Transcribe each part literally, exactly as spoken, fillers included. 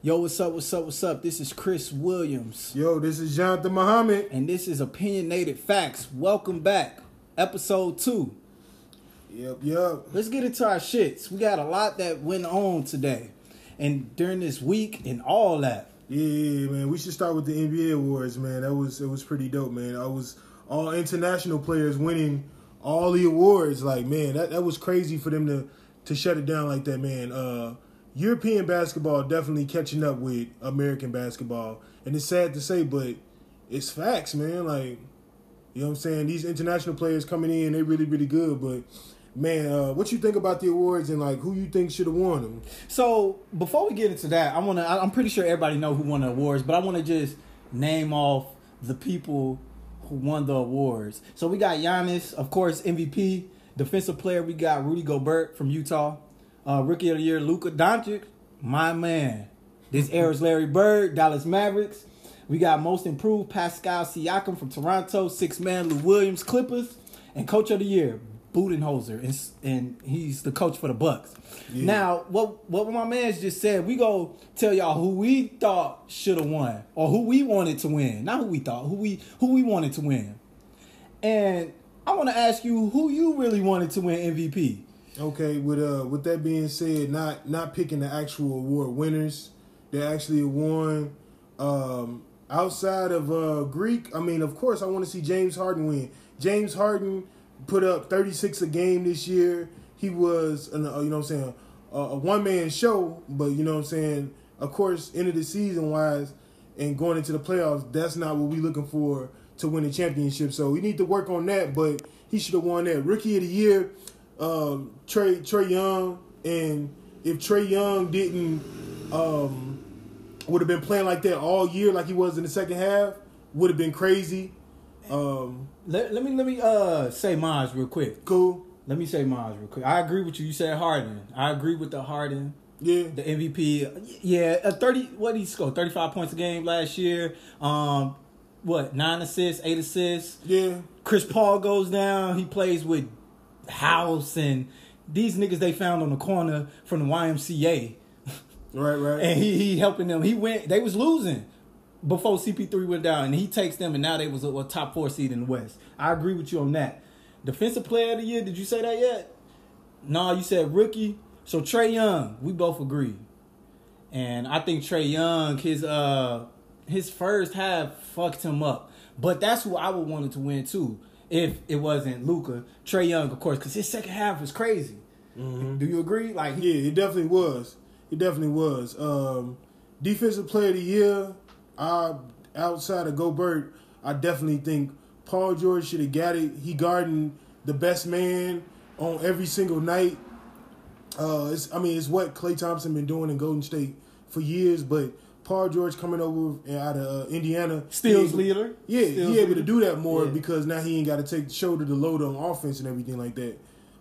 Yo, what's up, what's up, what's up? This is Chris Williams. Yo, this is Jonathan Muhammad. And this is Opinionated Facts. Welcome back. Episode two. Yep, yep. Let's get into our shits. We got a lot that went on today and during this week and all that. Yeah, yeah, man. We should start with the N B A awards, man. That was, it was pretty dope, man. I was all international players winning all the awards. Like, man, that, that was crazy for them to, to shut it down like that, man. Uh... European basketball definitely catching up with American basketball. And it's sad to say, but it's facts, man. Like, you know what I'm saying? These international players coming in, they really, really good. But, man, uh, what you think about the awards and, like, who you think should have won them? So, before we get into that, I wanna, I'm pretty sure everybody know who won the awards, but I want to just name off the people who won the awards. So, we got Giannis, of course, M V P. Defensive player, we got Rudy Gobert from Utah. Uh, Rookie of the Year, Luka Doncic, my man. This era's Larry Bird, Dallas Mavericks. We got Most Improved, Pascal Siakam from Toronto. Six-man, Lou Williams, Clippers. And Coach of the Year, Budenholzer. And, and he's the coach for the Bucks. Yeah. Now, what what my man just said, we go tell y'all who we thought should have won. Or who we wanted to win. Not who we thought. Who we who we wanted to win. And I want to ask you, who you really wanted to win M V P? Okay, with uh, with that being said, not not picking the actual award winners, they actually won. Um, outside of uh, Greek, I mean, of course, I want to see James Harden win. James Harden put up thirty-six a game this year. He was, an, uh, you know what I'm saying, a, a one-man show, but you know what I'm saying, of course, end of the season-wise and going into the playoffs, that's not what we're looking for to win a championship. So we need to work on that, but he should have won that. Rookie of the Year, Um, Trae Trae Young, and if Trae Young didn't um, would have been playing like that all year, like he was in the second half, would have been crazy. Um, let, let me let me uh say mine real quick. Cool. Let me say mine real quick. I agree with you. You said Harden. I agree with the Harden. Yeah. The M V P. Yeah. A thirty. What did he score? thirty-five points a game last year. Um, what? Nine assists. Eight assists. Yeah. Chris Paul goes down. He plays with House and these niggas they found on the corner from the Y M C A. Right, right. And he, he helping them. He went, they was losing before C P three went down, and he takes them, and now they was a, a top four seed in the West. I agree with you on that. Defensive player of the year, did you say that yet? No, you said rookie. So Trae Young, we both agree. And I think Trae Young, his uh his first half fucked him up. But that's who I would want him to win too. If it wasn't Luka, Trae Young, of course, because his second half was crazy. Mm-hmm. Do you agree? Like, he- yeah, it definitely was. It definitely was. Um, defensive player of the year, I, outside of Gobert, I definitely think Paul George should have got it. He guarding the best man on every single night. Uh, it's, I mean, it's what Klay Thompson been doing in Golden State for years, but Paul George coming over out of uh, Indiana. Steals leader. Yeah, Steals he able leader. to do that more yeah. because now he ain't got to take shoulder the load on offense and everything like that.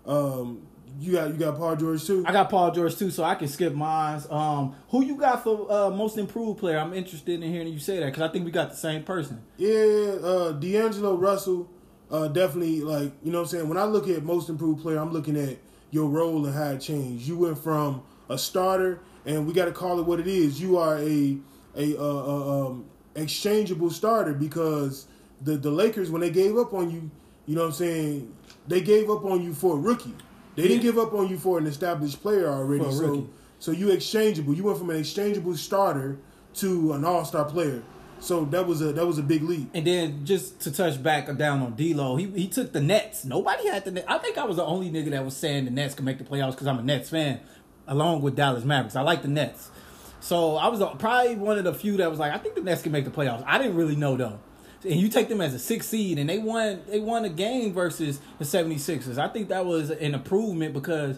Um, you got you got Paul George too? I got Paul George too, so I can skip mine. Um, who you got for uh, most improved player? I'm interested in hearing you say that because I think we got the same person. Yeah, uh, D'Angelo Russell uh, definitely, like, you know what I'm saying? When I look at most improved player, I'm looking at your role and how it changed. You went from a starter, and we got to call it what it is. You are a a, a, a um, exchangeable starter because the, the Lakers, when they gave up on you, you know what I'm saying, they gave up on you for a rookie. They yeah. didn't give up on you for an established player already. For a so rookie. so you exchangeable. You went from an exchangeable starter to an all-star player. So that was a that was a big leap. And then just to touch back down on D-Lo, he he took the Nets. Nobody had the Nets. I think I was the only nigga that was saying the Nets could make the playoffs because I'm a Nets fan, along with Dallas Mavericks. I like the Nets. So I was probably one of the few that was like, I think the Nets can make the playoffs. I didn't really know, though. And you take them as a sixth seed, and they won they won a game versus the seventy-sixers. I think that was an improvement because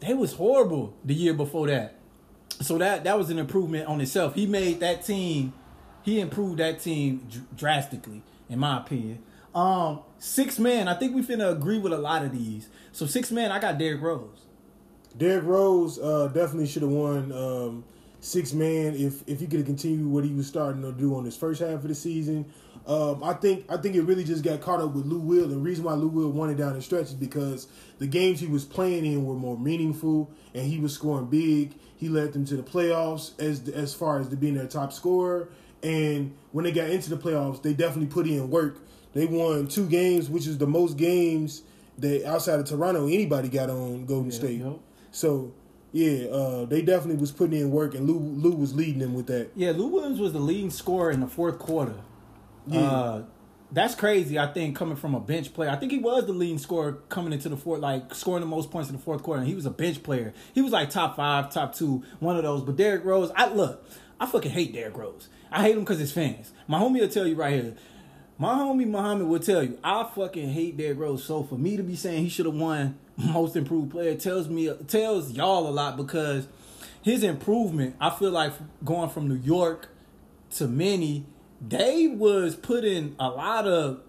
they was horrible the year before that. So that, that was an improvement on itself. He made that team, he improved that team dr- drastically, in my opinion. Um, six man, I think we finna agree with a lot of these. So six man, I got Derrick Rose. Derrick Rose uh, definitely should have won um, six man, if if he could continue what he was starting to do on his first half of the season. Um, I think I think it really just got caught up with Lou Will. The reason why Lou Will won it down the stretch is because the games he was playing in were more meaningful, and he was scoring big. He led them to the playoffs as as far as to being their top scorer. And when they got into the playoffs, they definitely put in work. They won two games, which is the most games that outside of Toronto anybody got on Golden yeah, State. Yep. So. Yeah, uh, they definitely was putting in work, and Lou Lou was leading them with that. Yeah, Lou Williams was the leading scorer in the fourth quarter. Yeah. Uh, that's crazy, I think, coming from a bench player. I think he was the leading scorer coming into the fourth, like scoring the most points in the fourth quarter, and he was a bench player. He was like top five, top two, one of those. But Derrick Rose, I look, I fucking hate Derrick Rose. I hate him because his fans. My homie will tell you right here. My homie Muhammad will tell you, I fucking hate Derrick Rose. So for me to be saying he should have won Most Improved Player tells me tells y'all a lot, because his improvement, I feel like going from New York to many, they was putting a lot of,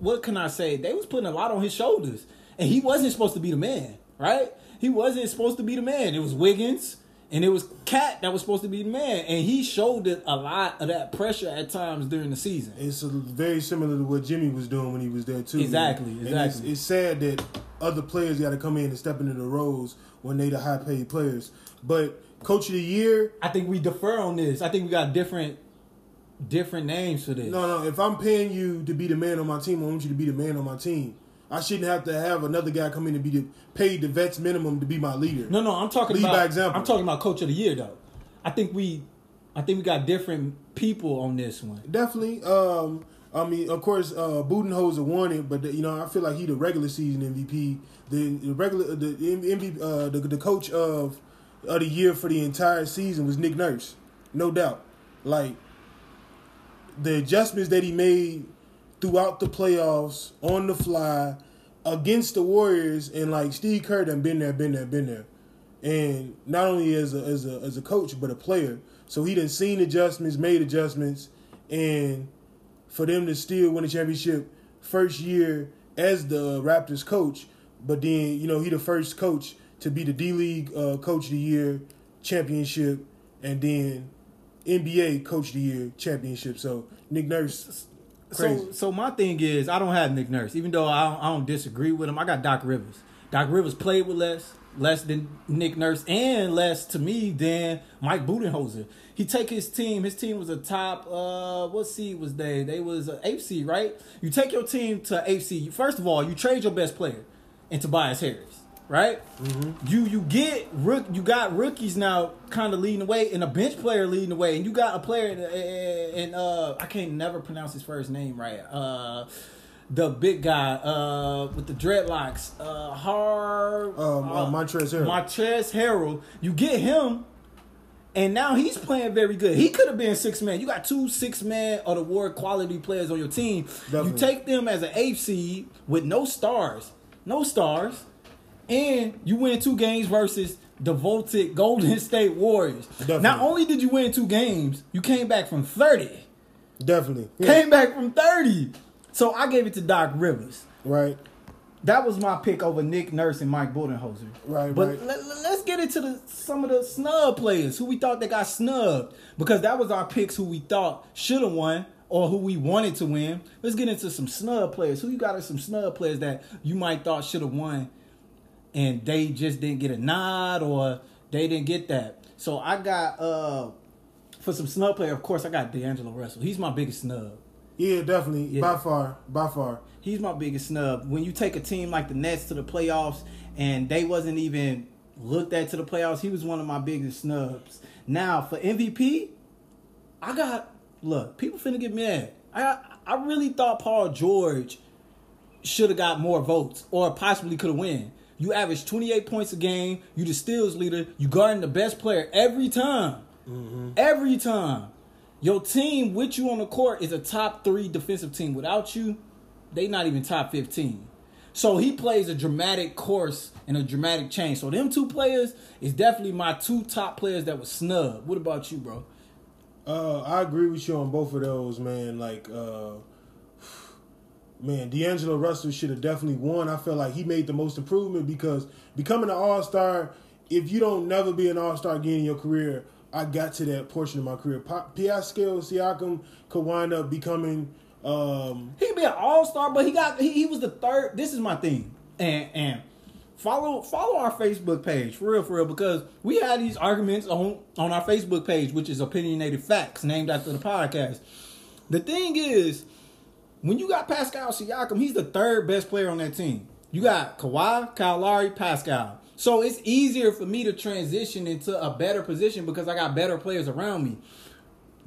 what can I say? They was putting a lot on his shoulders, and he wasn't supposed to be the man, right? He wasn't supposed to be the man. It was Wiggins, and it was Cat that was supposed to be the man, and he shouldered a lot of that pressure at times during the season. It's very similar to what Jimmy was doing when he was there too. Exactly, exactly. And it's, it's sad that other players got to come in and step into the roles when they the high paid players. But Coach of the Year, I think we defer on this. I think we got different, different names for this. No, no. If I'm paying you to be the man on my team, I want you to be the man on my team. I shouldn't have to have another guy come in and be the, paid the vet's minimum to be my leader. No, no, I'm talking Lead about by example. I'm talking about Coach of the Year though. I think we, I think we got different people on this one. Definitely. Um, I mean, of course, uh, Budenholzer won it, but the, you know, I feel like he the regular season M V P, the, the regular the M V P, uh, the the coach of of the year for the entire season was Nick Nurse, no doubt. Like the adjustments that he made throughout the playoffs, on the fly, against the Warriors, and like Steve Kerr done been there, been there, been there, and not only as a as a as a coach but a player. So he done seen adjustments, made adjustments, and for them to still win a championship first year as the Raptors coach, but then you know he the first coach to be the D League uh, Coach of the Year championship, and then N B A Coach of the Year championship. So Nick Nurse. Crazy. So, so my thing is, I don't have Nick Nurse, even though I don't, I don't disagree with him. I got Doc Rivers. Doc Rivers played with less, less than Nick Nurse, and less to me than Mike Budenholzer. He take his team. His team was a top. Uh, what seed was they? They was an eighth seed, right? You take your team to eighth seed. First of all, you trade your best player, in Tobias Harris, right? Mm-hmm. You you get rook. You got rookies now, kind of leading the way, and a bench player leading the way, and you got a player, and uh, I can't never pronounce his first name right. Uh, the big guy uh, with the dreadlocks, uh, Har, um, uh, Montrezl Harrell. Montrezl Harrell. You get him, and now he's playing very good. He could have been six man. You got two six man or the war quality players on your team. Definitely. You take them as an eighth seed with no stars, no stars. And you win two games versus the vaulted Golden State Warriors. Definitely. Not only did you win two games, you came back from thirty. Definitely. Yeah. Came back from thirty. So I gave it to Doc Rivers. Right. That was my pick over Nick Nurse and Mike Budenholzer. Right, but right. Let, let's get into the, some of the snub players who we thought that got snubbed. Because that was our picks who we thought should have won or who we wanted to win. Let's get into some snub players. Who you got as some snub players that you might thought should have won? And they just didn't get a nod, or they didn't get that. So I got, uh, for some snub player, of course, I got D'Angelo Russell. He's my biggest snub. Yeah, definitely. Yeah. By far. By far. He's my biggest snub. When you take a team like the Nets to the playoffs, and they wasn't even looked at to the playoffs, he was one of my biggest snubs. Now, for M V P, I got, look, people finna get mad. I I really thought Paul George should have got more votes, or possibly could have won. You average twenty-eight points a game. You the steals leader. You guarding the best player every time. Mm-hmm. Every time. Your team with you on the court is a top three defensive team. Without you, they not even top fifteen. So he plays a dramatic course and a dramatic change. So them two players is definitely my two top players that was snubbed. What about you, bro? Uh, I agree with you on both of those, man. Like, uh... Man, D'Angelo Russell should have definitely won. I feel like he made the most improvement because becoming an all-star, if you don't never be an all-star again in your career, I got to that portion of my career. Pascal Siakam could wind up becoming... Um, he could be an all-star, but he got he, he was the third. This is my thing. And and follow follow our Facebook page, for real, for real, because we had these arguments on, on our Facebook page, which is Opinionated Facts, named after the podcast. The thing is, when you got Pascal Siakam, he's the third best player on that team. You got Kawhi, Kyle Lowry, Pascal. So it's easier for me to transition into a better position because I got better players around me.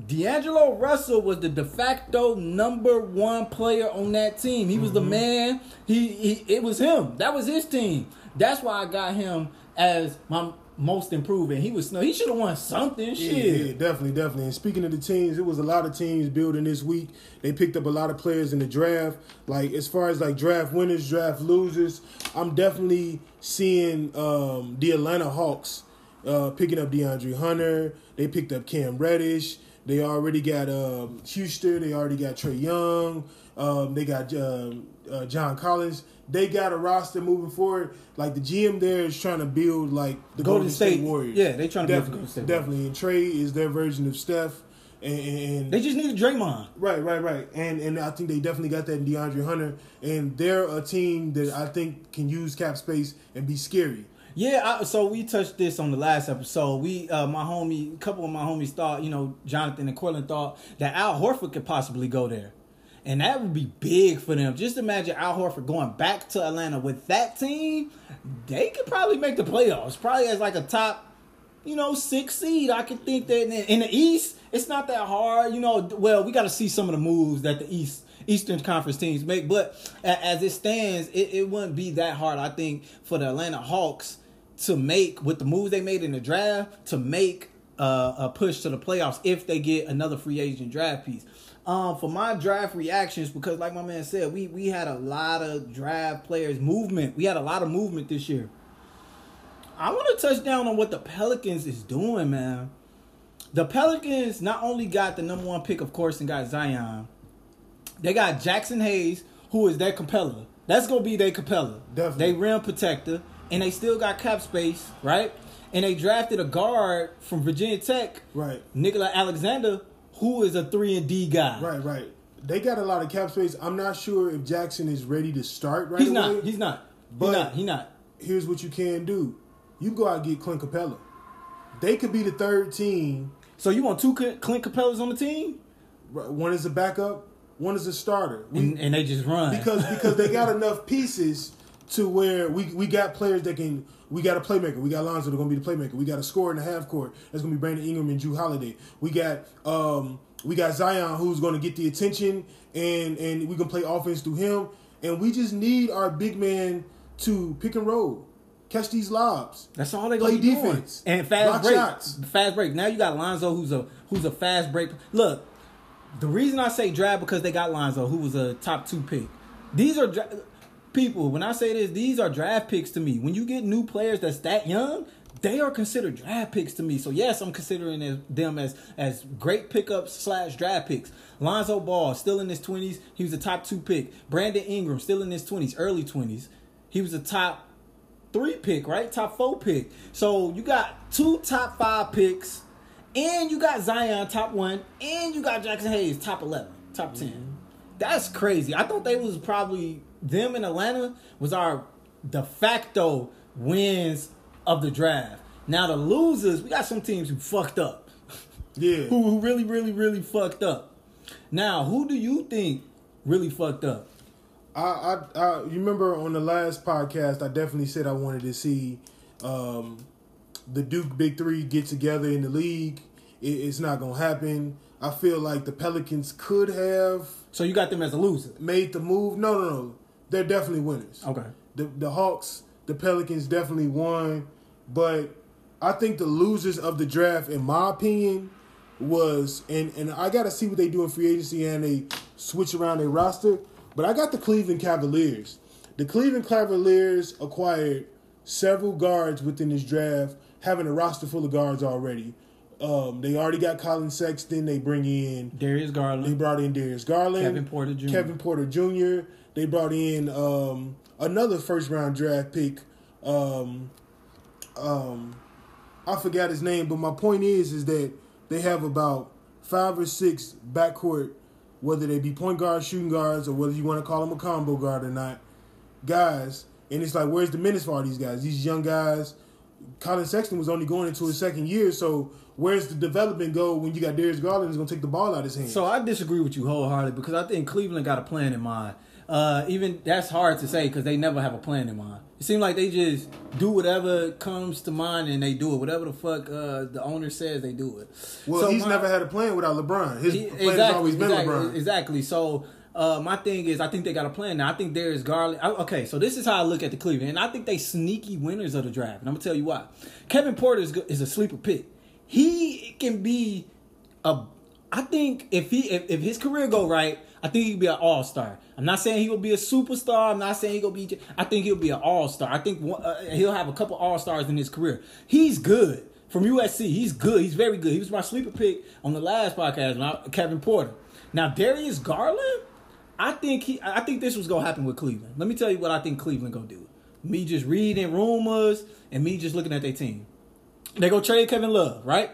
D'Angelo Russell was the de facto number one player on that team. He was mm-hmm. the man. He, he it was him. That was his team. That's why I got him as my most improved. And he was no. He should have won something. Shit. Yeah, yeah, definitely, definitely. And speaking of the teams, it was a lot of teams building this week. They picked up a lot of players in the draft. Like as far as like draft winners, draft losers, I'm definitely seeing um, the Atlanta Hawks uh, picking up DeAndre Hunter. They picked up Cam Reddish. They already got um, Houston. They already got Trae Young. Um, they got uh, uh, John Collins. They got a roster moving forward. Like, the G M there is trying to build, like, the Golden, Golden State. State Warriors. Yeah, they're trying to definitely, build the Golden State Warriors. Definitely. And Trae is their version of Steph. And, and they just needed Draymond. Right, right, right. And and I think they definitely got that in DeAndre Hunter. And they're a team that I think can use cap space and be scary. Yeah, I, so we touched this on the last episode. We, uh, my homie, a couple of my homies thought, you know, Jonathan and Quillen thought that Al Horford could possibly go there. And that would be big for them. Just imagine Al Horford going back to Atlanta with that team. They could probably make the playoffs. Probably as like a top, you know, six seed. I could think that in the East, it's not that hard. You know, well, we got to see some of the moves that the East Eastern Conference teams make. But as it stands, it, it wouldn't be that hard, I think, for the Atlanta Hawks to make, with the moves they made in the draft, to make uh, a push to the playoffs if they get another free agent draft piece. Um, for my draft reactions, because like my man said, we we had a lot of draft players movement. We had a lot of movement this year. I want to touch down on what the Pelicans is doing, man. The Pelicans not only got the number one pick, of course, and got Zion. They got Jackson Hayes, who is their Capella. That's going to be their Capella. Definitely. They rim protector. And they still got cap space, right? And they drafted a guard from Virginia Tech, right? Nikola Alexander, who is a three and D guy. Right, right. They got a lot of cap space. I'm not sure if Jackson is ready to start right He's away. Not. He's not. But he's not. He's not. Here's what you can do. You go out and get Clint Capella. They could be the third team. So you want two Clint Capellas on the team? One is a backup. One is a starter. We, and, and they just run. Because, because they got enough pieces to where we, we got players that can, we got a playmaker. We got Lonzo that's going to be the playmaker. We got a scorer in the half court that's going to be Brandon Ingram and Jrue Holiday. We got um we got Zion who's going to get the attention, and, and we can play offense through him. And we just need our big man to pick and roll, catch these lobs. That's all they going to do. Play defense and fast break. Shots. Fast break. Now you got Lonzo who's a who's a fast break. Look, the reason I say draft because they got Lonzo who was a top two pick. These are dra- People, when I say this, these are draft picks to me. When you get new players that's that young, they are considered draft picks to me. So, yes, I'm considering them as, as great pickups slash draft picks. Lonzo Ball, still in his twenties. He was a top two pick. Brandon Ingram, still in his twenties, early twenties. He was a top three pick, right? Top four pick. So, you got two top five picks, and you got Zion, top one, and you got Jackson Hayes, top eleven, top ten. Mm-hmm. That's crazy. I thought they was probably... Them in Atlanta was our de facto wins of the draft. Now the losers, we got some teams who fucked up. Yeah. who, who really, really, really fucked up. Now, who do you think really fucked up? I, I, I you remember on the last podcast, I definitely said I wanted to see um, the Duke Big Three get together in the league. It, it's not gonna happen. I feel like the Pelicans could have. So you got them as a loser. Made the move? No, no, no. They're definitely winners. Okay. The the Hawks, the Pelicans definitely won. But I think the losers of the draft, in my opinion, was, and, and I got to see what they do in free agency and they switch around their roster. But I got the Cleveland Cavaliers. The Cleveland Cavaliers acquired several guards within this draft, having a roster full of guards already. Um, they already got Colin Sexton. They bring in Darius Garland. They brought in Darius Garland. Kevin Porter Junior Kevin Porter Junior They brought in um, another first round draft pick. Um, um, I forgot his name, but my point is, is that they have about five or six backcourt, whether they be point guards, shooting guards, or whether you want to call them a combo guard or not, guys. And it's like, where's the minutes for all these guys? These young guys. Colin Sexton was only going into his second year, so where's the development go when you got Darius Garland is going to take the ball out of his hands? So I disagree with you wholeheartedly because I think Cleveland got a plan in mind. Uh, even that's hard to say because they never have a plan in mind. It seems like they just do whatever comes to mind and they do it. Whatever the fuck uh, the owner says, they do it. Well, so he's my, never had a plan without LeBron. His he, plan exactly, has always been exactly, LeBron. Exactly. So uh, my thing is I think they got a plan now. I think Darius Garland. I, okay, so this is how I look at the Cleveland. And I think they sneaky winners of the draft. And I'm going to tell you why. Kevin Porter is, is a sleeper pick. He can be a I think if he if, if his career go right, I think he can be an all-star. I'm not saying he will be a superstar. I'm not saying he will be. I think he'll be an all-star. I think one, uh, he'll have a couple all-stars in his career. He's good from U S C. He's good. He's very good. He was my sleeper pick on the last podcast. I, Kevin Porter. Now Darius Garland, I think he. I think this was gonna happen with Cleveland. Let me tell you what I think Cleveland gonna do. Me just reading rumors and me just looking at their team. They go trade Kevin Love, right?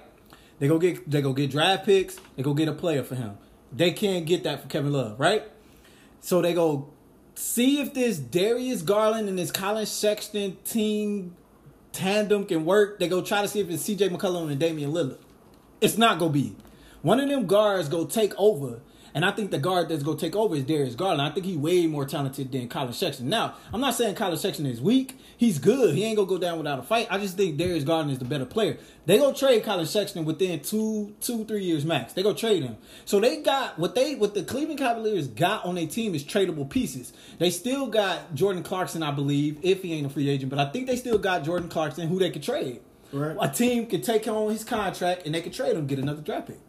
They go get they go get draft picks. They go get a player for him. They can't get that for Kevin Love, right? So they go see if this Darius Garland and this Colin Sexton team tandem can work. They go try to see if it's C J McCollum and Damian Lillard. It's not gonna be. One of them guards go take over, and I think the guard that's gonna take over is Darius Garland. I think he's way more talented than Colin Sexton. Now, I'm not saying Colin Sexton is weak. He's good. He ain't gonna go down without a fight. I just think Darius Garland is the better player. They gonna trade Colin Sexton within two, two, three years max. They gonna trade him. So they got what they what the Cleveland Cavaliers got on their team is tradable pieces. They still got Jordan Clarkson, I believe, if he ain't a free agent. But I think they still got Jordan Clarkson, who they could trade. Right. A team can take him on his contract and they can trade him, get another draft pick.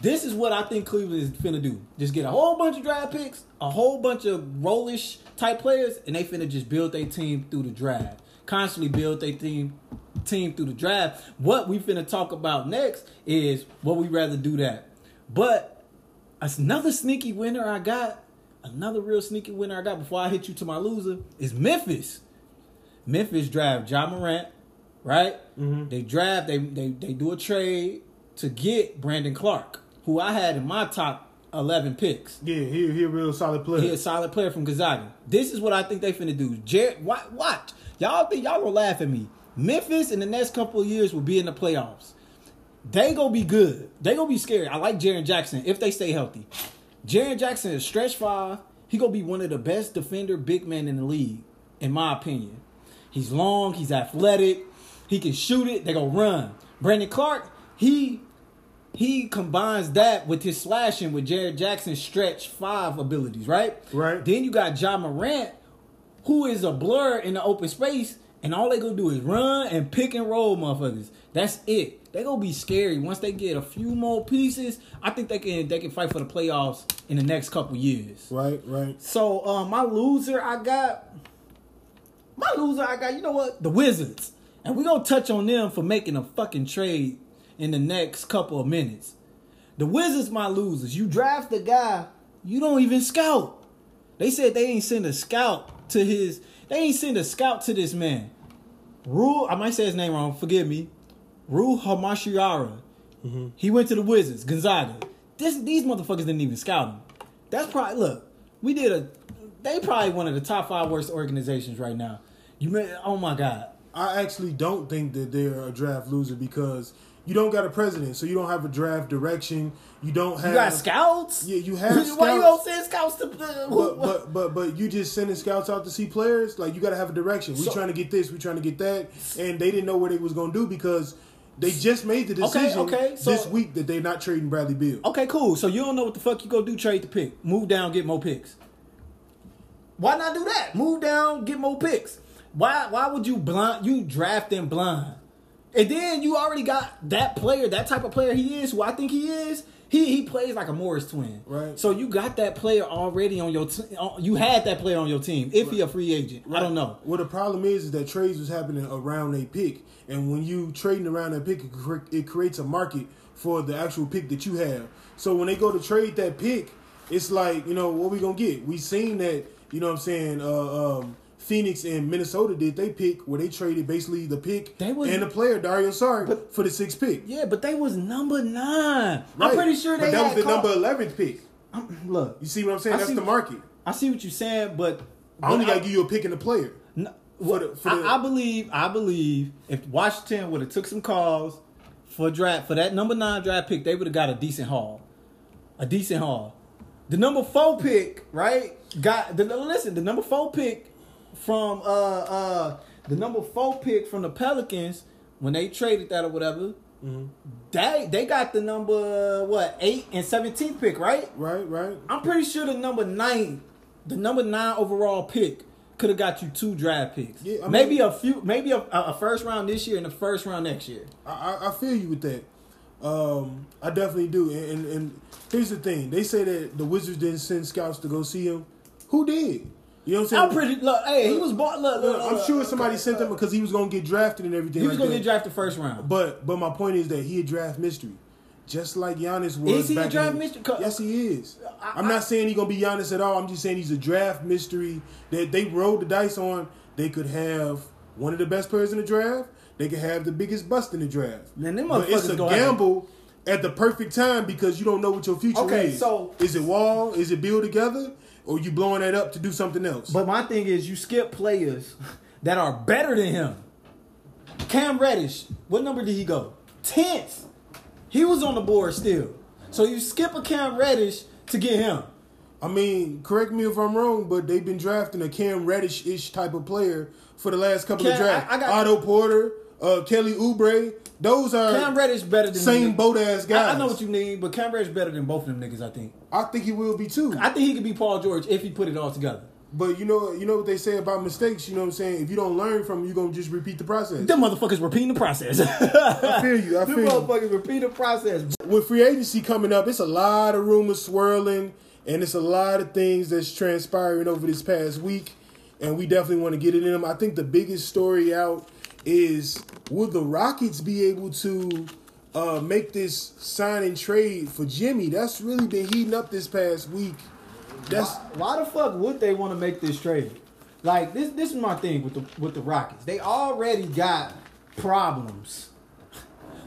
This is what I think Cleveland is finna do. Just get a whole bunch of draft picks, a whole bunch of rollish type players, and they finna just build their team through the draft. Constantly build their team team through the draft. What we finna talk about next is what we rather do that. But another sneaky winner I got, another real sneaky winner I got before I hit you to my loser, is Memphis. Memphis draft Ja Morant, right? Mm-hmm. They draft, they, they, they do a trade to get Brandon Clark, who I had in my top eleven picks. Yeah, he, he a real solid player. He a solid player from Gonzaga. This is what I think they finna do. Jared, watch. Y'all think y'all gonna laugh at me. Memphis in the next couple of years will be in the playoffs. They gonna be good. They gonna be scary. I like Jaren Jackson if they stay healthy. Jaren Jackson is stretch five. He gonna be one of the best defender big men in the league, in my opinion. He's long. He's athletic. He can shoot it. They gonna run. Brandon Clark, he... He combines that with his slashing with Jared Jackson's stretch five abilities, right? Right. Then you got Ja Morant, who is a blur in the open space, and all they gonna do is run and pick and roll motherfuckers. That's it. They gonna be scary. Once they get a few more pieces, I think they can they can fight for the playoffs in the next couple years. Right, right. So uh, my loser I got my loser I got, you know what? The Wizards. And we're gonna touch on them for making a fucking trade in the next couple of minutes. The Wizards, my losers. You draft a guy, you don't even scout. They said they ain't send a scout to his, they ain't send a scout to this man. Rue, I might say his name wrong, forgive me. Rui Hamashiara. Mm-hmm. He went to the Wizards, Gonzaga. This, these motherfuckers didn't even scout him. That's probably, look, we did a, they probably one of the top five worst organizations right now. You mean, oh my God. I actually don't think that they're a draft loser because you don't got a president, so you don't have a draft direction. You don't have... You got scouts? Yeah, you have scouts. Why you don't send scouts to... Uh, but, but, but, but you just sending scouts out to see players? Like, you got to have a direction. We so, trying to get this, we trying to get that. And they didn't know what they was going to do because they just made the decision okay, okay, so, this week that they're not trading Bradley Beal. Okay, cool. So you don't know what the fuck you going to do, trade the pick. Move down, get more picks. Why not do that? Move down, get more picks. Why, why would you blind... You draft them blind. And then you already got that player, that type of player he is, who I think he is. He he plays like a Morris twin. Right. So you got that player already on your team. You had that player on your team, if right. he a free agent. Right. I don't know. Well, the problem is, is that trades was happening around a pick. And when you trading around a pick, it creates a market for the actual pick that you have. So when they go to trade that pick, it's like, you know, what we going to get? We seen that, you know what I'm saying, uh, um, Phoenix and Minnesota did. They pick where they traded basically the pick they was, and the player Dario Saric but, for the sixth pick. Yeah, but they was number nine. Right. I'm pretty sure they but that had was the call. number eleventh pick. I'm, look, you see what I'm saying? I That's the what, market. I see what you're saying, but, but I only got to give you a pick and a player. No, well, for the, for the, I, I believe. I believe if Washington would have took some calls for draft for that number nine draft pick, they would have got a decent haul. A decent haul. The number four pick, right? Got the listen. The number four pick from uh uh the number four pick from the Pelicans when they traded that or whatever. Mm-hmm. They they got the number what eight and seventeenth pick, right? Right, right. I'm pretty sure the number nine, the number nine overall pick could have got you two draft picks. Yeah, I mean, maybe a few, maybe a, a first round this year and a first round next year. I, I feel you with that. Um, I definitely do. And, and and here's the thing: they say that the Wizards didn't send scouts to go see him. Who did? You know what I'm saying? I'm pretty. Look, hey, look, he was bought. Look, look, look, I'm sure somebody okay, sent him because he was gonna get drafted and everything. He was like gonna that. get drafted first round. But but my point is that he a draft mystery, just like Giannis was. Is he back a draft in, mystery? Yes, he is. I, I'm not I, saying he's gonna be Giannis at all. I'm just saying he's a draft mystery that they rolled the dice on. They could have one of the best players in the draft. They could have the biggest bust in the draft. Man, them motherfuckers but it's a gamble ahead. at the perfect time because you don't know what your future okay, is. So, is it wall? Is it build together? Or you blowing that up to do something else? But my thing is you skip players that are better than him. Cam Reddish, what number did he go? tenth. He was on the board still. So you skip a Cam Reddish to get him. I mean, correct me if I'm wrong, but they've been drafting a Cam Reddish-ish type of player for the last couple Cam, of drafts. I, I got Otto Porter. Uh, Kelly Oubre, those are Cam Reddish better than same boat ass guys. I, I know what you mean, but Cam Reddish better than both of them niggas. I think. I think he will be too. I think he could be Paul George if he put it all together. But you know, you know what they say about mistakes. You know what I'm saying? If you don't learn from them, you are gonna just repeat the process. Them motherfuckers repeating the process. I feel you. I feel them you. motherfuckers repeat the process. With free agency coming up, it's a lot of rumors swirling, and it's a lot of things that's transpiring over this past week, and we definitely want to get it in them. I think the biggest story out is would the Rockets be able to uh, make this sign and trade for Jimmy? That's really been heating up this past week. That's why, why the fuck would they want to make this trade? Like this, this is my thing with the with the Rockets. They already got problems.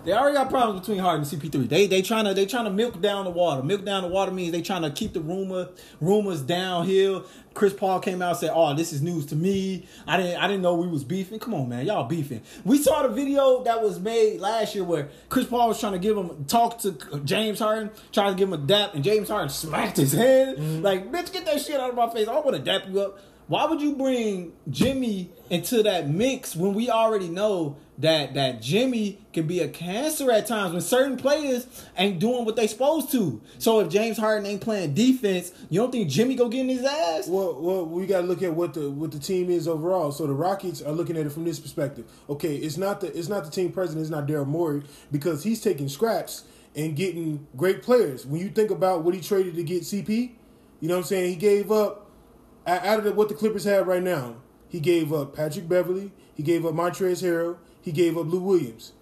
They already got problems between Harden and C P three. They they trying to they trying to milk down the water. Milk down the water means they trying to keep the rumor rumors downhill. Chris Paul came out and said, "Oh, this is news to me. I didn't I didn't know we was beefing." Come on, man, y'all beefing. We saw the video that was made last year where Chris Paul was trying to give him talk to James Harden, trying to give him a dap, and James Harden smacked his head. Mm-hmm. Like, bitch, get that shit out of my face. I don't want to dap you up. Why would you bring Jimmy into that mix when we already know that that Jimmy can be a cancer at times when certain players ain't doing what they supposed to? So if James Harden ain't playing defense, you don't think Jimmy go get in his ass? Well, well, we got to look at what the what the team is overall. So the Rockets are looking at it from this perspective. Okay, it's not the it's not the team president, it's not Daryl Morey because he's taking scraps and getting great players. When you think about what he traded to get C P, you know what I'm saying? He gave up. Out of the, what the Clippers have right now, he gave up Patrick Beverley, he gave up Montrezl Harrell, he gave up Lou Williams.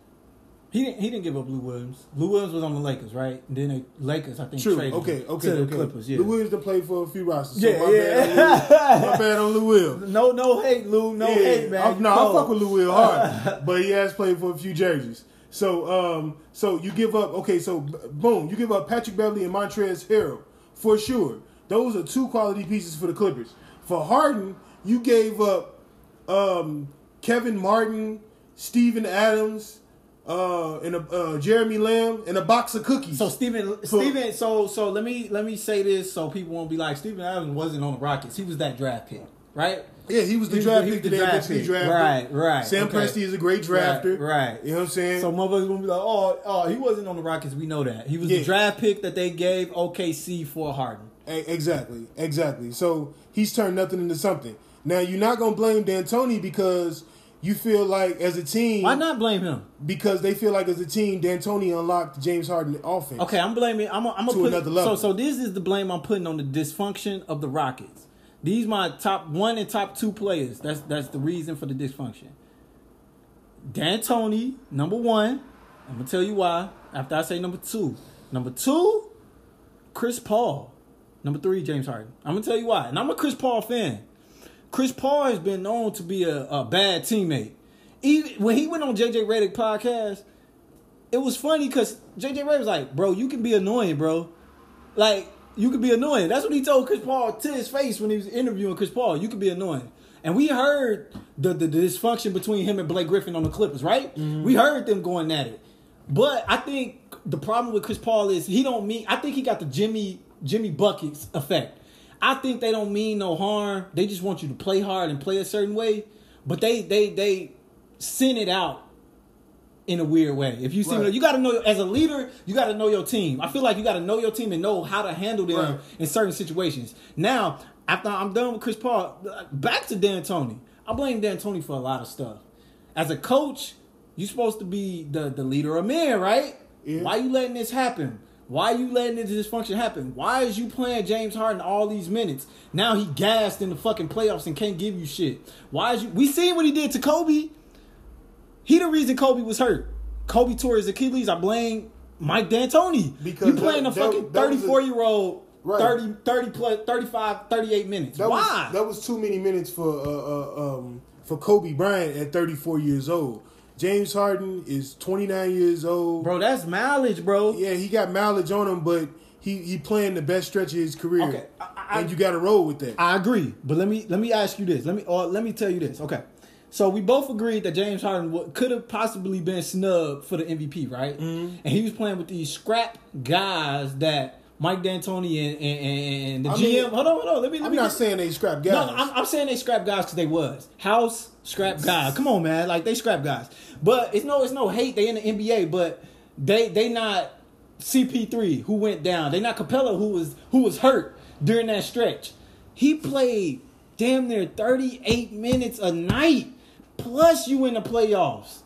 He didn't. He didn't give up Lou Williams. Lou Williams was on the Lakers, right? And then the Lakers, I think, True. traded okay, him okay, to okay. the Clippers. Yeah. Lou Williams done played for a few rosters. Yeah, so my, yeah. Bad my bad on Lou Williams. No, no hate, Lou. No yeah. hate, man. I, no, oh. I fuck with Lou Williams hard, but he has played for a few jerseys. So, um, so you give up. Okay, so boom, you give up Patrick Beverley and Montrezl Harrell for sure. Those are two quality pieces for the Clippers. For Harden, you gave up um, Kevin Martin, Steven Adams, uh, and a, uh, Jeremy Lamb, and a box of cookies. So Steven, for, Steven, so so let me let me say this so people won't be like Steven Adams wasn't on the Rockets. He was that draft pick, right? Yeah, he was the he draft was, pick. The draft pick. Drafted. Right, right. Sam okay. Presti is a great drafter. Right, right. You know what I'm saying? So motherfuckers gonna be like, oh, oh, he wasn't on the Rockets. We know that he was yeah. the draft pick that they gave O K C for Harden. Exactly, exactly. So he's turned nothing into something. Now you're not gonna blame D'Antoni because you feel like as a team. Why not blame him? Because they feel like as a team, D'Antoni unlocked James Harden offense. Okay, I'm blaming. I'm. A, I'm a to put, another level. So, so this is the blame I'm putting on the dysfunction of the Rockets. These my top one and top two players. That's that's the reason for the dysfunction. D'Antoni, number one. I'm gonna tell you why after I say number two. Number two, Chris Paul. Number three, James Harden. I'm going to tell you why. And I'm a Chris Paul fan. Chris Paul has been known to be a, a bad teammate. Even when he went on J J Redick podcast, it was funny because J J Redick was like, bro, you can be annoying, bro. Like, you can be annoying. That's what he told Chris Paul to his face when he was interviewing Chris Paul. You can be annoying. And we heard the, the, the dysfunction between him and Blake Griffin on the Clippers, right? Mm-hmm. We heard them going at it. But I think the problem with Chris Paul is he don't mean... I think he got the Jimmy Jimmy Buckets effect. I think they don't mean no harm. They just want you to play hard and play a certain way. But they they they send it out in a weird way. If you see, right. you got to know as a leader, you got to know your team. I feel like you got to know your team and know how to handle them right. in certain situations. Now, after I'm done with Chris Paul, back to D'Antoni. I blame D'Antoni for a lot of stuff. As a coach, you're supposed to be the, the leader of men, right? Yeah. Why you letting this happen? Why are you letting this dysfunction happen? Why is you playing James Harden all these minutes? Now he gassed in the fucking playoffs and can't give you shit. Why is you... We seen what he did to Kobe. He the reason Kobe was hurt. Kobe tore his Achilles. I blame Mike D'Antoni. Because you playing that, a fucking thirty-four-year-old right. thirty, thirty plus, thirty-five, thirty-eight minutes. That Why? Was, that was too many minutes for uh, uh, um, for Kobe Bryant at thirty-four years old. James Harden is twenty-nine years old. Bro, that's mileage, bro. Yeah, he got mileage on him, but he, he playing the best stretch of his career. Okay. I, I, and you got to roll with that. I agree. But let me let me ask you this. Let me or let me tell you this. Okay. So we both agreed that James Harden w- could have possibly been snubbed for the M V P, right? Mm-hmm. And he was playing with these scrap guys that Mike D'Antoni and, and, and the I G M. Mean, hold on, hold on. Let me. Let I'm me not get... saying they scrap guys. No, I'm, I'm saying they scrap guys because they was House scrap guys. Come on, man. Like they scrap guys. But it's no, it's no hate. They in the N B A, but they they not C P three who went down. They not Capella who was who was hurt during that stretch. He played damn near thirty-eight minutes a night. Plus, you in the playoffs.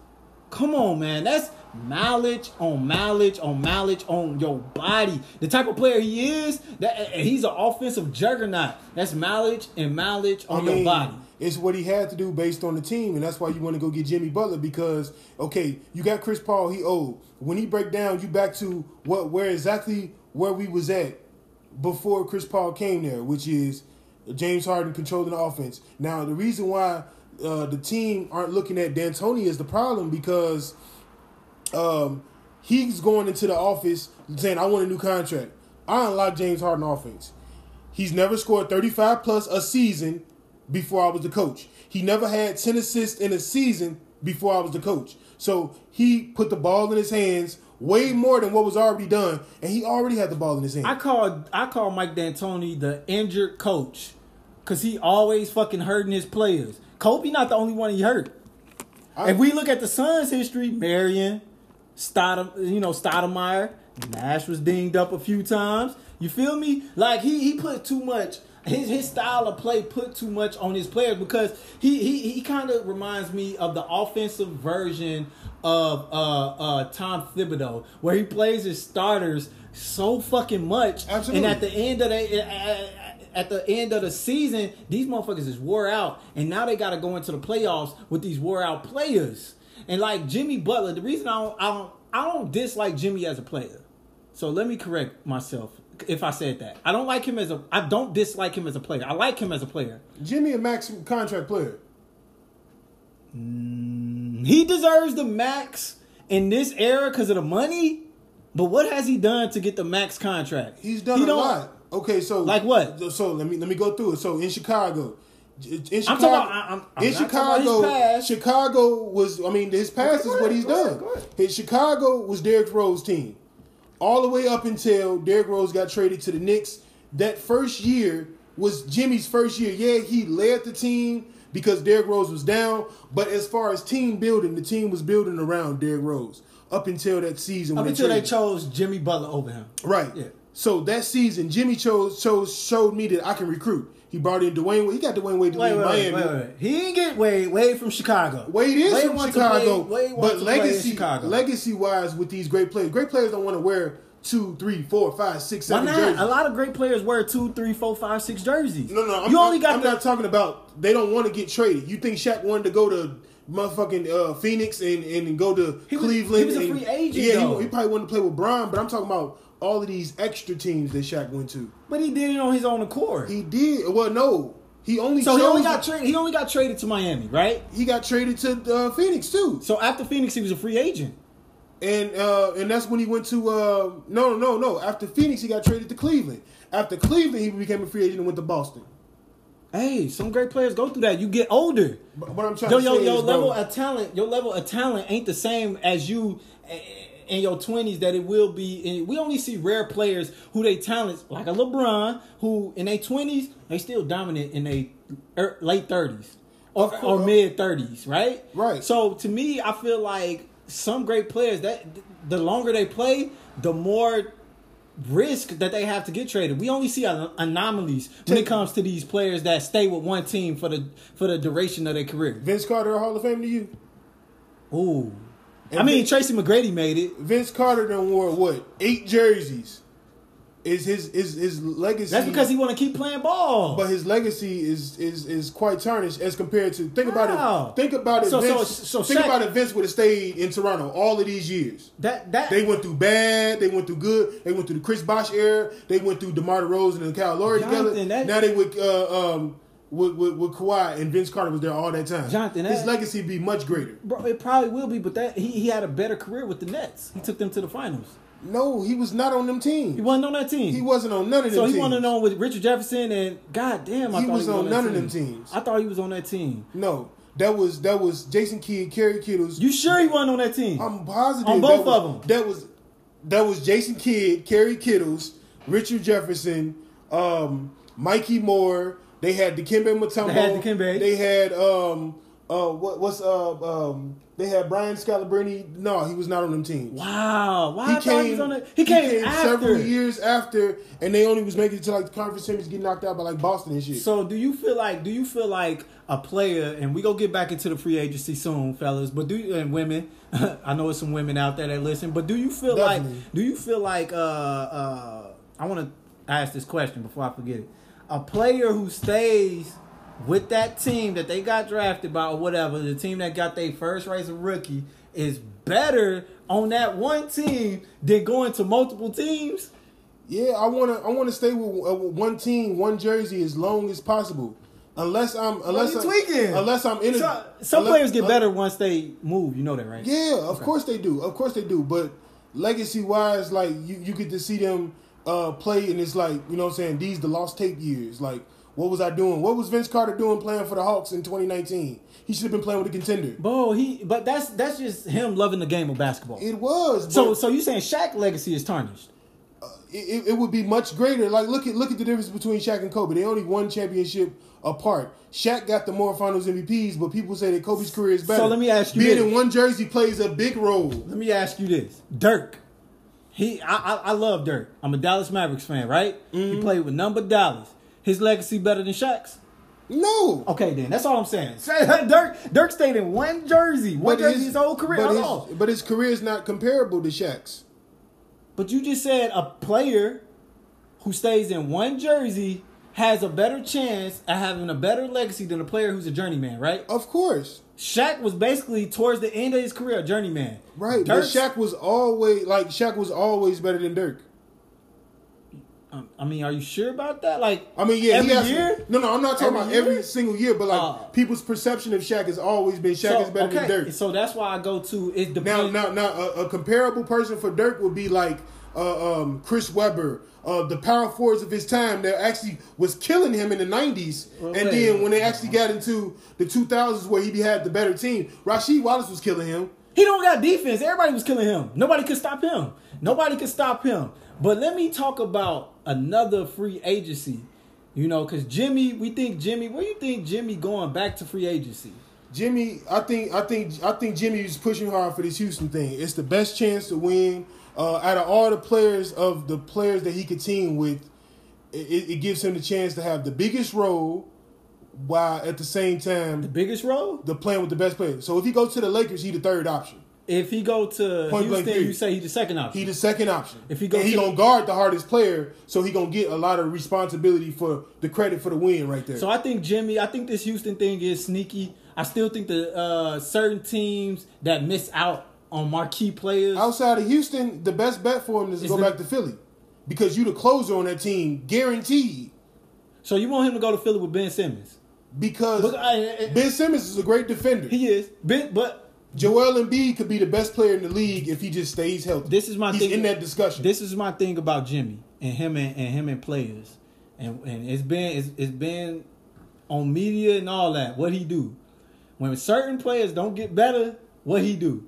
Come on, man. That's mileage on mileage on mileage on your body. The type of player he is, that he's an offensive juggernaut. That's mileage and mileage on I mean, your body. It's what he had to do based on the team, and that's why you want to go get Jimmy Butler because, okay, you got Chris Paul. He old. When he break down, you back to what, where exactly where we was at before Chris Paul came there, which is James Harden controlling the offense. Now, the reason why... Uh, the team aren't looking at D'Antoni as the problem because um, he's going into the office saying, I want a new contract. I unlock James Harden offense. He's never scored thirty-five plus a season before I was the coach. He never had ten assists in a season before I was the coach. So he put the ball in his hands way more than what was already done, and he already had the ball in his hand. I call, I call Mike D'Antoni the injured coach because he always fucking hurting his players. Kobe not the only one he hurt. I, if we look at the Suns' history, Marion, Stoudem, you know, Stoudemire, Nash was dinged up a few times. You feel me? Like he he put too much. His his style of play put too much on his players because he he he kind of reminds me of the offensive version of uh, uh, Tom Thibodeau, where he plays his starters so fucking much, absolutely. And at the end of the. Uh, At the end of the season, these motherfuckers is wore out. And now they got to go into the playoffs with these wore out players. And like Jimmy Butler, the reason I don't, I don't, I don't dislike Jimmy as a player. So let me correct myself if I said that. I don't like him as a, I don't dislike him as a player. I like him as a player. Jimmy a max contract player. Mm, he deserves the max in this era because of the money. But what has he done to get the max contract? He's done he a lot. Okay, so like what? So let me let me go through it. So in Chicago, in Chicago, I'm about, I'm, I'm in Chicago, Chicago was. I mean, his past okay, is ahead, what he's done. Ahead, his Chicago was Derrick Rose's team, all the way up until Derrick Rose got traded to the Knicks. That first year was Jimmy's first year. Yeah, he led the team because Derrick Rose was down. But as far as team building, the team was building around Derrick Rose up until that season. Up when until they, they chose Jimmy Butler over him. Right. Yeah. So that season, Jimmy chose, chose showed me that I can recruit. He brought in Dwayne Wade. He got Dwayne Wade to leave Miami. Wait, wait, wait. He didn't get Wade. Wade from Chicago. Wade is Wade from Chicago. Play, but legacy, Chicago. Legacy-wise, with these great players, great players don't want to wear two, three, four, five, six, seven jerseys. Why not? Jerseys. A lot of great players wear two, three, four, five, six jerseys. No, no. I'm, you only got I'm the... not talking about they don't want to get traded. You think Shaq wanted to go to motherfucking uh, Phoenix and, and go to he Cleveland? Was, he was and, a free agent, Yeah, though. He, he probably wanted to play with Bron, but I'm talking about all of these extra teams that Shaq went to. But he did it on his own accord. He did. Well, no. He only so he only got tra- he only got traded to Miami, right? He got traded to uh, Phoenix too. So after Phoenix, he was a free agent, and uh, and that's when he went to uh, no no no. After Phoenix, he got traded to Cleveland. After Cleveland, he became a free agent and went to Boston. Hey, some great players go through that. You get older. But what I'm trying yo, to yo, say your is, level bro, of talent, your level of talent ain't the same as you in your twenties that it will be. And we only see rare players who they talents, like a LeBron, who in their twenties, they still dominant in their late thirties or, okay, or mid-thirties, right? Right. So, to me, I feel like some great players, that the longer they play, the more risk that they have to get traded. We only see anomalies when it comes to these players that stay with one team for the for the duration of their career. Vince Carter, Hall of Fame to you? Ooh. And I mean, Vince, Tracy McGrady made it. Vince Carter done wore, what, eight jerseys. Is his is his legacy. That's because he want to keep playing ball. But his legacy is is is quite tarnished as compared to think wow. about it. Think about it. So, Vince, so, so think Shaq, about it. Vince would have stayed in Toronto all of these years. That that they went through bad. They went through good. They went through the Chris Bosh era. They went through DeMar DeRozan and Kyle Lowry together. That, now they would uh, um with, with with Kawhi, and Vince Carter was there all that time. Jonathan, that, his legacy would be much greater. Bro, it probably will be. But that he he had a better career with the Nets. He took them to the finals. No, he was not on them teams. He wasn't on that team. He wasn't on none of them so teams. So he wasn't on with Richard Jefferson and goddamn, I he thought was he was on, on none team. of them teams. I thought he was on that team. No, that was that was Jason Kidd, Kerry Kittles. You sure he wasn't on that team? I'm positive on both that was, of them. That was that was Jason Kidd, Kerry Kittles, Richard Jefferson, um, Mikey Moore. They had Dikembe Mutombo. They had Dikembe. They had um. Uh, what what's uh um they had Brian Scalabrine. No, he was not on them teams. Wow, why wow, he, he was on the, He came, he came after. several years after, and they only was making it to like the conference series, getting knocked out by like Boston and shit. So do you feel like do you feel like a player? And we gonna get back into the free agency soon, fellas. But do you, and women? I know it's some women out there that listen. But do you feel Definitely. like do you feel like uh uh I want to ask this question before I forget it. A player who stays with that team that they got drafted by or whatever, the team that got their first race of rookie is better on that one team than going to multiple teams? Yeah, I wanna I wanna stay with uh, one team, one jersey as long as possible. Unless I'm unless well, I'm tweaking. Unless I'm in. So, some unless, players get better uh, once they move. You know that, right? Yeah, of okay. course they do. Of course they do. But legacy wise, like you, you get to see them uh, play, and it's like, you know what I'm saying, these the lost tape years, like. What was I doing? What was Vince Carter doing playing for the Hawks in twenty nineteen? He should have been playing with a contender. Bo, he, but that's that's just him loving the game of basketball. It was. So so you saying Shaq's legacy is tarnished? Uh, it, it would be much greater. Like look at look at the difference between Shaq and Kobe. They only won championship apart. Shaq got the more Finals M V Ps, but people say that Kobe's career is better. So let me ask you, being this. in one jersey plays a big role. Let me ask you this, Dirk. He, I I, I love Dirk. I'm a Dallas Mavericks fan, right? Mm-hmm. He played with number Dallas. His legacy better than Shaq's? No. Okay, then. That's all I'm saying. Dirk, Dirk stayed in one jersey. One but jersey his, his whole career. But his, but his career is not comparable to Shaq's. But you just said a player who stays in one jersey has a better chance at having a better legacy than a player who's a journeyman, right? Of course. Shaq was basically towards the end of his career a journeyman. Right. Dirk's, but Shaq was always like Shaq was always better than Dirk. I mean, are you sure about that? Like, I mean, yeah, every he has, year? No, no, I'm not talking every about year? every single year, but like uh, people's perception of Shaq has always been Shaq so, is better okay. than Dirk. So that's why I go to it. Depends. Now, now, now, a, a comparable person for Dirk would be like uh, um, Chris Webber, uh, the power forwards of his time that actually was killing him in the nineties, well, and wait, then when they actually got into the two thousands where he had the better team, Rasheed Wallace was killing him. He don't got defense. Everybody was killing him. Nobody could stop him. Nobody could stop him. But let me talk about another free agency, you know, because Jimmy, we think Jimmy, where do you think Jimmy going back to free agency? Jimmy, I think I think, I think Jimmy is pushing hard for this Houston thing. It's the best chance to win. Uh, out of all the players, of the players that he could team with, it, it gives him the chance to have the biggest role while at the same time... The biggest role? The playing with the best players. So if he goes to the Lakers, he's the third option. If he go to Point Houston, you say he's the second option. He's the second option. If he go, and he to, gonna guard the hardest player, so he gonna get a lot of responsibility for the credit for the win right there. So I think Jimmy, I think this Houston thing is sneaky. I still think the uh, certain teams that miss out on marquee players outside of Houston, the best bet for him is to go the, back to Philly, because you the closer on that team, guaranteed. So you want him to go to Philly with Ben Simmons? because but I, I, Ben Simmons is a great defender. He is. Ben, but Joel Embiid could be the best player in the league if he just stays healthy. This is my He's thing in that discussion. This is my thing about Jimmy and him and, and him and players, and and it's been it's, it's been on media and all that. What he do when certain players don't get better? What he do?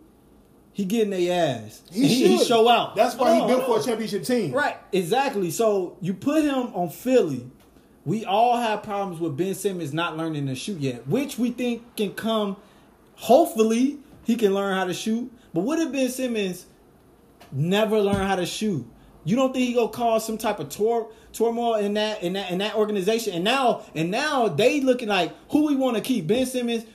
He getting their ass. He, he, he show out. That's why oh, he built oh. for a championship team. Right. Exactly. So you put him on Philly. We all have problems with Ben Simmons not learning to shoot yet, which we think can come. Hopefully, he can learn how to shoot. But what if Ben Simmons never learn how to shoot? You don't think he gonna cause some type of tor- turmoil in that in that in that organization? And now and now they looking like who we want to keep, Ben Simmons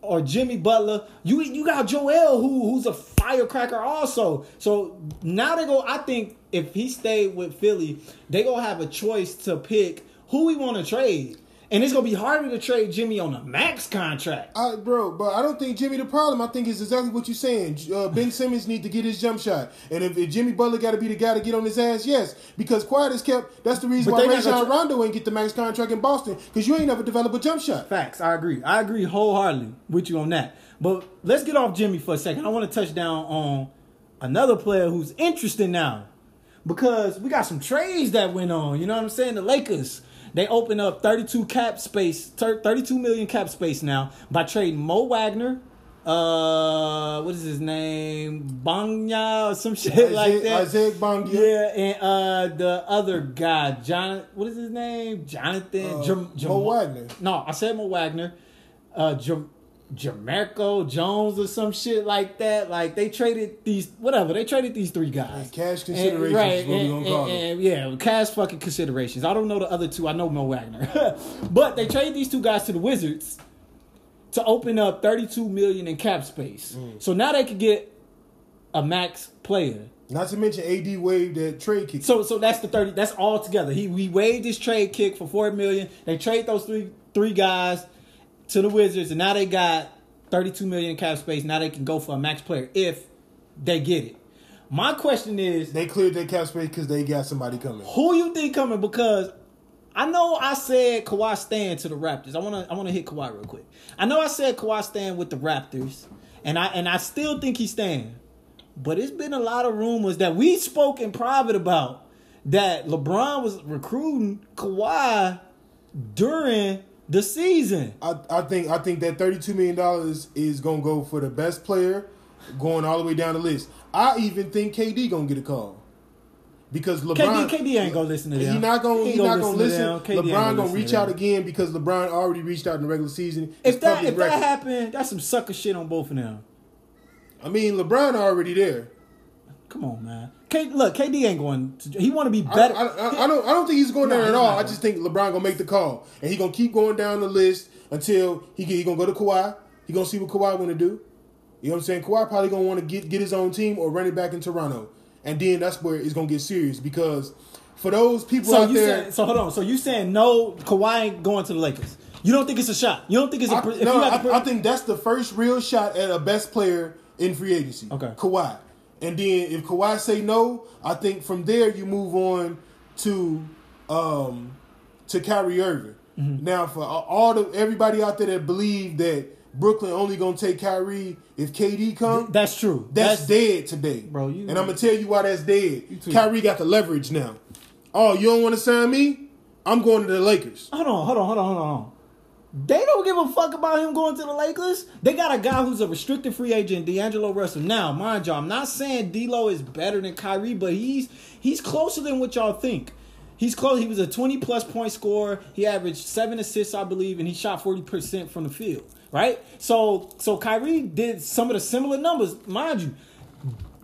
or Jimmy Butler. You you got Joel who who's a firecracker also. So now they go. I think if he stayed with Philly, they gonna have a choice to pick who we want to trade. And it's going to be harder to trade Jimmy on a max contract. I, bro, but I don't think Jimmy the problem. I think it's exactly what you're saying. Uh, Ben Simmons need to get his jump shot. And if, if Jimmy Butler got to be the guy to get on his ass, yes. Because quiet is kept. That's the reason but why Rajon tra- Rondo ain't get the max contract in Boston. Because you ain't never developed a jump shot. Facts. I agree. I agree wholeheartedly with you on that. But let's get off Jimmy for a second. I want to touch down on another player who's interesting now. Because we got some trades that went on. You know what I'm saying? The Lakers. They open up thirty-two cap space, thirty-two million cap space now by trading Mo Wagner, uh, what is his name, Banya or some shit Isaac, like that. Isaac Banya. Yeah, and uh, the other guy, John. What is his name? Jonathan. Uh, Jam- Jam- Mo Wagner. No, I said Mo Wagner. Uh, Jam- Jamarco Jones or some shit like that. Like they traded these, whatever. They traded these three guys. And cash considerations. And, right. Is what and, we gonna call and, and, yeah, cash fucking considerations. I don't know the other two. I know Mo Wagner, but they traded these two guys to the Wizards to open up thirty-two million dollars in cap space. Mm. So now they could get a max player. Not to mention A D waived that trade kick. So so that's the thirty. That's all together. He we waived his trade kick for four million. They trade those three three guys to the Wizards, and now they got thirty-two million dollars in cap space. Now they can go for a max player if they get it. My question is... They cleared their cap space because they got somebody coming. Who you think coming? Because I know I said Kawhi Stan to the Raptors. I want to I want to hit Kawhi real quick. I know I said Kawhi Stan with the Raptors, and I and I still think he's staying. But it's been a lot of rumors that we spoke in private about that LeBron was recruiting Kawhi during... the season. I, I think I think that thirty-two million dollars is going to go for the best player going all the way down the list. I even think K D going to get a call. Because LeBron... K D, K D ain't going to listen to them. He's not going he he to listen. listen. LeBron going to reach out again because LeBron already reached out in the regular season. If that if that happened, that's some sucker shit on both of them. I mean, LeBron already there. Come on, man. K, look, K D ain't going to... He want to be better. I, I, I don't I don't think he's going no, there at all. Not. I just think LeBron going to make the call. And he's going to keep going down the list until he's he going to go to Kawhi. He's going to see what Kawhi want to do. You know what I'm saying? Kawhi probably going to want to get, get his own team or run it back in Toronto. And then that's where it's going to get serious because for those people so out you there... Saying, so hold on. So you saying no, Kawhi ain't going to the Lakers. You don't think it's a shot? You don't think it's a... I, if no, you I, the, I think that's the first real shot at a best player in free agency. Okay. Kawhi. And then if Kawhi say no, I think from there you move on to um, to Kyrie Irving. Mm-hmm. Now for all the everybody out there that believe that Brooklyn only gonna take Kyrie if K D come, that's true. That's, that's dead today, bro. You, and I'm gonna tell you why that's dead. Kyrie got the leverage now. Oh, you don't want to sign me? I'm going to the Lakers. Hold on, hold on, hold on, hold on, hold on. They don't give a fuck about him going to the Lakers. They got a guy who's a restricted free agent, D'Angelo Russell. Now, mind y'all, I'm not saying D'Lo is better than Kyrie, but he's he's closer than what y'all think. He's close. He was a twenty-plus point scorer. He averaged seven assists, I believe, and he shot forty percent from the field, right? So, so Kyrie did some of the similar numbers. Mind you,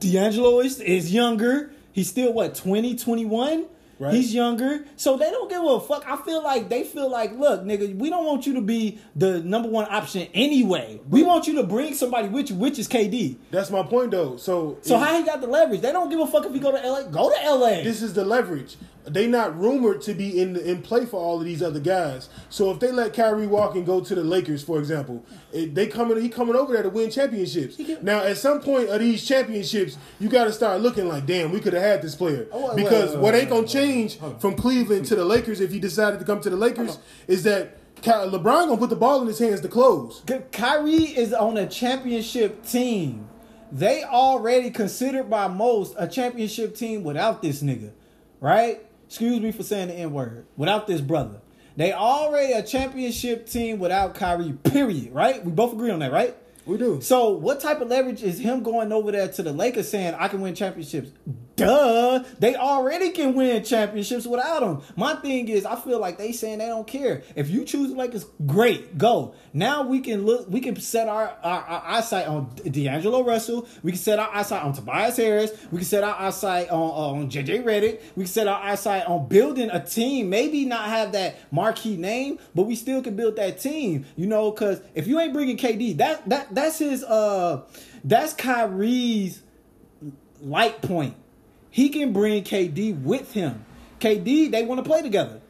D'Angelo is, is younger. He's still, what, twenty, twenty-one? Right. He's younger, so they don't give a fuck. I feel like they feel like, look, nigga, we don't want you to be the number one option anyway. We want you to bring somebody with you, which is K D. That's my point, though. So, so how he got the leverage? They don't give a fuck if he go to L A. Go to L A. This is the leverage. They not rumored to be in the, in play for all of these other guys. So if they let Kyrie walk and go to the Lakers, for example, they coming he coming over there to win championships. Now at some point of these championships, you got to start looking like, damn, we could have had this player oh, wait, because wait, wait, what ain't gonna change from Cleveland to the Lakers if he decided to come to the Lakers is that LeBron gonna put the ball in his hands to close. Kyrie is on a championship team. They already considered by most a championship team without this nigga, right? Excuse me for saying the N-word. Without this brother. They already a championship team without Kyrie, period, right? We both agree on that, right? We do. So what type of leverage is him going over there to the Lakers saying, I can win championships? Duh. They already can win championships without him. My thing is, I feel like they saying they don't care. If you choose the Lakers, great, go. Now we can look, we can set our, our, our eyesight on D'Angelo Russell. We can set our eyesight on Tobias Harris. We can set our eyesight on, on J J Redick. We can set our eyesight on building a team. Maybe not have that marquee name, but we still can build that team. You know, because if you ain't bringing K D, that that That's his, uh, that's Kyrie's light point. He can bring K D with him. K D, they want to play together.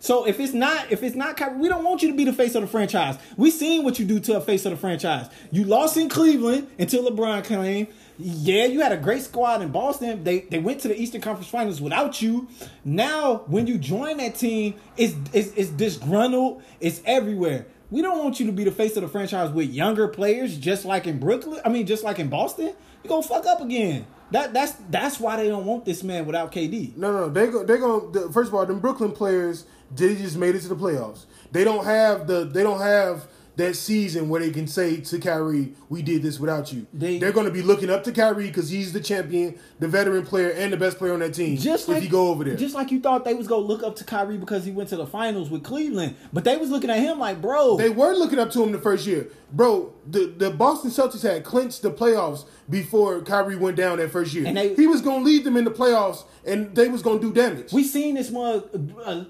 So if it's not, if it's not Kyrie, we don't want you to be the face of the franchise. We seen what you do to a face of the franchise. You lost in Cleveland until LeBron came. Yeah, you had a great squad in Boston. They they went to the Eastern Conference Finals without you. Now, when you join that team, it's it's, it's disgruntled. It's everywhere. We don't want you to be the face of the franchise with younger players, just like in Brooklyn. I mean, just like in Boston. You're going to fuck up again. That That's that's why they don't want this man without K D. No, no. They go, they gonna, first of all, them Brooklyn players, they just made it to the playoffs. They don't have the they don't have that season where they can say to Kyrie, we did this without you. They, They're going to be looking up to Kyrie because he's the champion, the veteran player, and the best player on that team just like, if you go over there. Just like you thought they was going to look up to Kyrie because he went to the finals with Cleveland. But they was looking at him like, bro. They were looking up to him the first year. Bro, the, the Boston Celtics had clinched the playoffs before Kyrie went down that first year. And they, he was going to lead them in the playoffs, and they was going to do damage. We seen this one. Uh,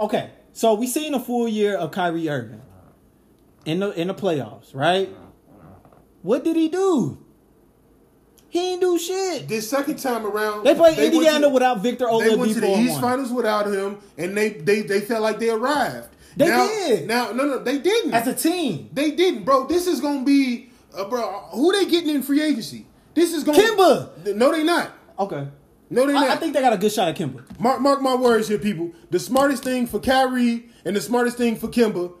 okay, so we seen a full year of Kyrie Irving. In the in the playoffs, right? What did he do? He didn't do shit. This second time around, they played they Indiana to, without Victor Oladipo. They went to the East Finals without him, and they they, they felt like they arrived. They now, did. Now, no, no, they didn't. As a team, they didn't, bro. This is gonna be, uh, bro. Who they getting in free agency? This is gonna Kimba. No, they not. Okay. No, they not. I, I think they got a good shot at Kimba. Mark mark my words here, people. The smartest thing for Kyrie and the smartest thing for Kimba.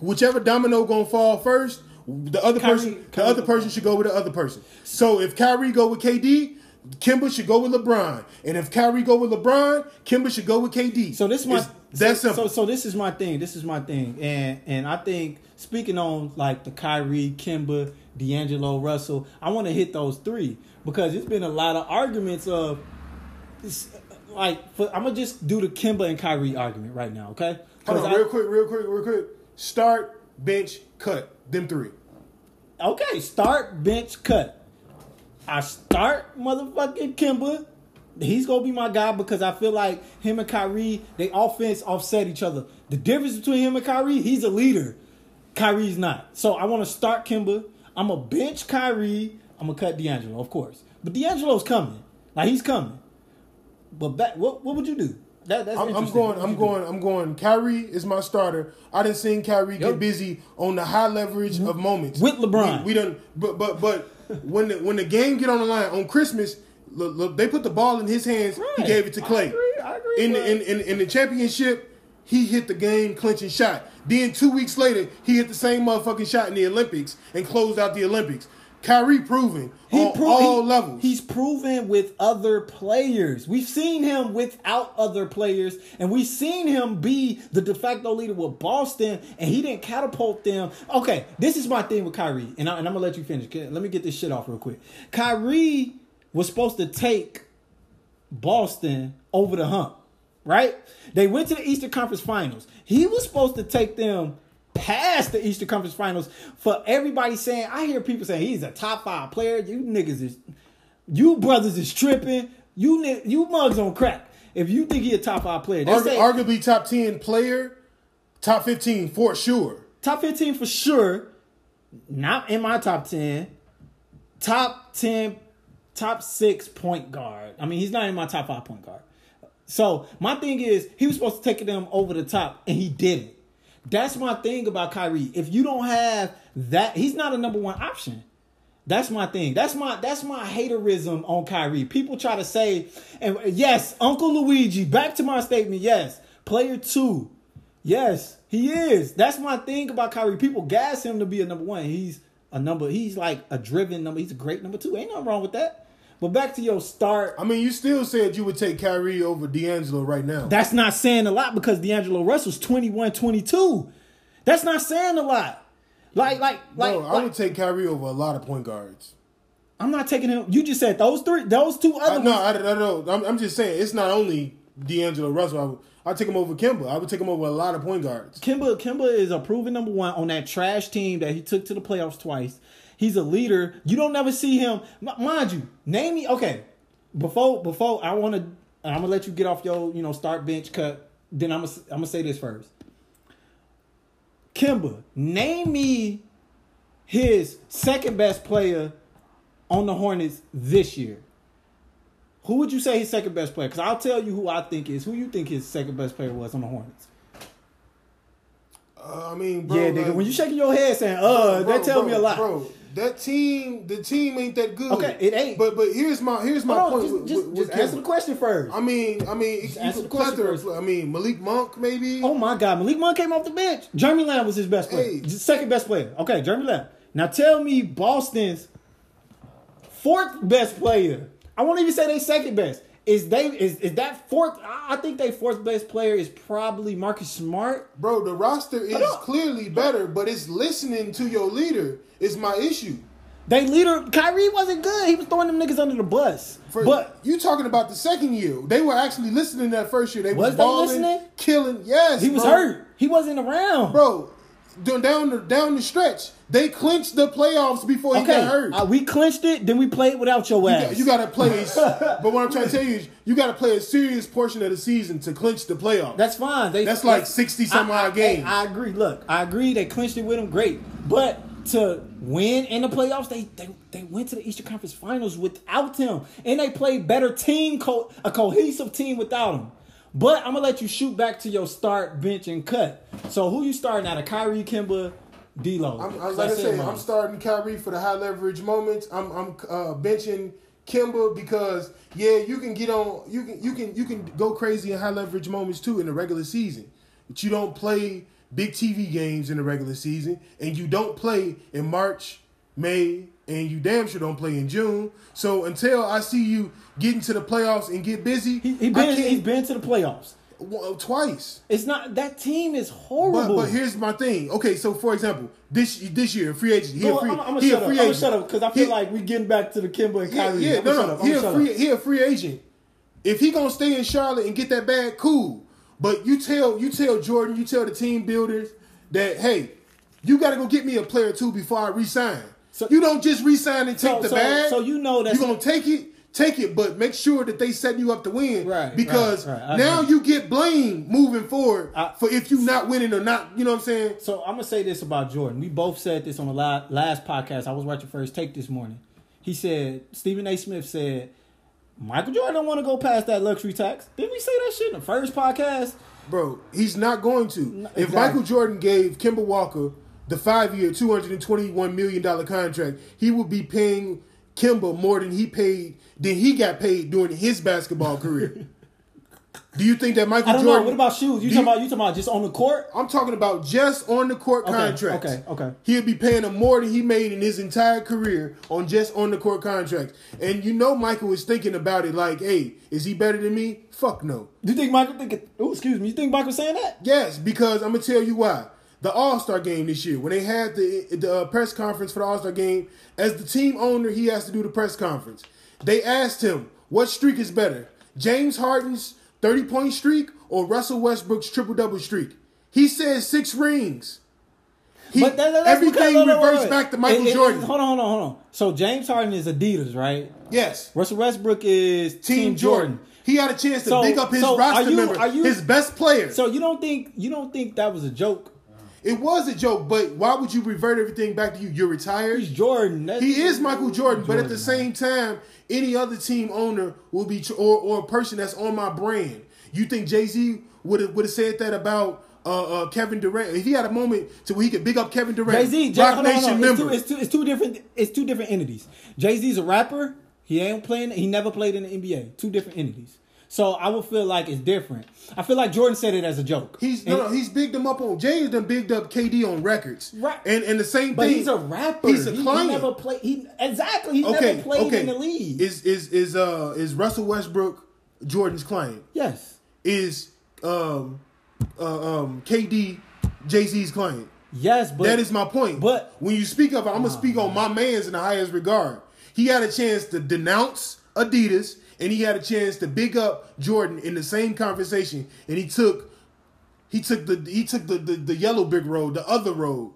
Whichever domino gonna fall first, the other Kyrie, person, the Kyrie other person should go with the other person. So if Kyrie go with K D, Kimba should go with LeBron, and if Kyrie go with LeBron, Kimba should go with K D. So this is my that's so, so so this is my thing. This is my thing, and and I think speaking on like the Kyrie, Kimba, D'Angelo Russell, I want to hit those three because it's been a lot of arguments of this. Like for, I'm gonna just do the Kimba and Kyrie argument right now, okay? Hold on, I, real quick, real quick, real quick. Start, bench, cut. Them three. Okay, start, bench, cut. I start motherfucking Kimba. He's going to be my guy because I feel like him and Kyrie, they offense offset each other. The difference between him and Kyrie, he's a leader. Kyrie's not. So I want to start Kimba. I'm going to bench Kyrie. I'm going to cut D'Angelo, of course. But D'Angelo's coming. Like, he's coming. But back, what, what would you do? That, that's I'm, I'm going. I'm going. I'm going. Kyrie is my starter. I done seen Kyrie yep. get busy on the high leverage mm-hmm. of moments with LeBron. We, we done. But but but when the, when the game get on the line on Christmas, look, look, they put the ball in his hands. Right. He gave it to Clay. I agree. I agree in, the, in in in the championship, he hit the game clinching shot. Then two weeks later, he hit the same motherfucking shot in the Olympics and closed out the Olympics. Kyrie proven he on pro- all he, levels. He's proven with other players. We've seen him without other players, and we've seen him be the de facto leader with Boston, and he didn't catapult them. Okay, this is my thing with Kyrie, and, I, and I'm going to let you finish. Let me get this shit off real quick. Kyrie was supposed to take Boston over the hump, right? They went to the Eastern Conference Finals. He was supposed to take them past the Eastern Conference Finals for everybody saying, I hear people saying he's a top five player. You niggas is, you brothers is tripping. You you mugs on crack. If you think he a top five player. Argu- say, arguably top ten player, top fifteen for sure. Top fifteen for sure. Not in my top ten. Top ten, top six point guard. I mean, he's not in my top five point guard. So my thing is, he was supposed to take them over the top, and he didn't. That's my thing about Kyrie. If you don't have that, he's not a number one option. That's my thing. That's my that's my haterism on Kyrie. People try to say, and yes, Uncle Luigi, back to my statement, yes. Player two, yes. He is. That's my thing about Kyrie. People gas him to be a number one. He's a number. He's like a driven number. He's a great number two. Ain't nothing wrong with that. But back to your start. I mean, you still said you would take Kyrie over D'Angelo right now. That's not saying a lot because D'Angelo Russell's twenty-one, twenty-two. That's not saying a lot. Like, like, like. No, I like, would take Kyrie over a lot of point guards. I'm not taking him. You just said those three, those two other I, ones. No, I, I don't know. I'm, I'm just saying it's not only D'Angelo Russell. I would, I'd take him over Kemba. I would take him over a lot of point guards. Kemba, Kemba is a proven number one on that trash team that he took to the playoffs twice. He's a leader. You don't never see him. Mind you, name me. Okay, before before I want to, I'm gonna let you get off your you know start bench cut. Then I'm gonna I'm gonna say this first. Kemba, name me his second best player on the Hornets this year. Who would you say his second best player? Because I'll tell you who I think is. Who you think his second best player was on the Hornets? Uh, I mean, bro. Yeah, nigga. Like, when you shaking your head saying, "Uh," bro, that tells me a lot. Bro, that team, the team ain't that good. Okay, it ain't. But but here's my here's my Hold point. On, just, with, just, with just answer the question first. I mean, I mean, just answer the question first. I mean, Malik Monk maybe. Oh my God, Malik Monk came off the bench. Jeremy Lamb was his best player, hey. second best player. Okay, Jeremy Lamb. Now tell me Boston's fourth best player. I won't even say they second best. Is they is, is that fourth? I think they fourth best player is probably Marcus Smart. Bro, the roster is clearly better, but it's listening to your leader is my issue. They leader Kyrie wasn't good. He was throwing them niggas under the bus. For, but you talking about the second year? They were actually listening that first year. They was, was balling, they listening? Killing. Yes, he was bro. hurt. He wasn't around, bro. Down the down the stretch, they clinched the playoffs before he okay. got hurt. Uh, we clinched it, then we played without your ass. You got to play, but what I'm trying to tell you is, you got to play a serious portion of the season to clinch the playoffs. That's fine. They, That's like sixty some odd games. I, I agree. Look, I agree. They clinched it with them, great. But to win in the playoffs, they they, they went to the Eastern Conference Finals without him, and they played better team, co- a cohesive team without him. But I'm going to let you shoot back to your start, bench, and cut. So who you starting out of? Kyrie, Kemba, D-Lo. I'm, I was like I said, I'm starting Kyrie for the high leverage moments. I'm I'm uh, benching Kemba because yeah, you can get on you can you can you can go crazy in high leverage moments too in the regular season. But you don't play big T V games in the regular season, and you don't play in March, May, and you damn sure don't play in June. So until I see you getting to the playoffs and get busy, he, he been, he's been to the playoffs twice. It's not that team is horrible. But, but here's my thing. Okay, so for example, this this year free agent. He no, a free, I'm, I'm gonna he shut a free up. Agent. I'm gonna shut up because I feel he, like we're getting back to the Kemba and Kyrie. Yeah, yeah no, no. He a free. Up. He a free agent. If he gonna stay in Charlotte and get that bag, cool. But you tell you tell Jordan, you tell the team builders that hey, you gotta go get me a player too before I resign. So, you don't just resign and take so, the so, bag. So you know that you're going to take it, take it, but make sure that they set you up to win. Right. Because right, right, now you get blamed moving forward I, for if you're not winning or not. You know what I'm saying? So I'm going to say this about Jordan. We both said this on the last podcast. I was watching First Take this morning. He said, Stephen A. Smith said, Michael Jordan don't want to go past that luxury tax. Didn't we say that shit in the first podcast? Bro, he's not going to. No, exactly. If Michael Jordan gave Kemba Walker the five-year, two hundred twenty-one million dollars contract, he would be paying Kemba more than he paid than he got paid during his basketball career. Do you think that Michael I don't Jordan? Know. What about shoes? You talking you, about you talking about just on the court? I'm talking about just on the court okay, contracts. Okay, okay. He'll be paying him more than he made in his entire career on just on the court contracts. And you know Michael is thinking about it like, hey, is he better than me? Fuck no. Do you think Michael thinking oh excuse me, you think Michael's saying that? Yes, because I'm gonna tell you why. The All-Star Game this year, when they had the, the uh, press conference for the All-Star Game, as the team owner, he has to do the press conference. They asked him, what streak is better, James Harden's thirty-point streak or Russell Westbrook's triple-double streak? He said six rings. He, but that, that's everything because, reverts wait, back to Michael it, it, Jordan. It, hold on, hold on, hold on. So James Harden is Adidas, right? Yes. Russell Westbrook is Team, Team Jordan. Jordan. He had a chance to so, pick up his so roster you, member, you, his best player. So you don't think you don't think that was a joke? It was a joke, but why would you revert everything back to you? You're retired. He's Jordan. That's he is Michael Jordan, Jordan, but at the same time, any other team owner will be or or a person that's on my brand. You think Jay-Z would have would have said that about uh, uh, Kevin Durant? If he had a moment to where he could big up Kevin Durant, Jay-Z, Jay- Rock Nation member. It's two, it's, two, it's two different. It's two different entities. Jay-Z's a rapper. He ain't playing. He never played in the N B A. Two different entities. So I would feel like it's different. I feel like Jordan said it as a joke. He's and, no, he's bigged him up on James. Done bigged up K D on records. Right. And and the same but thing. But he's a rapper. He's a he, client. He never played. He exactly. He's okay, never played okay. in the league. Is is is uh is Russell Westbrook Jordan's client? Yes. Is um uh, um K D Jay-Z's client? Yes, but that is my point. But when you speak of, I'm gonna oh, speak on my man's in the highest regard. He had a chance to denounce Adidas, and he had a chance to big up Jordan in the same conversation, and he took, he took the he took the the, the yellow brick road, the other road,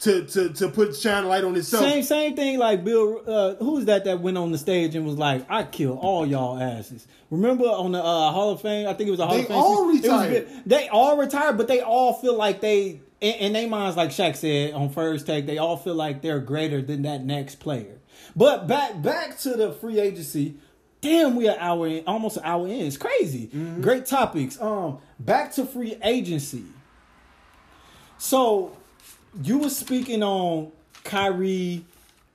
to to to put shine light on himself. Same same thing like Bill. Uh, who's that that went on the stage and was like, "I kill all y'all asses." Remember on the uh, Hall of Fame? I think it was a Hall they of Fame. They all retired. Was, they all retired, but they all feel like they. In, in their minds, like Shaq said on First Take, they all feel like they're greater than that next player. But back back to the free agency, damn, we are an hour in, almost an hour in. It's crazy. Mm-hmm. Great topics. Um, back to free agency. So you were speaking on Kyrie,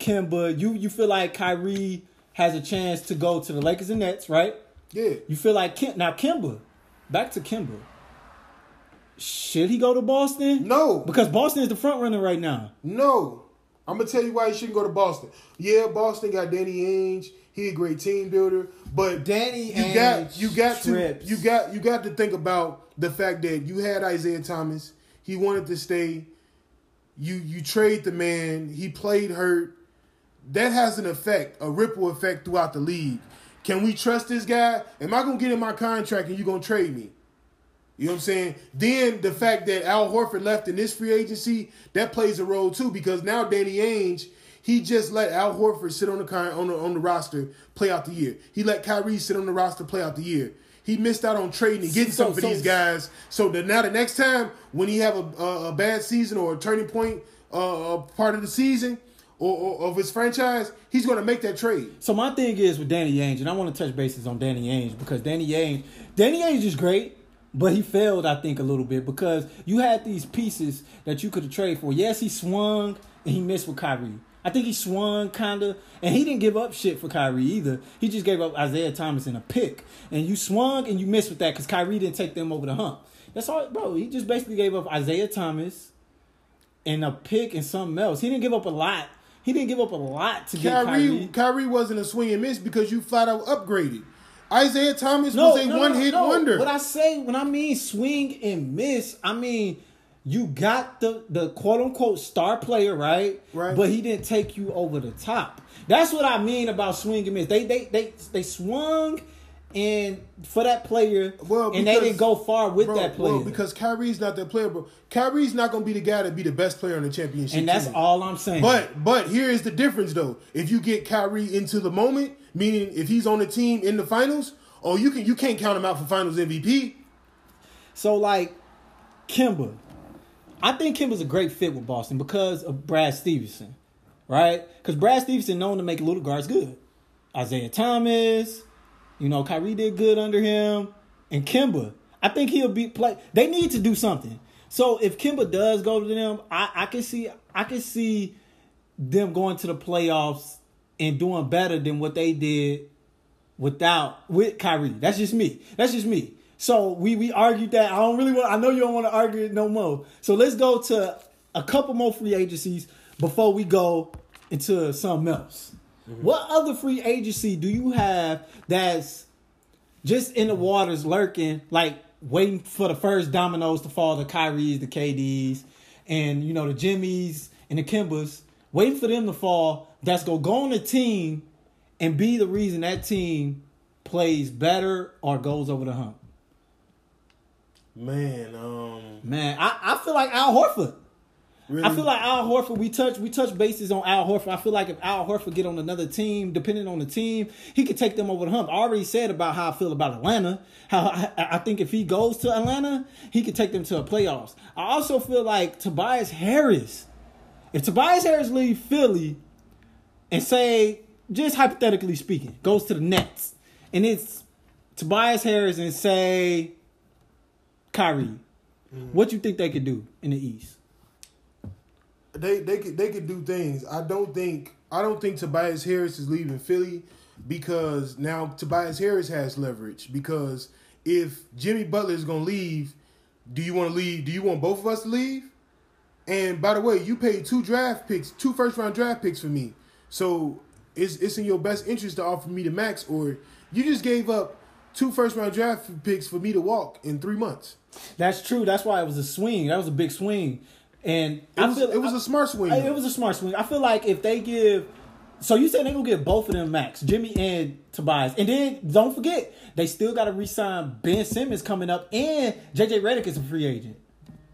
Kemba. You you feel like Kyrie has a chance to go to the Lakers and Nets, right? Yeah. You feel like Kim, now Kemba. Back to Kemba. Should he go to Boston? No. Because Boston is the front runner right now. No. I'm going to tell you why he shouldn't go to Boston. Yeah, Boston got Danny Ainge. He a great team builder, but Danny you Ainge got you got trips. to you got you got to think about the fact that you had Isaiah Thomas. He wanted to stay. You you trade the man. He played hurt. That has an effect, a ripple effect throughout the league. Can we trust this guy? Am I going to get in my contract and you going to trade me? You know what I'm saying? Then the fact that Al Horford left in this free agency, that plays a role too, because now Danny Ainge, he just let Al Horford sit on the on the, on the roster, play out the year. He let Kyrie sit on the roster, play out the year. He missed out on trading and getting so, some for so, these guys. So that now the next time when he have a, a, a bad season or a turning point uh, part of the season or, or of his franchise, he's going to make that trade. So my thing is with Danny Ainge, and I want to touch bases on Danny Ainge because Danny Ainge, Danny Ainge is great. But he failed, I think, a little bit because you had these pieces that you could have traded for. Yes, he swung and he missed with Kyrie. I think he swung kind of, and he didn't give up shit for Kyrie either. He just gave up Isaiah Thomas in a pick. And you swung and you missed with that because Kyrie didn't take them over the hump. That's all, bro. He just basically gave up Isaiah Thomas and a pick and something else. He didn't give up a lot. He didn't give up a lot to get Kyrie. Kyrie wasn't a swing and miss because you flat out upgraded. Isaiah Thomas no, was a no, one-hit no, no. wonder. What I say, when I mean swing and miss, I mean you got the, the quote-unquote star player, right? Right. But he didn't take you over the top. That's what I mean about swing and miss. They they they, they swung and for that player, well, because, and they didn't go far with bro, that player. Well, because Kyrie's not that player, bro. Kyrie's not going to be the guy to be the best player on the championship And that's team. all I'm saying. But, but here is the difference, though. If you get Kyrie into the moment, meaning if he's on the team in the finals, oh, you can you can't count him out for finals M V P. So, like, Kemba. I think Kemba's a great fit with Boston because of Brad Stevenson, right? Because Brad Stevenson known to make little guards good. Isaiah Thomas, you know, Kyrie did good under him. And Kemba, I think he'll be play. They need to do something. So, if Kemba does go to them, I, I can see I can see them going to the playoffs and doing better than what they did without with Kyrie. That's just me. That's just me. So we we argued that. I don't really want. I know you don't want to argue it no more. So let's go to a couple more free agencies before we go into something else. Mm-hmm. What other free agency do you have that's just in the waters lurking, like waiting for the first dominoes to fall? The Kyries, the K Ds, and you know the Jimmys and the Kembas, waiting for them to fall. That's going to go on a team and be the reason that team plays better or goes over the hump. Man, um... Man, I, I feel like Al Horford. Really? I feel like Al Horford, we touch we touch bases on Al Horford. I feel like if Al Horford get on another team, depending on the team, he could take them over the hump. I already said about how I feel about Atlanta. How I, I think if he goes to Atlanta, he could take them to a playoffs. I also feel like Tobias Harris. If Tobias Harris leaves Philly... and say, just hypothetically speaking, goes to the Nets. And it's Tobias Harris and say Kyrie. Mm. What you think they could do in the East? They they could they could do things. I don't think I don't think Tobias Harris is leaving Philly. because now Tobias Harris has leverage. Because if Jimmy Butler is going to leave, do you want to leave? Do you want both of us to leave? And by the way, you paid two draft picks, two first-round draft picks for me. So it's it's in your best interest to offer me the max, or you just gave up two first-round draft picks for me to walk in three months. That's true. That's why it was a swing. That was a big swing. And it I was, feel, it was I, a smart swing. I, it was a smart swing. I feel like if they give... So you said they're going to get both of them max, Jimmy and Tobias. And then, don't forget, they still got to re-sign Ben Simmons coming up, and J J Redick is a free agent.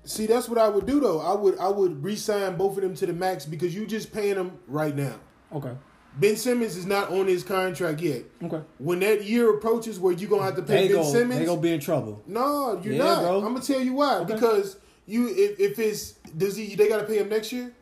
See, that's what I would do, though. I would I would re-sign both of them to the max because you're just paying them right now. Okay. Ben Simmons is not on his contract yet. Okay. When that year approaches where you're going to have to pay they Ben go, Simmons... They're going to be in trouble. No, you're yeah, not. Bro. I'm going to tell you why. Okay. Because you if, if it's... Does he? They got to pay him next year?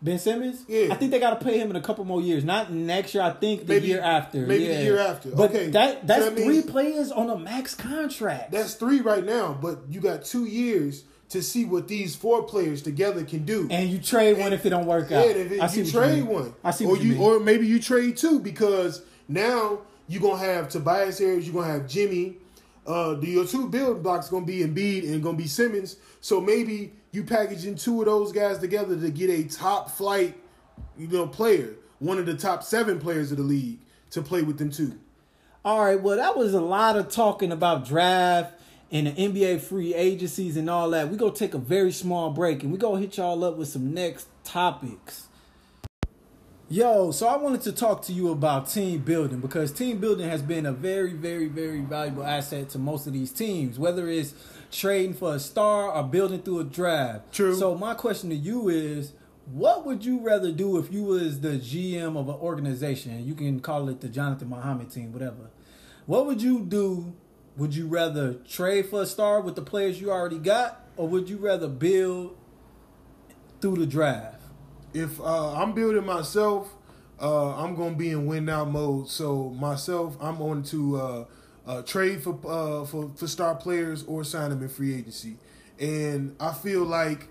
Ben Simmons? Yeah. I think they got to pay him in a couple more years. Not next year. I think the maybe, year after. Maybe yeah. the year after. But okay. That, that's so that three players on a max contract. That's three right now, but you got two years to see what these four players together can do. And you trade and, one if it don't work yeah, out. Yeah, if it, I see you trade you one. I see what or you, you mean. Or maybe you trade two because now you're going to have Tobias Harris, you're going to have Jimmy. Uh, your two build blocks going to be Embiid and going to be Simmons. So maybe... You packaging two of those guys together to get a top flight, you know, player, one of the top seven players of the league to play with them too. All right, well, that was a lot of talking about draft and the N B A free agencies and all that. We're going to take a very small break, and we're going to hit y'all up with some next topics. Yo, so I wanted to talk to you about team building because team building has been a very, very, very valuable asset to most of these teams, whether it's trading for a star or building through a draft. True. So my question to you is, what would you rather do if you was the G M of an organization? You can call it the Jonathan Muhammad team, whatever. What would you do? Would you rather trade for a star with the players you already got, or would you rather build through the draft? If uh, I'm building myself, uh, I'm going to be in win-now mode. So myself, I'm on to uh, uh, trade for, uh, for for star players or sign them in free agency. And I feel like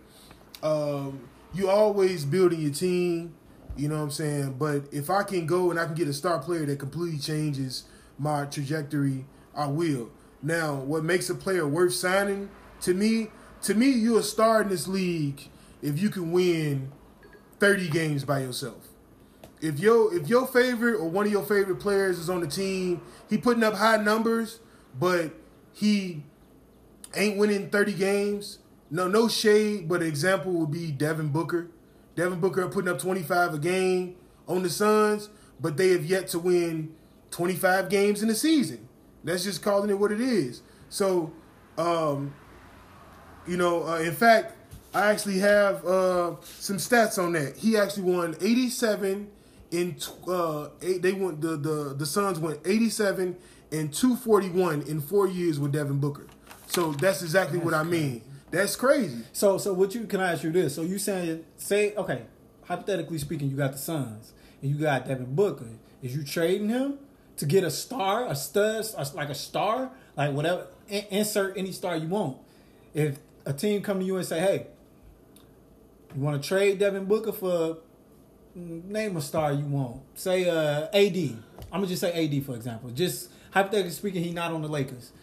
um, you always building your team, you know what I'm saying? But if I can go and I can get a star player that completely changes my trajectory, I will. Now, what makes a player worth signing, to me, to me, you're a star in this league if you can win thirty games by yourself. If your if your favorite or one of your favorite players is on the team, he putting up high numbers, but he ain't winning thirty games. No, no shade, but an example would be Devin Booker. Devin Booker putting up twenty-five a game on the Suns, but they have yet to win twenty-five games in the season. That's just calling it what it is. So, um, you know, uh, in fact, I actually have uh, some stats on that. He actually won eighty-seven in uh, eight, they won the the the Suns won eighty-seven and two forty-one in four years with Devin Booker. So that's exactly that's what I mean. Crazy. That's crazy. So so what you can I ask you this? So you saying say okay, hypothetically speaking, you got the Suns and you got Devin Booker. Is you trading him to get a star, a stud, like a star, like whatever? Insert any star you want. If a team come to you and say, hey, you want to trade Devin Booker for name a star you want. Say uh, A D. I'm going to just say A D, for example. Just hypothetically speaking, he's not on the Lakers.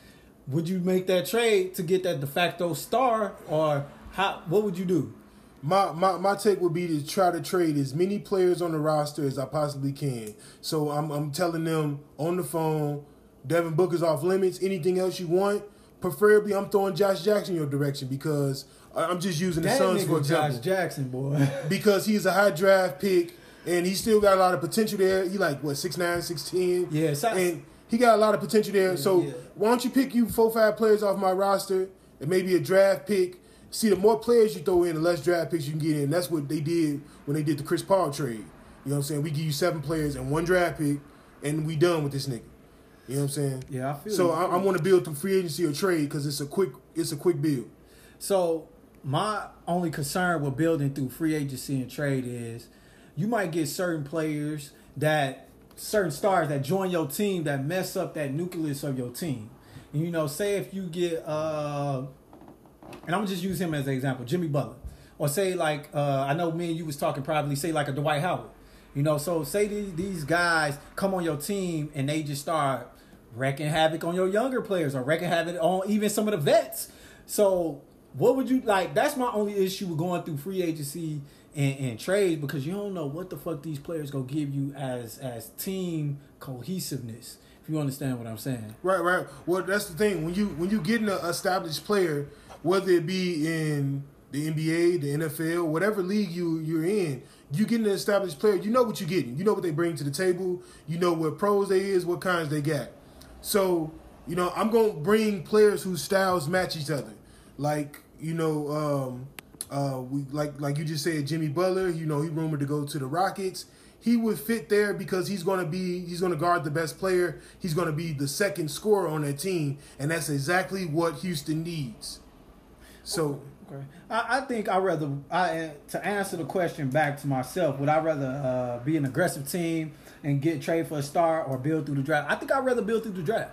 Would you make that trade to get that de facto star, or how? What would you do? My, my my take would be to try to trade as many players on the roster as I possibly can. So I'm I'm telling them on the phone, Devin Booker's off limits. Anything else you want? Preferably, I'm throwing Josh Jackson in your direction because – I'm just using that the Suns for example. Josh Jackson, boy. Because he's a high draft pick, and he still got a lot of potential there. He like, what, six nine, six ten? Yeah. So and he got a lot of potential there. Yeah, so yeah. Why don't you pick you four five players off my roster and maybe a draft pick. See, the more players you throw in, the less draft picks you can get in. That's what they did when they did the Chris Paul trade. You know what I'm saying? We give you seven players and one draft pick, and we done with this nigga. You know what I'm saying? Yeah, I feel So you. I, I want to build through free agency or trade because it's a quick, it's a quick build. So... My only concern with building through free agency and trade is you might get certain players that certain stars that join your team that mess up that nucleus of your team. And, you know, say if you get uh, and I'm going to just use him as an example, Jimmy Butler, or say like uh, I know me and you was talking privately, say like a Dwight Howard. You know, so say these, these guys come on your team and they just start wrecking havoc on your younger players or wrecking havoc on even some of the vets. So what would you like? That's my only issue with going through free agency and, and trades, because you don't know what the fuck these players going to give you as as team cohesiveness. If you understand what I'm saying. Right, right. Well, that's the thing. When you when you get an established player, whether it be in the N B A, the N F L, whatever league you, you're in, you getting an established player, you know what you're getting. You know what they bring to the table. You know what pros they is, what kinds they got. So, you know, I'm going to bring players whose styles match each other. Like, you know, um, uh, we like like you just said, Jimmy Butler, you know, he rumored to go to the Rockets. He would fit there because he's going to be, he's going to guard the best player. He's going to be the second scorer on that team. And that's exactly what Houston needs. So... Okay. I, I think I'd rather, I, to answer the question back to myself, would I rather uh, be an aggressive team and get trade for a star or build through the draft? I think I'd rather build through the draft.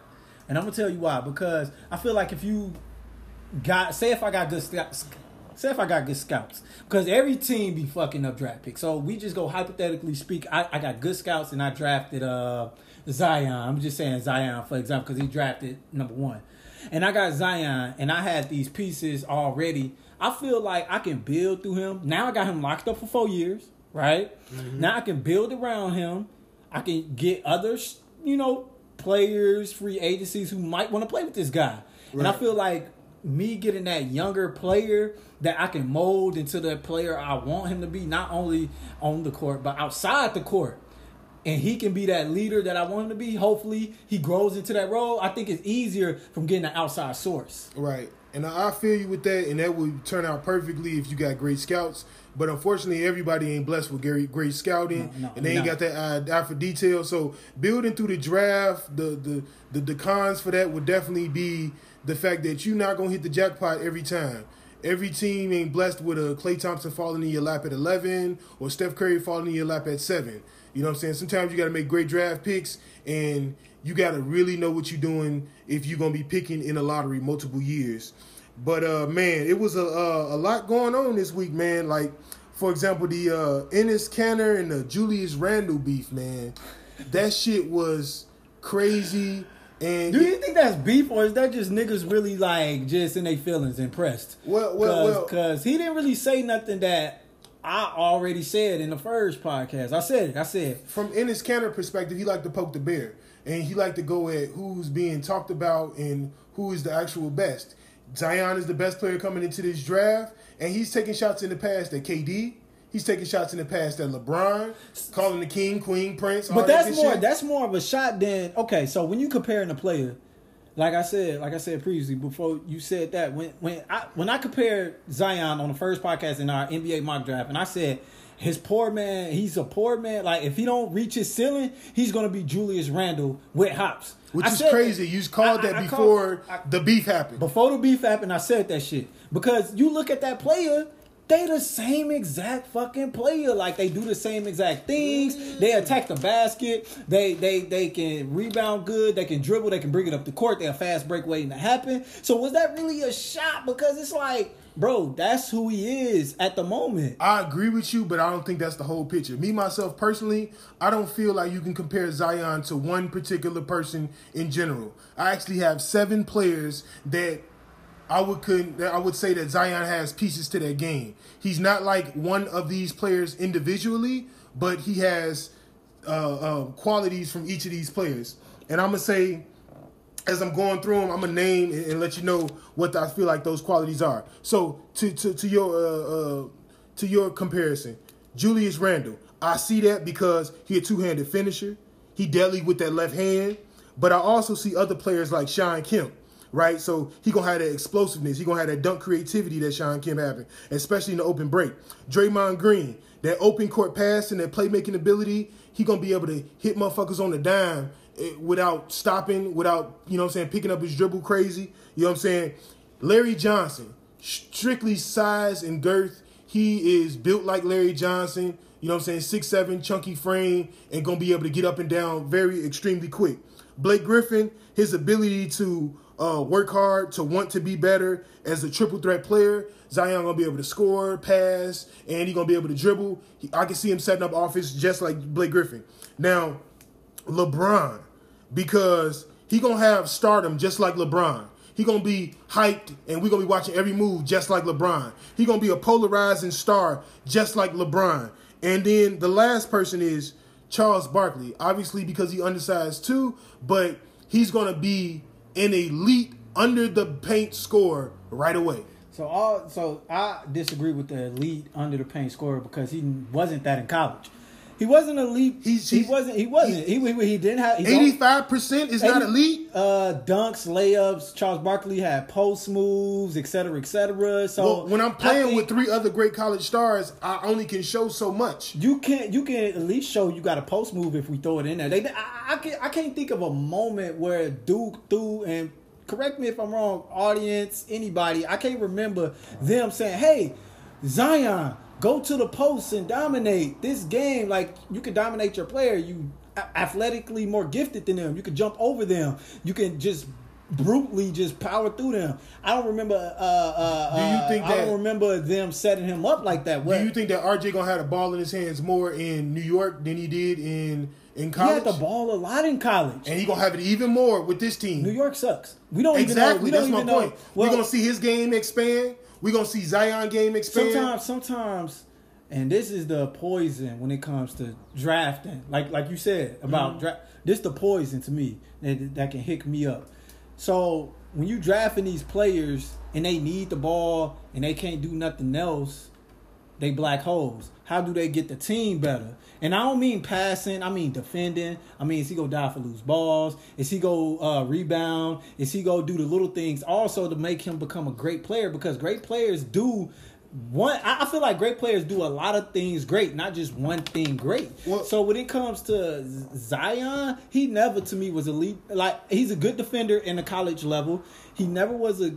And I'm going to tell you why. Because I feel like if you got, say if I got good scouts, say if I got good scouts, because every team be fucking up draft picks. So we just go hypothetically speak, I, I got good scouts and I drafted uh, Zion. I'm just saying Zion, for example, because he drafted number one. And I got Zion and I had these pieces already. I feel like I can build through him. Now I got him locked up for four years, right? Mm-hmm. Now I can build around him. I can get other, you know, players, free agencies who might want to play with this guy. Right. And I feel like me getting that younger player that I can mold into the player I want him to be, not only on the court, but outside the court. And he can be that leader that I want him to be. Hopefully he grows into that role. I think it's easier from getting an outside source. Right. And I feel you with that, and that would turn out perfectly if you got great scouts. But unfortunately, everybody ain't blessed with great, great scouting, no, no, and they ain't no. got that eye for detail. So building through the draft, the, the the the cons for that would definitely be the fact that you're not going to hit the jackpot every time. Every team ain't blessed with a Klay Thompson falling in your lap at eleven or Steph Curry falling in your lap at seven. You know what I'm saying? Sometimes you got to make great draft picks, and you got to really know what you're doing if you're going to be picking in the lottery multiple years. But, uh, man, it was a, a a lot going on this week, man. Like, for example, the uh, Enes Kanter and the Julius Randle beef, man. That shit was crazy. And do you think that's beef, or is that just niggas really, like, just in their feelings impressed? Well, well, Cause, well. Because he didn't really say nothing that I already said in the first podcast. I said it. I said from Enes Kanter perspective, he liked to poke the bear. And he liked to go at who's being talked about and who is the actual best. Zion is the best player coming into this draft. And he's taking shots in the past at K D. He's taking shots in the past at LeBron. Calling the king, queen, prince. But all that's that more shit. That's more of a shot than... Okay, so when you comparing a player... Like I said, like I said previously, before you said that, when when I when I compared Zion on the first podcast in our N B A mock draft, and I said his poor man, he's a poor man. Like if he don't reach his ceiling, he's gonna be Julius Randle with hops, which I is crazy. That. You called I, that I, before I called, I, the beef happened. Before the beef happened, I said that shit because you look at that player. They the same exact fucking player. Like, they do the same exact things. They attack the basket. They they they can rebound good. They can dribble. They can bring it up the court. They're a fast break waiting to happen. So was that really a shot? Because it's like, bro, that's who he is at the moment. I agree with you, but I don't think that's the whole picture. Me, myself, personally, I don't feel like you can compare Zion to one particular person in general. I actually have seven players that... I would couldn't, I would say that Zion has pieces to that game. He's not like one of these players individually, but he has uh, uh, qualities from each of these players. And I'm going to say, as I'm going through them, I'm going to name and, and let you know what I feel like those qualities are. So to to, to your uh, uh, to your comparison, Julius Randle, I see that because he's a two-handed finisher. He deadly with that left hand. But I also see other players like Sean Kemp. Right, so he gonna have that explosiveness. He gonna have that dunk creativity that Sean Kemp having, especially in the open break. Draymond Green, that open court pass and that playmaking ability, he gonna be able to hit motherfuckers on the dime without stopping, without, you know what I'm saying, picking up his dribble crazy. You know what I'm saying? Larry Johnson, strictly size and girth. He is built like Larry Johnson. You know what I'm saying? six seven, chunky frame, and gonna be able to get up and down very extremely quick. Blake Griffin, his ability to uh, work hard, to want to be better as a triple threat player. Zion going to be able to score, pass, and he's going to be able to dribble. He, I can see him setting up offense just like Blake Griffin. Now, LeBron, because he's going to have stardom just like LeBron. He's going to be hyped, and we're going to be watching every move just like LeBron. He's going to be a polarizing star just like LeBron. And then the last person is Charles Barkley, obviously because he's undersized too, but he's going to be an elite under the paint scorer right away. So all, so I disagree with the elite under the paint scorer because he wasn't that in college. He wasn't elite. He's, he he's, wasn't. He wasn't. He he, he didn't have. eighty-five percent is eighty, not elite. Uh, dunks, layups. Charles Barkley had post moves, et cetera, et cetera. So well, when I'm playing think, with three other great college stars, I only can show so much. You can you can at least show you got a post move if we throw it in there. They, I, I can't I can't think of a moment where Duke threw and correct me if I'm wrong, audience, anybody, I can't remember them saying, "Hey, Zion, go to the post and dominate this game." Like, you can dominate your player. You athletically more gifted than them. You can jump over them. You can just brutally just power through them. I don't remember. Uh, uh, do you think uh, that, I don't remember them setting him up like that. What? Do you think that R J gonna have the ball in his hands more in New York than he did in in college? He had the ball a lot in college, and he gonna have it even more with this team. New York sucks. We don't exactly. Even know. We That's don't my even point. Well, we're gonna see his game expand. We're going to see Zion game expand. Sometimes, sometimes, and this is the poison when it comes to drafting. Like like you said about mm-hmm. draft. This is the poison to me that, that can hick me up. So when you drafting these players and they need the ball and they can't do nothing else, they black holes. How do they get the team better? And I don't mean passing. I mean defending. I mean, is he going to die for loose balls? Is he going to uh, rebound? Is he going to do the little things also to make him become a great player? Because great players do one. I feel like great players do a lot of things great, not just one thing great. Well, so when it comes to Zion, he never to me was elite. Like, he's a good defender in the college level. He never was a,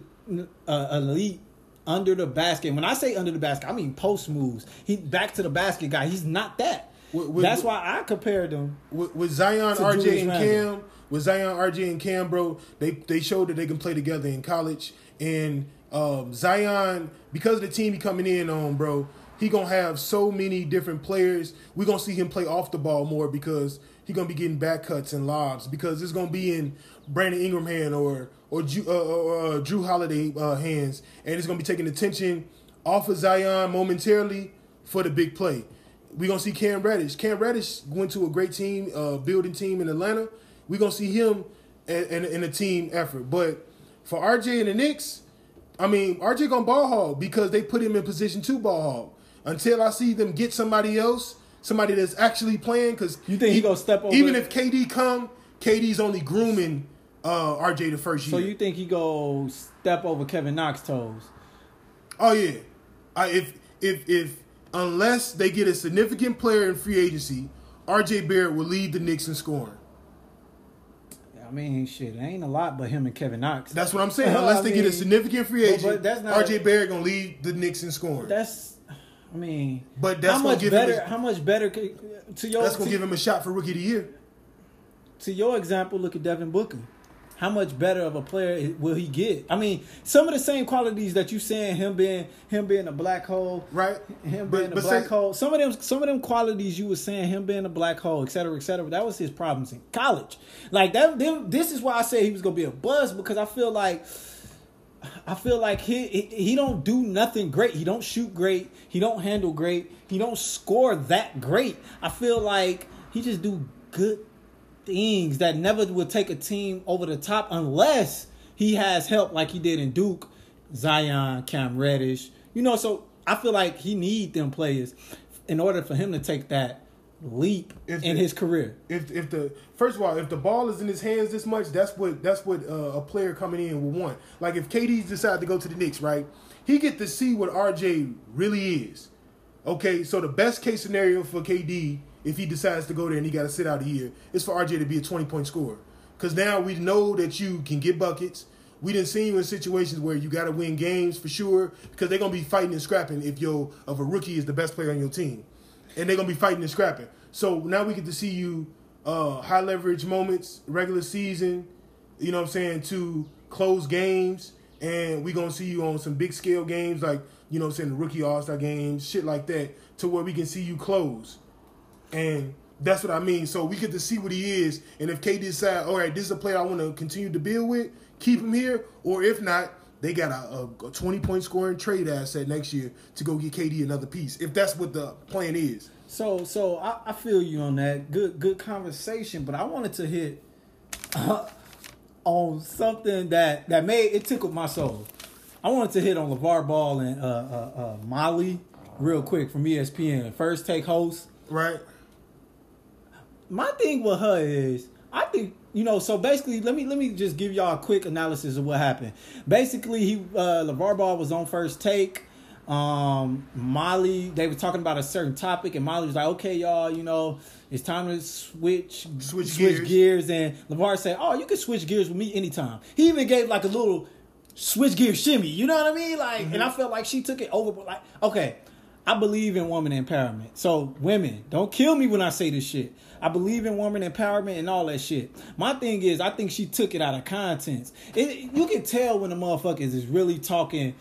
a elite under the basket. When I say under the basket, I mean post moves. He back to the basket guy. He's not that. With, with, That's why I compared them with, with Zion, R J, and Cam. With Zion, R J, and Cam, bro, they they showed that they can play together in college. And um, Zion, because of the team he coming in on, bro, he gonna have so many different players. We gonna see him play off the ball more because he gonna be getting back cuts and lobs because it's gonna be in Brandon Ingram hand or or, uh, or uh, Drew Holiday uh, hands, and it's gonna be taking attention off of Zion momentarily for the big play. We're going to see Cam Reddish. Cam Reddish went to a great team, uh, building team in Atlanta. We're going to see him in, in, in a team effort. But for R J and the Knicks, I mean, R J going to ball hog because they put him in position to ball hog. Until I see them get somebody else, somebody that's actually playing. Cause you think he, he going to step over? Even if K D come, K D's only grooming uh, R J the first year. So you think he going to step over Kevin Knox's toes? Oh, yeah. I, if if if... Unless they get a significant player in free agency, R J. Barrett will lead the Knicks in scoring. I mean, shit, it ain't a lot but him and Kevin Knox. That's what I'm saying. Unless I they mean, get a significant free agent, but, but R J. Barrett going to lead the Knicks in scoring. That's, I mean, but that's how, much give better, him a, how much better could, to your, that's going to give him a shot for Rookie of the Year. To your example, look at Devin Booker. How much better of a player will he get? I mean, some of the same qualities that you saying, him being him being a black hole, right? Him being but, but a black say, hole. Some of them, some of them qualities you were saying, him being a black hole, et cetera, et cetera. That was his problems in college. Like that. Them, this is why I said he was gonna be a bust because I feel like, I feel like he he don't do nothing great. He don't shoot great. He don't handle great. He don't score that great. I feel like he just do good things that never would take a team over the top unless he has help like he did in Duke, Zion, Cam Reddish. You know, so I feel like he need them players in order for him to take that leap if in the, his career. If if the first of all, if the ball is in his hands this much, that's what that's what uh, a player coming in will want. Like if K D decide to go to the Knicks, right? He get to see what R J really is. Okay, so the best case scenario for K D, if he decides to go there and he got to sit out a year, it's for R J to be a twenty-point scorer. Because now we know that you can get buckets. We done seen you in situations where you got to win games for sure because they're going to be fighting and scrapping if your if a rookie is the best player on your team. And they're going to be fighting and scrapping. So now we get to see you uh, high leverage moments, regular season, you know what I'm saying, to close games. And we're going to see you on some big scale games like, you know what I'm saying, the rookie all-star games, shit like that, to where we can see you close. And that's what I mean. So we get to see what he is. And if K D decide, all right, this is a player I want to continue to build with, keep him here. Or if not, they got a twenty-point scoring trade asset next year to go get K D another piece, if that's what the plan is. So so I, I feel you on that. Good good conversation. But I wanted to hit uh, on something that, that made it tickled my soul. I wanted to hit on LeVar Ball and uh, uh, uh, Molly real quick from E S P N. First Take host. Right. My thing with her is, I think, you know, so basically, let me let me just give y'all a quick analysis of what happened. Basically, he uh, LeVar Ball was on First Take. Um, Molly, they were talking about a certain topic, and Molly was like, okay, y'all, you know, it's time to switch switch, switch gears. gears. And LeVar said, oh, you can switch gears with me anytime. He even gave, like, a little switch gear shimmy, you know what I mean? Like, mm-hmm. And I felt like she took it over. But, like, okay, I believe in woman empowerment. So, women, don't kill me when I say this shit. I believe in woman empowerment and all that shit. My thing is, I think she took it out of context. It, you can tell when the motherfuckers is really talking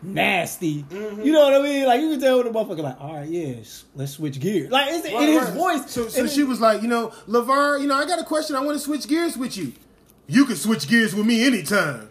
nasty. Mm-hmm. You know what I mean? Like, you can tell when the motherfucker like, all right, yeah, let's switch gears. Like, it's right, in his right. voice. So, so she was like, you know, LeVar, you know, I got a question. I want to switch gears with you. You can switch gears with me anytime.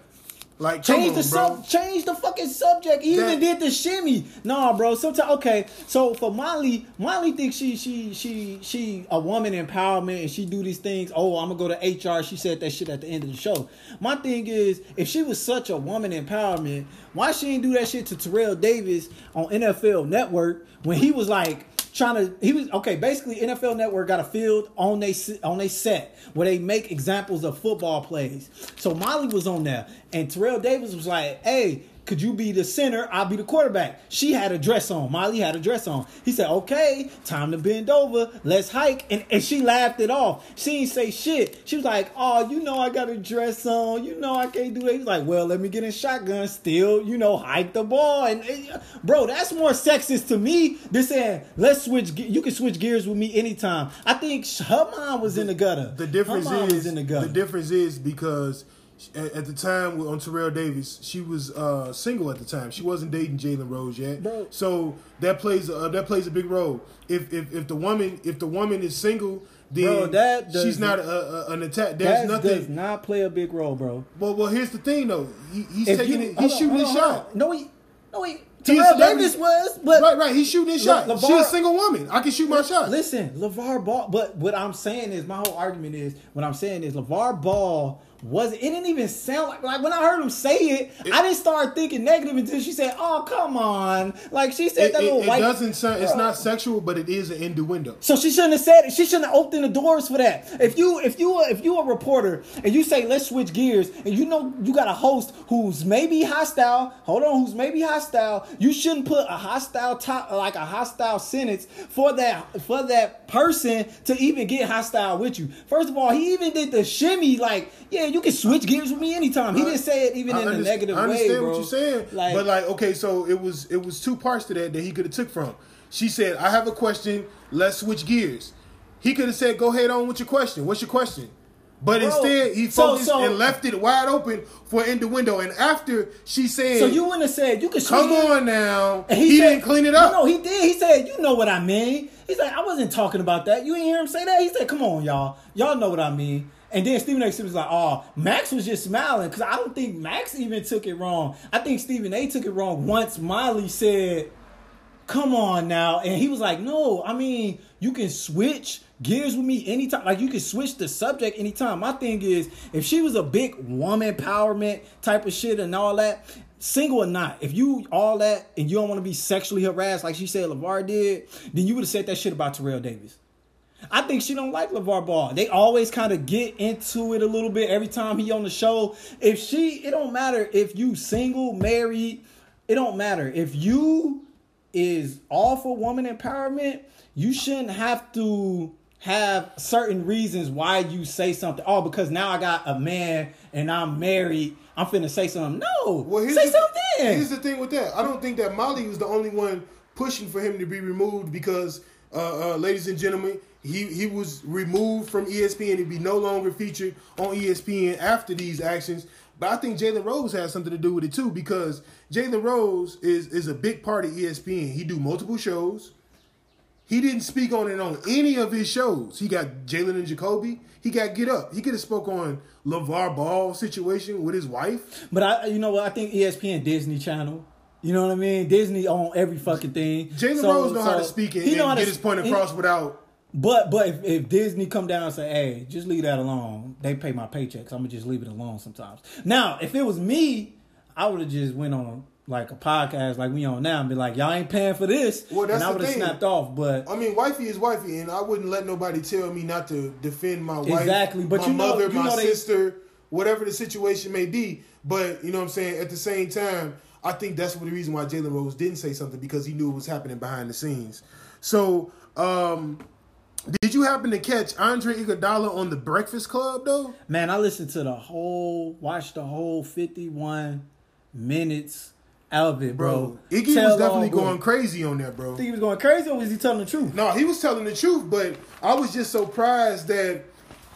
Like, change on, the sub, change the fucking subject. He that, even did the shimmy. Nah, bro. Sometimes, okay. So for Molly, Molly thinks she she she she a woman empowerment and she do these things. Oh, I'm gonna go to H R. She said that shit at the end of the show. My thing is, if she was such a woman empowerment, why she ain't do that shit to Terrell Davis on N F L Network when he was like trying to? He was okay. Basically, N F L Network got a field on they on they set where they make examples of football plays. So Molly was on there. And Terrell Davis was like, hey, could you be the center? I'll be the quarterback. She had a dress on. Molly had a dress on. He said, okay, time to bend over. Let's hike. And, and she laughed it off. She didn't say shit. She was like, oh, you know I got a dress on. You know I can't do that. He was like, well, let me get in shotgun still. You know, hike the ball. And, and bro, that's more sexist to me than saying, let's switch. Ge- you can switch gears with me anytime. I think her mind was the, in the gutter. The difference her mind is was in the gutter. The difference is because at the time on Terrell Davis, she was uh, single at the time. She wasn't dating Jalen Rose yet, bro. So that plays uh, that plays a big role. If if if the woman if the woman is single, then bro, that does, she's not a, a, an attack. There's that nothing. Does not play a big role, bro. Well, well, here's the thing though. He, he's if taking you, it. He's on, shooting his shot. No, he, no, he. Terrell Davis was, but right, right. He's shooting his shot. LeVar, she's a single woman. I can shoot my shot. Listen, LeVar Ball. But what I'm saying is, my whole argument is, what I'm saying is, LeVar Ball was. It didn't even sound like like when I heard him say it, it I didn't start thinking negative until she said, "Oh, come on!" Like she said, it, that little it, it white. It doesn't sound. It's not sexual, but it is an innuendo. So she shouldn't have said it. She shouldn't have opened the doors for that. If you, if you, if you a reporter and you say, "Let's switch gears," and you know you got a host who's maybe hostile. Hold on, who's maybe hostile. You shouldn't put a hostile top, like a hostile sentence for that for that person to even get hostile with you. First of all, he even did the shimmy, like, yeah, you can switch gears with me anytime. He didn't say it even I in a negative way, bro. I understand way, what you're saying, like, but like, okay, so it was it was two parts to that that he could have took from. She said, "I have a question. Let's switch gears." He could have said, "Go head on with your question. What's your question?" But bro, instead, he focused so, so, and left it wide open for innuendo. And after she said, "So you wouldn't have said you could switch come gears. On now," and he, he said, didn't clean it up. No, no, he did. He said, "You know what I mean." He's like, "I wasn't talking about that. You didn't hear him say that." He said, "Come on, y'all. Y'all know what I mean." And then Stephen A. Smith was like, oh, Max was just smiling. Because I don't think Max even took it wrong. I think Stephen A. took it wrong once Molly said, come on now. And he was like, no, I mean, you can switch gears with me anytime. Like, you can switch the subject anytime. My thing is, if she was a big woman empowerment type of shit and all that, single or not, if you all that and you don't want to be sexually harassed like she said LeVar did, then you would have said that shit about Terrell Davis. I think she don't like LeVar Ball. They always kind of get into it a little bit every time he on the show. If she, it don't matter if you single, married, it don't matter. If you is all for woman empowerment, you shouldn't have to have certain reasons why you say something. Oh, because now I got a man and I'm married, I'm finna say something. No, well, say the, something. Here's the thing with that. I don't think that Molly was the only one pushing for him to be removed because Uh, uh, ladies and gentlemen, he, he was removed from E S P N. He'd be no longer featured on E S P N after these actions. But I think Jalen Rose has something to do with it too, because Jalen Rose is, is a big part of E S P N. He do multiple shows. He didn't speak on it on any of his shows. He got Jalen and Jacoby. He got Get Up. He could have spoke on LeVar Ball's situation with his wife. But I, you know what? I think E S P N, Disney Channel. You know what I mean? Disney on every fucking thing. Jalen so, Rose know so how to speak and, and to, get his point across and, without. But but if, if Disney come down and say, hey, just leave that alone. They pay my paychecks. I'm going to just leave it alone sometimes. Now, if it was me, I would have just went on like a podcast like we on now and be like, y'all ain't paying for this. Well, that's and I would have snapped off. But I mean, wifey is wifey, and I wouldn't let nobody tell me not to defend my wife, exactly. But my you know, mother, you know my they... sister, whatever the situation may be. But, you know what I'm saying, at the same time, I think that's the reason why Jalen Rose didn't say something, because he knew it was happening behind the scenes. So, um, did you happen to catch Andre Iguodala on The Breakfast Club, though? Man, I listened to the whole, watched the whole fifty-one minutes out of it, bro. bro. Iggy Tell was definitely going crazy on there, bro. Think he was going crazy, or was he telling the truth? No, he was telling the truth, but I was just surprised that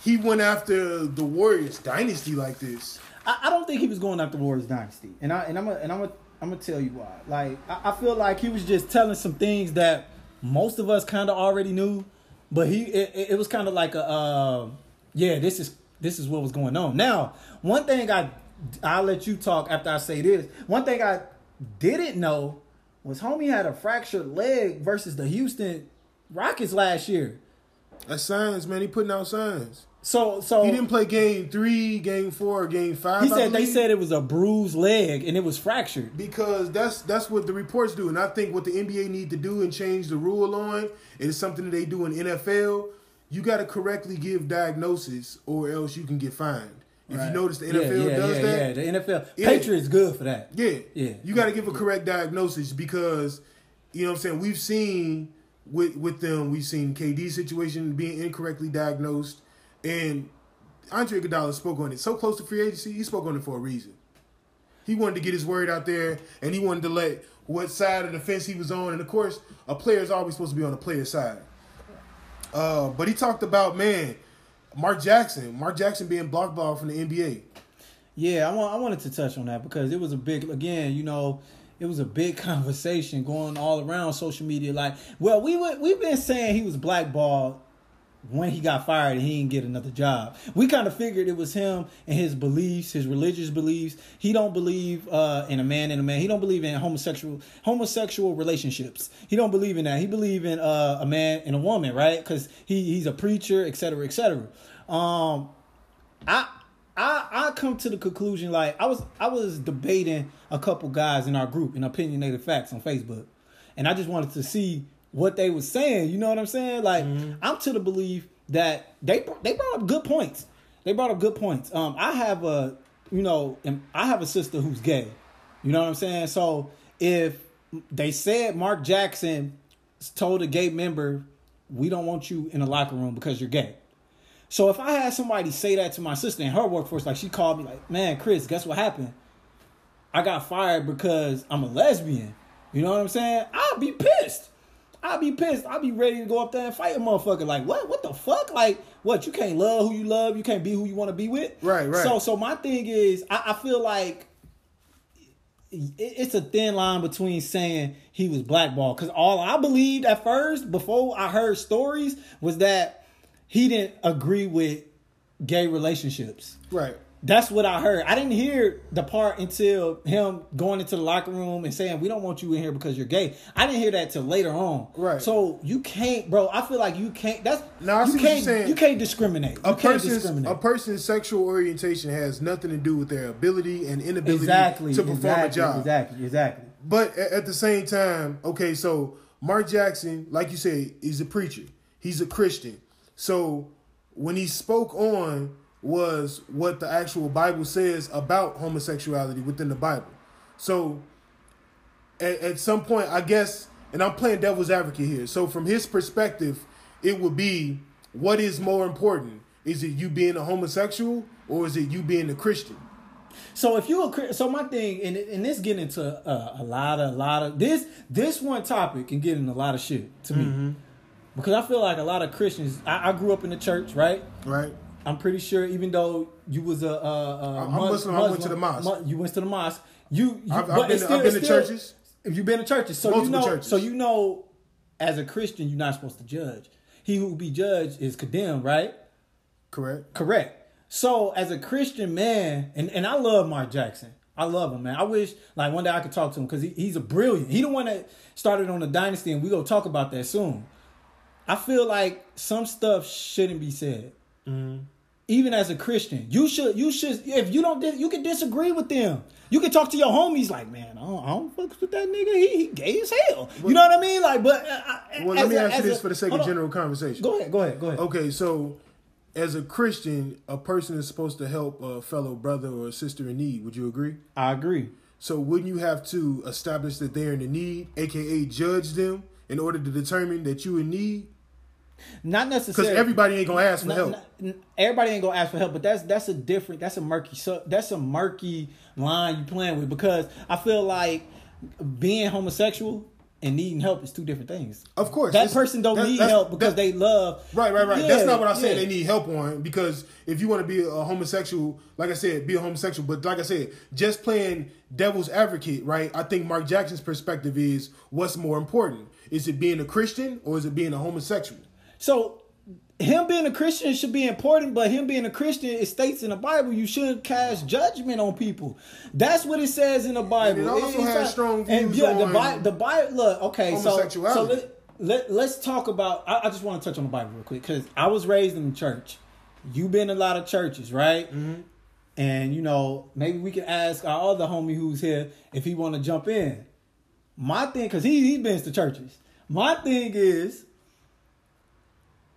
he went after the Warriors dynasty like this. I, I don't think he was going after Warriors dynasty, and I and I'm a, and I'm a, I'm gonna tell you why. Like I, I feel like he was just telling some things that most of us kind of already knew, but he it, it was kind of like a uh, yeah, this is this is what was going on. Now, one thing I I'll let you talk after I say this. One thing I didn't know was homie had a fractured leg versus the Houston Rockets last year. That's signs, man. He putting out signs. So, so he didn't play game three, game four, game five. He said they said it was a bruised leg and it was fractured. Because that's that's what the reports do, and I think what the N B A need to do and change the rule on is something that they do in N F L. You got to correctly give diagnosis, or else you can get fined. If right. you notice, the N F L yeah, yeah, does yeah, that. Yeah, the N F L. Yeah. Patriots good for that. Yeah. yeah. You got to give a correct diagnosis because, you know what I'm saying, we've seen with with them, we've seen K D's situation being incorrectly diagnosed. And Andre Iguodala spoke on it. So close to free agency, he spoke on it for a reason. He wanted to get his word out there, and he wanted to let what side of the fence he was on. And, of course, a player is always supposed to be on the player's side. Uh, but he talked about, man, Mark Jackson. Mark Jackson being blocked ball from the N B A. Yeah, I want, I wanted to touch on that because it was a big, again, you know, it was a big conversation going all around social media. Like, well, we were, we've been saying he was blackballed when he got fired and he didn't get another job. We kind of figured it was him and his beliefs, his religious beliefs. He don't believe uh, in a man and a man. He don't believe in homosexual homosexual relationships. He don't believe in that. He believe in uh, a man and a woman, right? Because he, he's a preacher, et cetera, et cetera. Um, I I I come to the conclusion, like I was I was debating a couple guys in our group in Opinionated Facts on Facebook, and I just wanted to see what they were saying. You know what I'm saying? Like mm-hmm. I'm to the belief that they they brought up good points. They brought up good points. Um, I have a you know I have a sister who's gay. You know what I'm saying? So if they said Mark Jackson told a gay member, we don't want you in the locker room because you're gay. So if I had somebody say that to my sister in her workforce, like she called me like, man, Chris, guess what happened? I got fired because I'm a lesbian. You know what I'm saying? I'd be pissed. I'd be pissed. I'd be ready to go up there and fight a motherfucker. Like, what? What the fuck? Like, what? You can't love who you love. You can't be who you want to be with. Right, right. So so my thing is, I, I feel like it's a thin line between saying he was blackballed. Because all I believed at first, before I heard stories, was that he didn't agree with gay relationships. Right. That's what I heard. I didn't hear the part until him going into the locker room and saying, we don't want you in here because you're gay. I didn't hear that till later on. Right. So you can't, bro, I feel like you can't, that's, no, I you, see can't, what you're saying. you can't discriminate. A you can't discriminate. A person's sexual orientation has nothing to do with their ability and inability exactly, to perform exactly, a job. Exactly, exactly. But at the same time, okay, so Mark Jackson, like you said, he's a preacher. He's a Christian. So when he spoke on was what the actual Bible says about homosexuality within the Bible. So at, at some point, I guess, and I'm playing devil's advocate here. So from his perspective, it would be what is more important? Is it you being a homosexual or is it you being a Christian? So if you a so my thing, and and this getting into a, a lot of a lot of this this one topic and getting a lot of shit to mm-hmm. me. Because I feel like a lot of Christians, I, I grew up in the church, right? Right. I'm pretty sure even though you was a, a, a I'm Muslim, Muslim, I went to the mosque. You went to the mosque. You, you I've, but I've been, still, I've been still, to churches. You've been to churches. So Multiple you know, churches. So you know, as a Christian, you're not supposed to judge. He who will be judged is condemned, right? Correct. Correct. So as a Christian man, and, and I love Mark Jackson. I love him, man. I wish, like, one day I could talk to him because he, he's a brilliant. He the one that started on the dynasty, and we're going to talk about that soon. I feel like some stuff shouldn't be said. Mm-hmm. Even as a Christian, you should, you should, if you don't, you can disagree with them. You can talk to your homies like, man, I don't, I don't fuck with that nigga. He, he gay as hell. Well, you know what I mean? Like, but. I, well, let me ask you this for the sake of general conversation. Go ahead, go ahead, go ahead. Okay, so as a Christian, a person is supposed to help a fellow brother or sister in need. Would you agree? I agree. So wouldn't you have to establish that they're in the need, A K A judge them in order to determine that you in need? Not necessarily, because everybody ain't gonna ask for not, help. Not, everybody ain't gonna ask for help, but that's that's a different, that's a murky, so that's a murky line you're playing with, because I feel like being homosexual and needing help is two different things. Of course, that person don't that, need help because that, they love. Right, right, right. Yeah, that's not what I said. Yeah. They need help on, because if you want to be a homosexual, like I said, be a homosexual. But like I said, just playing devil's advocate, right? I think Mark Jackson's perspective is what's more important: is it being a Christian or is it being a homosexual? So him being a Christian should be important, but him being a Christian, it states in the Bible, you shouldn't cast judgment on people. That's what it says in the Bible. And it also it, has not, strong views and, yeah, on the Bible. Look, okay, so, so let, let, let's talk about, I, I just want to touch on the Bible real quick, because I was raised in the church. You've been in a lot of churches, right? Mm-hmm. And, you know, maybe we can ask our other homie who's here if he want to jump in. My thing, because he, he been to churches. My thing is,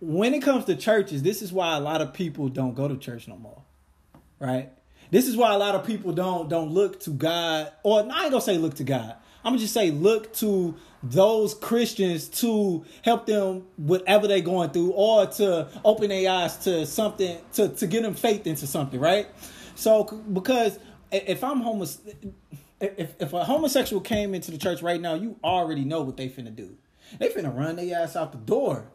when it comes to churches, this is why a lot of people don't go to church no more, right? This is why a lot of people don't don't look to God, or I ain't gonna say look to God. I'm gonna just say look to those Christians to help them whatever they're going through, or to open their eyes to something, to, to get them faith into something, right? So because if I'm homos, if if a homosexual came into the church right now, you already know what they finna do. They finna run their ass out the door.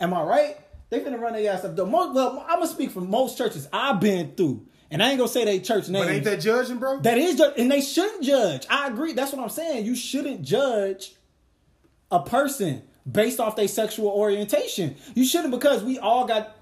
Am I right? They finna run their ass up. The most, well, I'm gonna speak for most churches I've been through, and I ain't gonna say they church names. But ain't that judging, bro? That is, and they shouldn't judge. I agree. That's what I'm saying. You shouldn't judge a person based off their sexual orientation. You shouldn't, because we all got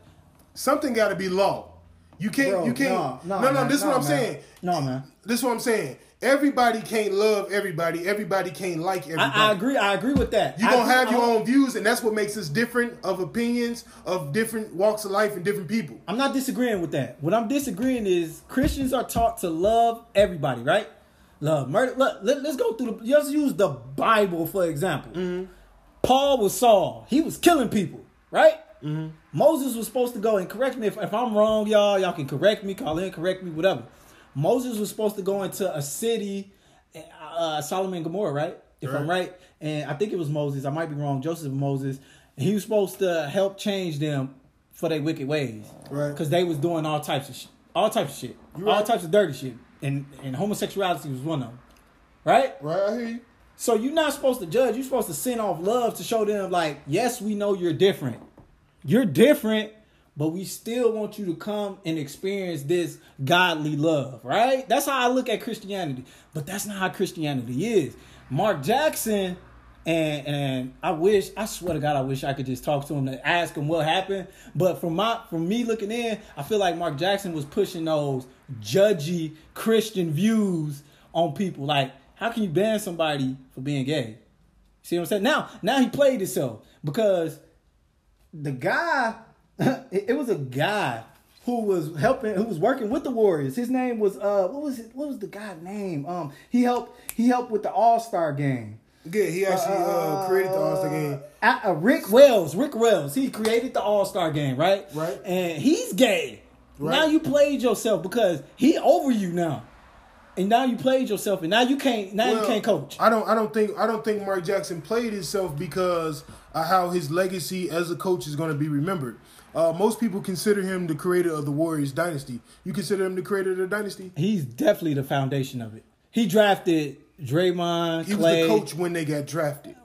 something. Got to be law. You can't. Bro, you can't. No, no, no, man, no this is no, what I'm man. saying. No, man. This is what I'm saying. Everybody can't love everybody. Everybody can't like everybody. I, I agree. I agree with that. You're going to have your I'm, own views, and that's what makes us different of opinions of different walks of life and different people. I'm not disagreeing with that. What I'm disagreeing is Christians are taught to love everybody, right? Love, murder. Look, let, let's go through the... Let's use the Bible, for example. Mm-hmm. Paul was Saul. He was killing people, right? Mm-hmm. Moses was supposed to go, and correct me if, if I'm wrong, y'all. Y'all can correct me, call in, correct me, whatever. Moses was supposed to go into a city, uh, Solomon and Gomorrah, right? If right. I'm right. And I think it was Moses. I might be wrong. Joseph and Moses. And he was supposed to help change them for their wicked ways. Right. Because they was doing all types of shit. All types of shit. Right. All types of dirty shit. And and homosexuality was one of them. Right? Right, I hear you. So you're not supposed to judge. You're supposed to send off love to show them, like, yes, we know you're different. You're different. But we still want you to come and experience this godly love, right? That's how I look at Christianity. But that's not how Christianity is. Mark Jackson, and and I wish, I swear to God, I wish I could just talk to him to ask him what happened. But from my from me looking in, I feel like Mark Jackson was pushing those judgy Christian views on people. Like, how can you ban somebody for being gay? See what I'm saying? Now, now he played himself, because the guy... It was a guy who was helping, who was working with the Warriors. His name was uh, what was it? What was the guy's name? Um, he helped. He helped with the All Star game. Yeah, he actually uh, uh, created the All Star game. Uh, uh, Rick Wells, Rick Wells. He created the All Star game, right? Right. And he's gay. Right. Now you played yourself, because he over you now, and now you played yourself, and now you can't. Now well, you can't coach. I don't. I don't think. I don't think Mark Jackson played himself, because of how his legacy as a coach is going to be remembered. Uh, most people consider him the creator of the Warriors dynasty. You consider him the creator of the dynasty? He's definitely the foundation of it. He drafted Draymond, Clay. He was the coach when they got drafted.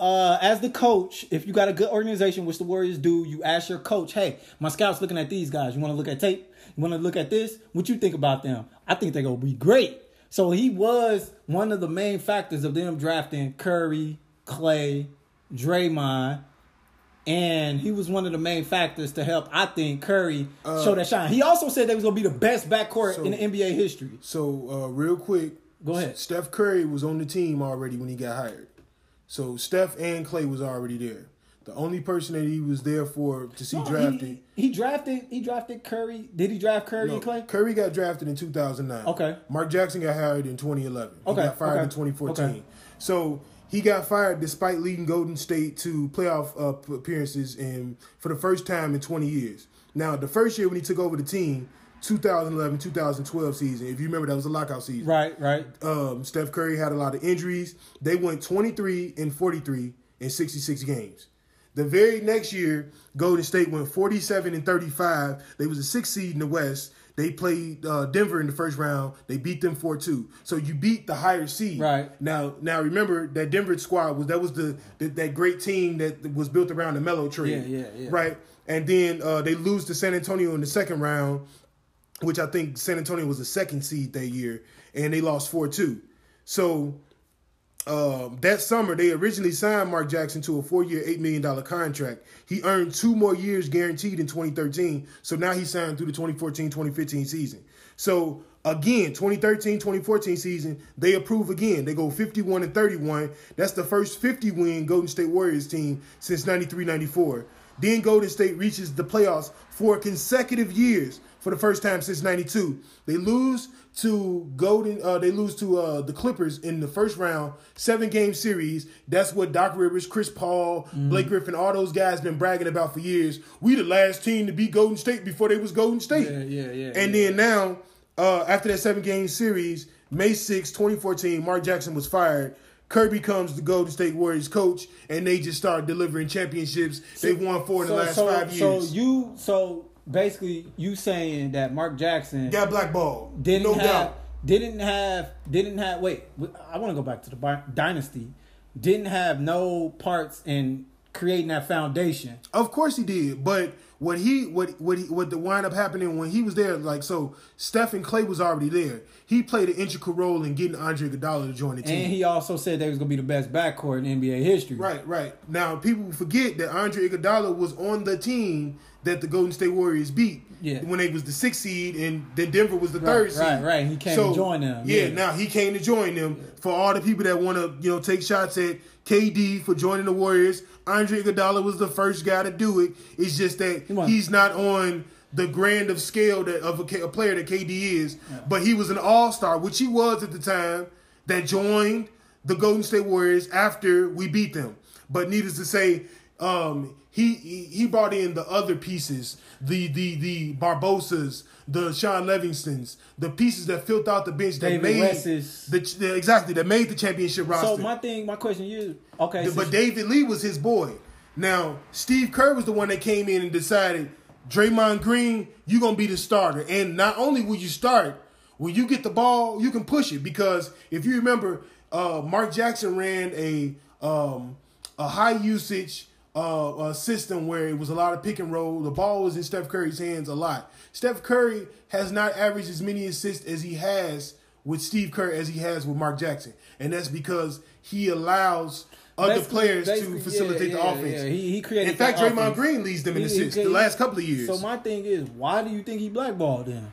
uh, as the coach, if you got a good organization, which the Warriors do, you ask your coach, hey, my scout's looking at these guys. You want to look at tape? You want to look at this? What you think about them? I think they're going to be great. So he was one of the main factors of them drafting Curry, Clay, Draymond, and he was one of the main factors to help, I think, Curry uh, show that shine. He also said they was going to be the best backcourt so, in N B A history. So, uh, real quick. Go ahead. Steph Curry was on the team already when he got hired. So, Steph and Clay was already there. The only person that he was there for to see no, drafted. He, he drafted He drafted Curry. Did he draft Curry no, and Clay? Curry got drafted in two thousand nine. Okay. Mark Jackson got hired in twenty eleven. Okay. He got fired okay. in twenty fourteen. Okay. So... he got fired despite leading Golden State to playoff uh, appearances in, for the first time in twenty years. Now, the first year when he took over the team, twenty eleven twenty twelve season, if you remember, that was a lockout season. Right, right. Um, Steph Curry had a lot of injuries. They went twenty-three and forty-three in sixty-six games. The very next year, Golden State went forty-seven and thirty-five. They was a sixth seed in the West. They played uh, Denver in the first round. They beat them four two. So you beat the higher seed. Right. Now, now remember that Denver squad was that was the, the that great team that was built around the Melo trade. Yeah, yeah, yeah. Right. And then uh, they lose to San Antonio in the second round, which I think San Antonio was the second seed that year, and they lost four two. So. Uh, that summer, they originally signed Mark Jackson to a four-year, eight million dollars contract. He earned two more years guaranteed in twenty thirteen, so now he signed through the twenty fourteen twenty fifteen season. So, again, twenty thirteen twenty fourteen season, they approve again. They go fifty-one and thirty-one. That's the first fifty-win Golden State Warriors team since ninety-three ninety-four. Then Golden State reaches the playoffs for consecutive years for the first time since ninety-two. They lose to Golden. Uh, they lose to uh, the Clippers in the first round, seven-game series. That's what Doc Rivers, Chris Paul, mm-hmm. Blake Griffin, all those guys been bragging about for years. We the last team to beat Golden State before they was Golden State. Yeah, yeah, yeah. And yeah, then yeah. now, uh, after that seven-game series, May sixth, twenty fourteen, Mark Jackson was fired. Kerr becomes the Golden State Warriors coach, and they just start delivering championships. See, They've won four in so, the last so, five years. So you, so basically, you saying that Mark Jackson got blackballed? Didn't no have, doubt. Didn't have. Didn't have. Wait, I want to go back to the dynasty. Didn't have no parts in creating that foundation. Of course he did, but what he what what he, what the wind up happening when he was there, like so, Steph and Clay was already there. He played an integral role in getting Andre Iguodala to join the team. And he also said they was gonna be the best backcourt in N B A history. Right, right. Now people forget that Andre Iguodala was on the team that the Golden State Warriors beat yeah. when they was the sixth seed, and then Denver was the right, third seed. Right, right. He came so, to join them. Yeah, yeah. Now he came to join them yeah. for all the people that want to, you know, take shots at K D for joining the Warriors. Andre Iguodala was the first guy to do it. It's just that he's not on the grand of scale that of a, a player that K D is, yeah. but he was an all-star, which he was at the time, that joined the Golden State Warriors after we beat them. But needless to say, um, he, he he brought in the other pieces, the the the Barbosas, the Sean Livingston's, the pieces that filled out the bench that David made West's. the, the exactly that made the championship roster. So my thing, my question, you okay? The, so but David Lee was his boy. Now, Steve Kerr was the one that came in and decided, Draymond Green, you're going to be the starter. And not only will you start, when you get the ball, you can push it. Because if you remember, uh, Mark Jackson ran a um, a high-usage uh, uh, system where it was a lot of pick and roll. The ball was in Steph Curry's hands a lot. Steph Curry has not averaged as many assists as he has with Steve Kerr as he has with Mark Jackson. And that's because he allows other basically, players basically, to facilitate yeah, yeah, the offense. Yeah, he, he created in fact, Draymond offense. Green leads them in assists the last couple of years. So my thing is, why do you think he blackballed him?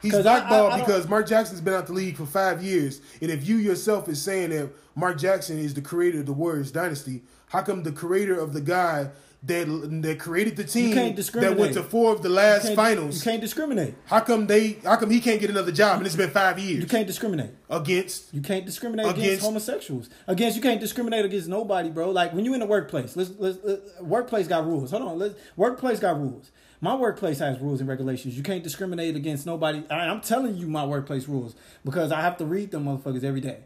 He's blackballed I, I, I because Mark Jackson's been out the league for five years. And if you yourself is saying that Mark Jackson is the creator of the Warriors dynasty, how come the creator of the guy that that created the team that went to four of the last you finals? You can't discriminate. How come they? How come he can't get another job? And it's been five years. You can't discriminate against. You can't discriminate against, against homosexuals. Against you can't discriminate against nobody, bro. Like when you in the workplace, let's, let's, let's workplace got rules. Hold on, let's workplace got rules. My workplace has rules and regulations. You can't discriminate against nobody. I, I'm telling you my workplace rules because I have to read them motherfuckers every day.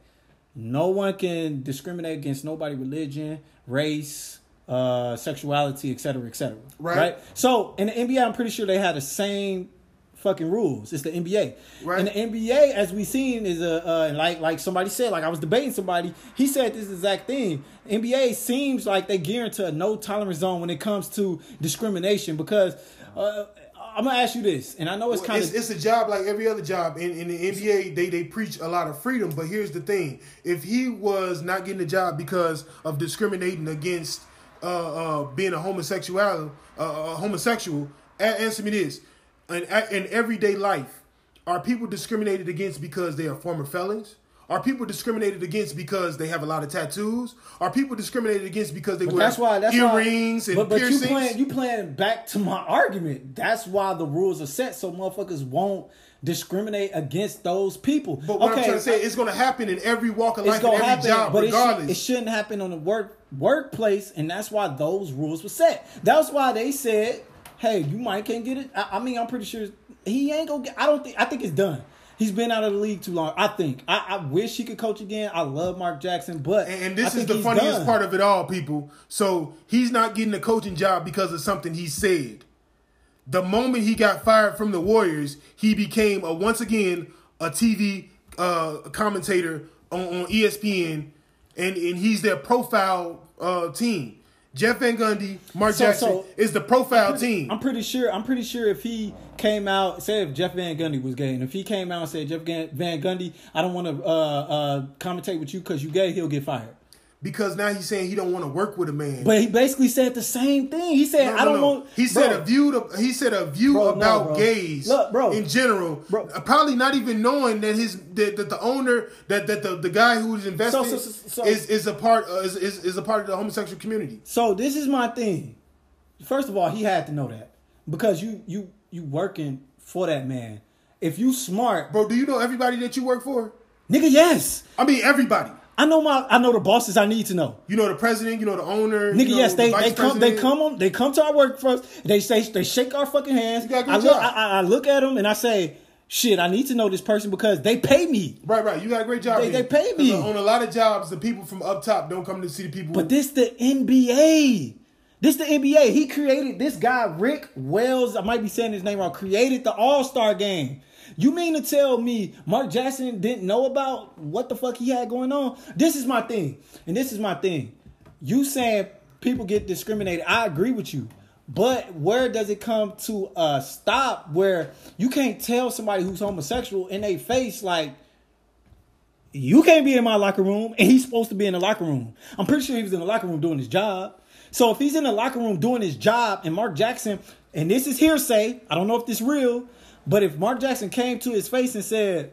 No one can discriminate against nobody. Religion, race. Uh, sexuality, et cetera, et cetera. Right. right. So in the N B A, I'm pretty sure they had the same fucking rules. It's the N B A. Right. And the N B A, as we seen, is a uh, like like somebody said, like I was debating somebody, he said this exact thing. N B A seems like they gear into a no-tolerance zone when it comes to discrimination because uh, I'm going to ask you this, and I know it's kind of... Well, it's, it's a job like every other job. In, in the N B A, they, they preach a lot of freedom, but here's the thing. If he was not getting a job because of discriminating against uh, uh, being a homosexual, uh, a homosexual, answer me this. In, in everyday life, are people discriminated against because they are former felons? Are people discriminated against because they have a lot of tattoos? Are people discriminated against because they but wear that's why, that's earrings why, and but, but piercings? But you playing, you playing back to my argument. That's why the rules are set so motherfuckers won't discriminate against those people. But what okay, I'm trying to say, I, it's going to happen in every walk of life, in every happen, job, but regardless. It, sh- it shouldn't happen on the work workplace, and that's why those rules were set. That's why they said, hey, you might can't get it. I, I mean, I'm pretty sure he ain't going to get I don't think. I think it's done. He's been out of the league too long, I think. I, I wish he could coach again. I love Mark Jackson, but And, and this is the funniest done. part of it all, people. So he's not getting a coaching job because of something he said. The moment he got fired from the Warriors, he became, a, once again, a T V uh, commentator on, on E S P N, and, and he's their profile uh, team. Jeff Van Gundy, Mark so, Jackson so, is the profile I'm pretty, team. I'm pretty sure. I'm pretty sure if he came out, say if Jeff Van Gundy was gay, and if he came out and said, Jeff Van Gundy, I don't want to uh, uh, commentate with you because you gay, he'll get fired. Because now he's saying he don't want to work with a man. But he basically said the same thing. He said, no, no, I don't no. want... He said bro. a view to, He said a view bro, about no, gays Look, bro. in general. Bro. Probably not even knowing that his that, that the owner, that, that the, the guy who's invested so, so, so, so, is, is, a part, uh, is, is, is a part of the homosexual community. So this is my thing. First of all, he had to know that. Because you you you working for that man. If you smart... Bro, do you know everybody that you work for? Nigga, yes. I mean, everybody. I know my, I know the bosses I need to know. You know the president, you know the owner. Nigga, you know, yes, they, the they come, president. they come on, they come to our work first. They say they shake our fucking hands. You I, look, I, I look at them and I say, shit, I need to know this person because they pay me. Right, right. You got a great job. They, they pay me. On a lot of jobs, the people from up top don't come to see the people. But this the N B A. This the N B A. He created this guy Rick Wells. I might be saying his name wrong. Created the All-Star Game. You mean to tell me Mark Jackson didn't know about what the fuck he had going on? This is my thing. And this is my thing. You saying people get discriminated. I agree with you. But where does it come to a stop where you can't tell somebody who's homosexual in their face, like, you can't be in my locker room, and he's supposed to be in the locker room. I'm pretty sure he was in the locker room doing his job. So if he's in the locker room doing his job and Mark Jackson, and this is hearsay, I don't know if this is real, but if Mark Jackson came to his face and said,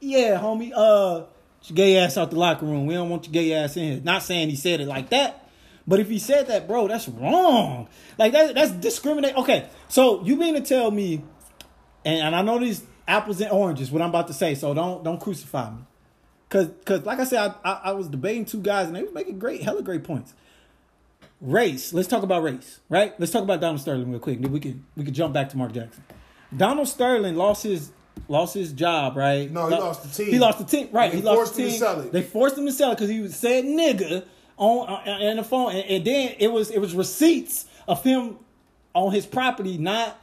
yeah, homie, uh, get your gay ass out the locker room. We don't want your gay ass in here. Not saying he said it like that. But if he said that, bro, that's wrong. Like, that, that's discriminate. Okay, so you mean to tell me, and, and I know these apples and oranges, what I'm about to say, so don't don't crucify me. Because, cause like I said, I, I, I was debating two guys, and they were making great, hella great points. Race. Let's talk about race, right? Let's talk about Donald Sterling real quick. Then we can, we can jump back to Mark Jackson. Donald Sterling lost his lost his job, right? No, he lost the team. He lost the team, right? They he lost the team. Him to sell it. They forced him to sell it because he said "nigga" on uh, in the phone, and, and then it was it was receipts of him on his property not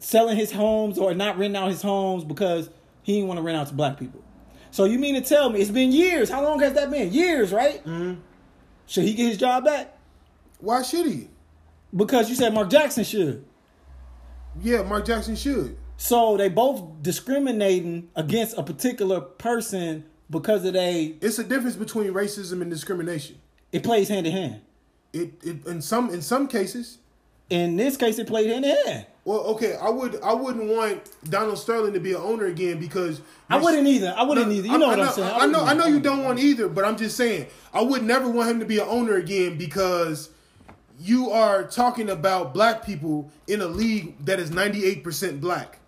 selling his homes or not renting out his homes because he didn't want to rent out to black people. So you mean to tell me it's been years? How long has that been? Years, right? Mm-hmm. Should he get his job back? Why should he? Because you said Mark Jackson should. Yeah, Mark Jackson should. So they both discriminating against a particular person because of they. It's a difference between racism and discrimination. It plays hand in hand. It it in some in some cases. In this case, it played hand in hand. Well, okay, I would I wouldn't want Donald Sterling to be an owner again because I wouldn't either. I wouldn't no, either. You know I, what I, I'm saying? I, I know I know you don't want either, but I'm just saying I would never want him to be an owner again because. You are talking about black people in a league that is ninety-eight percent black,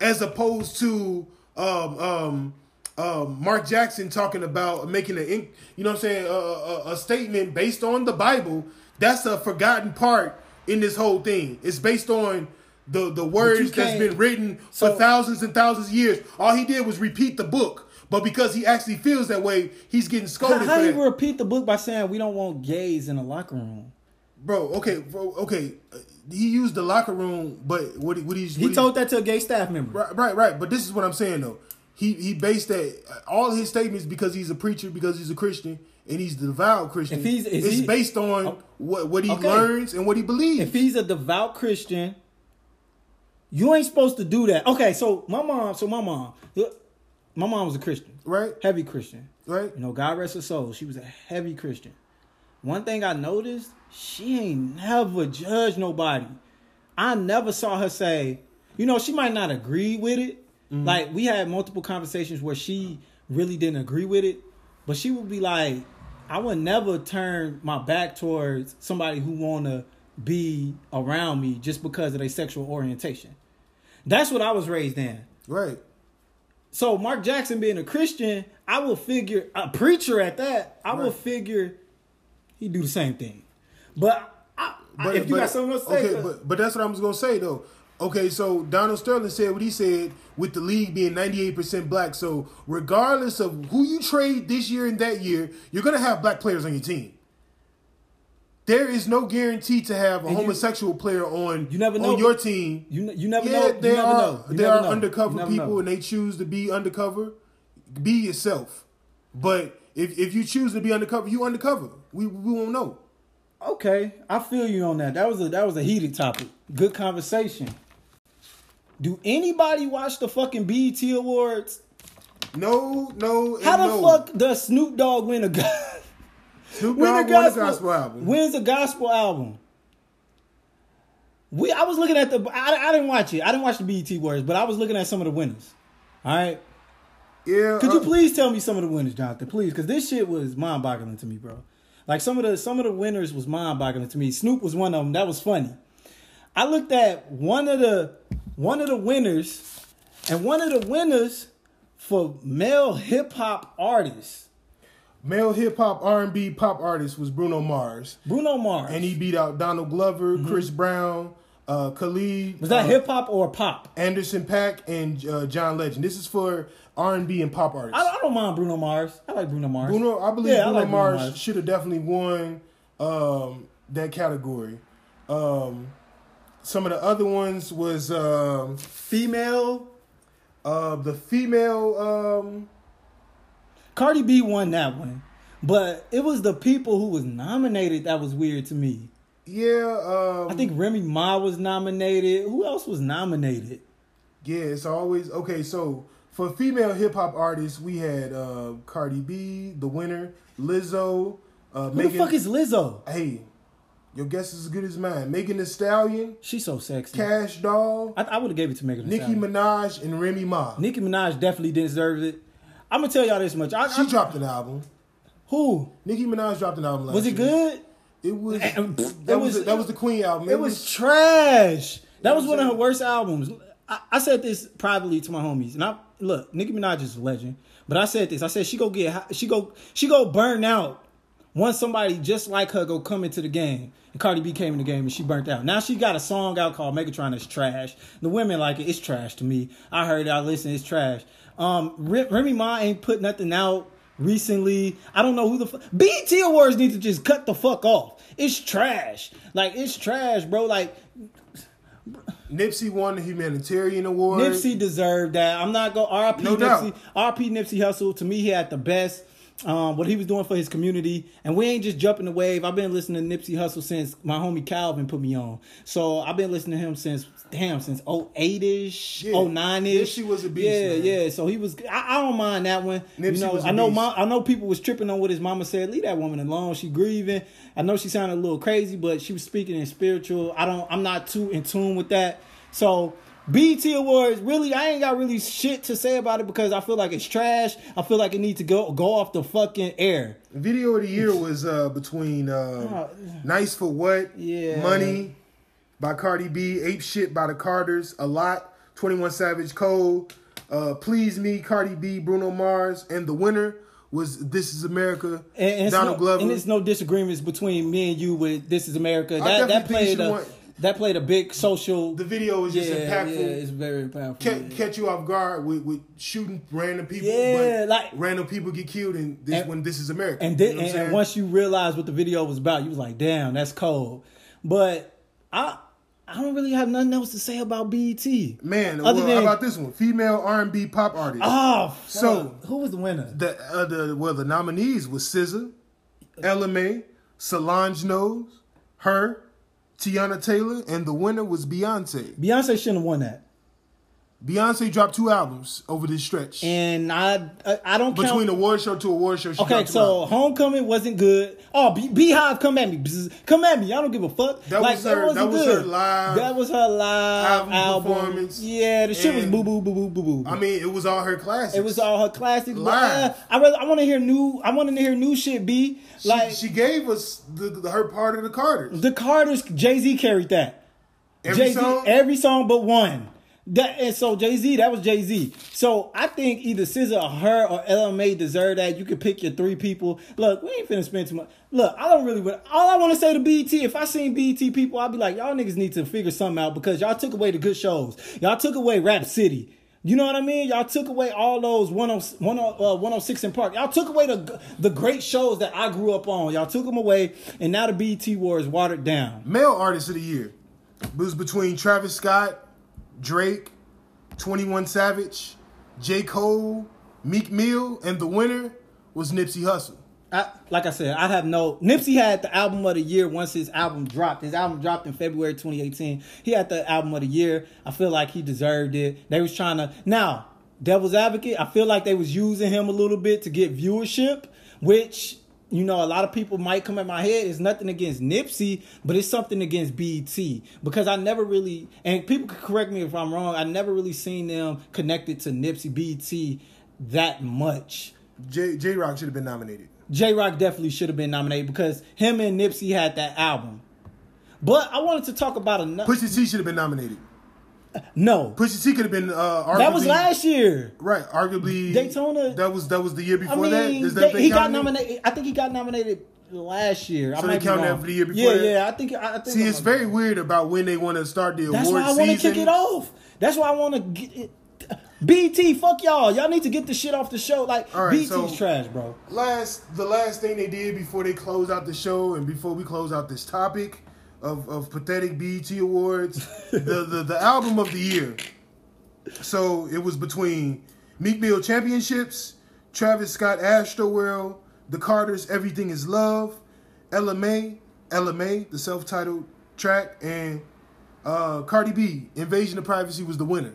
as opposed to um, um, um, Mark Jackson talking about making an, you know what I'm saying, a, a, a statement based on the Bible. That's a forgotten part in this whole thing. It's based on the, the words that's been written so, for thousands and thousands of years. All he did was repeat the book. But because he actually feels that way, he's getting scolded for that. How do you repeat the book by saying we don't want gays in the locker room? Bro, okay, bro, okay. he used the locker room, but what he what he, what he, he told that to a gay staff member. Right, right, right. But this is what I'm saying though. He he based that all his statements because he's a preacher, because he's a Christian, and he's a devout Christian. If he's, it's he, based on okay. what what he okay. learns and what he believes. If he's a devout Christian, you ain't supposed to do that. Okay, so my mom, so my mom, my mom was a Christian, right? Heavy Christian, right? You know, God rest her soul. She was a heavy Christian. One thing I noticed, she ain't never judged nobody. I never saw her say, you know, she might not agree with it. Mm-hmm. Like, we had multiple conversations where she really didn't agree with it. But she would be like, I would never turn my back towards somebody who want to be around me just because of their sexual orientation. That's what I was raised in. Right. So Mark Jackson being a Christian, I will figure, a preacher at that, I right. will figure... He do the same thing, but, I, but if you but, got something else to say, okay, but, but that's what I was gonna say though. Okay, so Donald Sterling said what he said with the league being ninety-eight percent black. So regardless of who you trade this year and that year, you're gonna have black players on your team. There is no guarantee to have a you, homosexual player on you never know. on your team. You you never yeah, know. You there never are know. You there never are know. undercover people, know. and they choose to be undercover. Be yourself, but. If if you choose to be undercover, you undercover. We we won't know. Okay, I feel you on that. That was a that was a heated topic. Good conversation. Do anybody watch the fucking B E T Awards? No, no. How the no. fuck does Snoop Dogg win a go- Snoop Dogg win a gospel, won a gospel album? Wins a gospel album. We I was looking at the I I didn't watch it. I didn't watch the B E T Awards, but I was looking at some of the winners. All right. Yeah. Could you uh, please tell me some of the winners, Jonathan? Please, because this shit was mind-boggling to me, bro. Like some of the some of the winners was mind-boggling to me. Snoop was one of them. That was funny. I looked at one of the one of the winners, and one of the winners for male hip hop artists, male hip hop R and B pop artist was Bruno Mars. Bruno Mars, and he beat out Donald Glover, mm-hmm. Chris Brown. Uh, Khalid. Was that uh, hip-hop or pop? Anderson .Paak and uh, John Legend. This is for R and B and pop artists. I, I don't mind Bruno Mars. I like Bruno Mars. Bruno, I believe yeah, Bruno, I like Bruno Mars, Mars. should have definitely won um, that category. Um, some of the other ones was um, female. Uh, the female... Um, Cardi B won that one. But it was the people who was nominated that was weird to me. Yeah, um, I think Remy Ma was nominated. Who else was nominated? Yeah, it's always okay. So for female hip hop artists, we had uh, Cardi B, the winner, Lizzo. Uh, Who Megan, the fuck is Lizzo? Hey, your guess is as good as mine. Megan Thee Stallion. She's so sexy. Cash Doll. I, I would have gave it to Megan Thee Stallion. Nicki Minaj and Remy Ma. Nicki Minaj definitely deserves it. I'm gonna tell y'all this much. I, she I, dropped an album. Who? Nicki Minaj dropped an album last year. Was it good? It was that, it was that was that was the Queen album. It, it was, was trash. That was one of her worst albums. I, I said this privately to my homies, and I look, Nicki Minaj is a legend, but I said this. I said she go get she go she go burn out once somebody just like her go come into the game. And Cardi B came in the game and she burnt out. Now she got a song out called Megatron that's trash. The women like it. It's trash to me. I heard it. I listened. It's trash. Um, Remy Ma ain't put nothing out recently. I don't know who the fuck. B E T Awards need to just cut the fuck off. It's trash. Like, it's trash, bro. Like, Nipsey won the Humanitarian Award. Nipsey deserved that. I'm not going to... R I P no Nipsey. R I P Nipsey Hussle. To me, he had the best. Um, what he was doing for his community. And we ain't just jumping the wave. I've been listening to Nipsey Hussle since my homie Calvin put me on. So I've been listening to him since, damn, since oh eight-ish, yeah. oh nine-ish. Nipsey was a beast, Yeah, man. yeah. So he was, I, I don't mind that one. Nipsey you know, was a I know, beast. Mom, I know people was tripping on what his mama said. Leave that woman alone. She grieving. I know she sounded a little crazy, but she was speaking in spiritual. I don't, I'm not too in tune with that. So... B E T Awards, really, I ain't got really shit to say about it because I feel like it's trash. I feel like it needs to go go off the fucking air. Video of the year was uh, between uh, oh. Nice for What, yeah. Money by Cardi B, Ape Shit by the Carters, A Lot, twenty-one Savage, Cole, uh, Please Me, Cardi B, Bruno Mars, and the winner was This Is America, and, and Donald no, Glover. And there's no disagreements between me and you with This Is America. That, that played a... Want- That played a big social... The video was just yeah, impactful. Yeah, it's very powerful. Catch, yeah. catch you off guard with, with shooting random people. Yeah, like... Random people get killed and this, and, when This Is America. And, th- you know and, and once you realize what the video was about, you was like, damn, that's cold. But I I don't really have nothing else to say about B E T. Man, well, than, how about this one? Female R and B pop artist. Oh, fuck. So who was the winner? The, uh, the well, the nominees was S Z A, Ella Mai, Solange Knowles, her, Tiana Taylor, and the winner was Beyonce. Beyonce shouldn't have won that. Beyonce dropped two albums over this stretch, and I I, I don't count between award show to award show. She okay, so albums. Homecoming wasn't good. Oh, Be- Beehive, come at me, come at me. I don't give a fuck. That like, was her. That, that was good. her live. That was her live album performance. Yeah, the shit was boo boo boo boo boo boo. I mean, it was all her classics. It was all her classics. Live. But, uh, I really, I want to hear new. I want to hear new shit. B like she, she gave us the, the, her part of the Carters. The Carters. Jay-Z carried that. Every Jay-Z, song. Every song but one. That, and so Jay-Z, that was Jay-Z. So I think either S Z A or her or Ella Mai deserve that. You could pick your three people. Look, we ain't finna spend too much. Look, I don't really. All I want to say to B E T, if I seen B E T people, I'd be like, y'all niggas need to figure something out because y'all took away the good shows. Y'all took away Rap City. You know what I mean? Y'all took away all those one oh six and Park. Y'all took away the the great shows that I grew up on. Y'all took them away, and now the B E T war is watered down. Male Artist of the Year. It was between Travis Scott, Drake, twenty-one Savage, J. Cole, Meek Mill, and the winner was Nipsey Hussle. I, like I said, I have no... Nipsey had the album of the year once his album dropped. His album dropped in February twenty eighteen. He had the album of the year. I feel like he deserved it. They was trying to... Now, Devil's Advocate, I feel like they was using him a little bit to get viewership, which... You know, a lot of people might come at my head. It's nothing against Nipsey, but it's something against B E T. Because I never really, and people can correct me if I'm wrong, I never really seen them connected to Nipsey, B E T, that much. J- J-Rock should have been nominated. J-Rock definitely should have been nominated because him and Nipsey had that album. But I wanted to talk about another. Pusha T should have been nominated. No, Pusha T could have been. Uh, arguably, that was last year, right? Arguably, Daytona. That was that was the year before I mean, that. Is that they, he got nominated. I think he got nominated last year. So I they count that for the year before. Yeah, that? yeah. I think. I think. See, I'm it's very that. weird about when they want to start the That's award season. That's why I want to kick it off. That's why I want to get it. B T, fuck y'all. Y'all need to get the shit off the show. Like right, B T's so trash, bro. Last the last thing they did before they close out the show and before we close out this topic. Of, of pathetic B E T awards, the, the the album of the year. So it was between Meek Mill Championships, Travis Scott Astroworld, The Carters Everything Is Love, Ella Mai, Ella Mai, the self-titled track, and uh, Cardi B, Invasion of Privacy was the winner.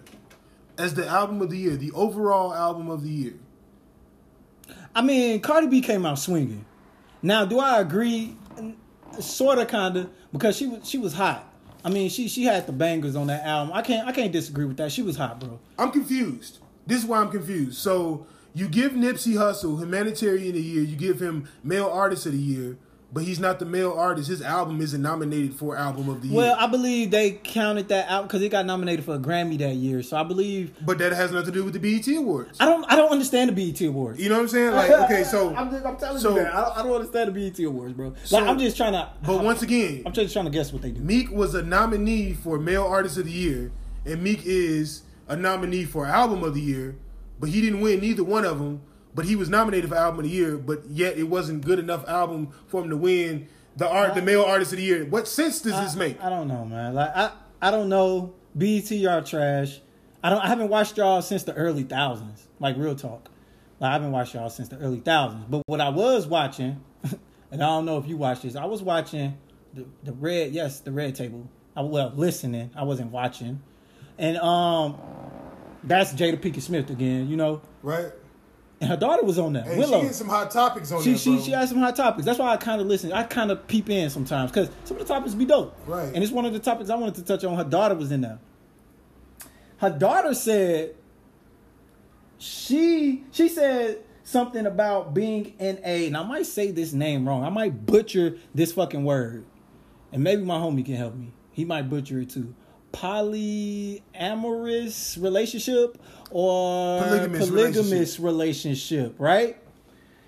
As the album of the year, the overall album of the year. I mean, Cardi B came out swinging. Now, do I agree? Sorta, kinda, because she was she was hot. I mean, she she had the bangers on that album. I can't I can't disagree with that. She was hot, bro. I'm confused. This is why I'm confused. So you give Nipsey Hussle Humanitarian of the Year. You give him Male Artist of the Year, but he's not the male artist. His album isn't nominated for Album of the Year. Well, I believe they counted that out because it got nominated for a Grammy that year. So I believe, but that has nothing to do with the B E T Awards. I don't I don't understand the B E T Awards. You know what I'm saying? Like, okay, so I'm, just, I'm telling so, you that I don't, I don't understand the B E T Awards, bro. Like, so, I'm just trying to. But I, once again, I'm just trying to guess what they do. Meek was a nominee for Male Artist of the Year, and Meek is a nominee for Album of the Year, but he didn't win neither one of them. But he was nominated for Album of the Year, but yet it wasn't good enough album for him to win the art, I, the Male Artist of the Year. What sense does I, this make? I don't know, man. Like I, I don't know. B E T, y'all trash. I don't. I haven't watched y'all since the early thousands. Like real talk. Like I haven't watched y'all since the early thousands. But what I was watching, and I don't know if you watched this. I was watching the, the red. Yes, the Red Table. I well listening. I wasn't watching. And um, that's Jada Pinkett Smith again. You know. Right. And her daughter was on that. Hey, Willow. She had some hot topics on she, that, bro. She, she had some hot topics. That's why I kind of listen. I kind of peep in sometimes because some of the topics be dope. Right. And it's one of the topics I wanted to touch on. Her daughter was in there. Her daughter said, she she said something about being in a, and I might say this name wrong. I might butcher this fucking word. And maybe my homie can help me. He might butcher it too. Polyamorous relationship or polygamous, polygamous relationship. relationship, right?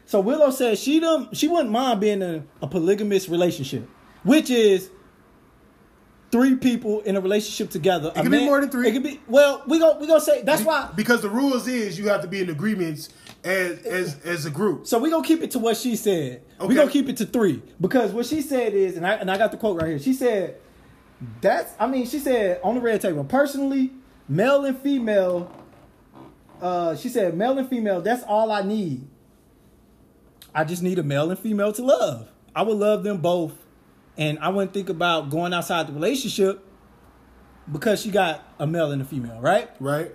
So Willow says she done, she wouldn't mind being in a, a polygamous relationship, which is three people in a relationship together. It could be more than three. It could be. Well, we go we gonna say that's why because the rules is you have to be in agreements as as as a group. So we gonna keep it to what she said. Okay. We gonna keep it to three because what she said is, and I and I got the quote right here. She said. That's, I mean, she said on the red table, personally, male and female, uh, she said male and female, that's all I need. I just need a male and female to love. I would love them both. And I wouldn't think about going outside the relationship because she got a male and a female, right? Right.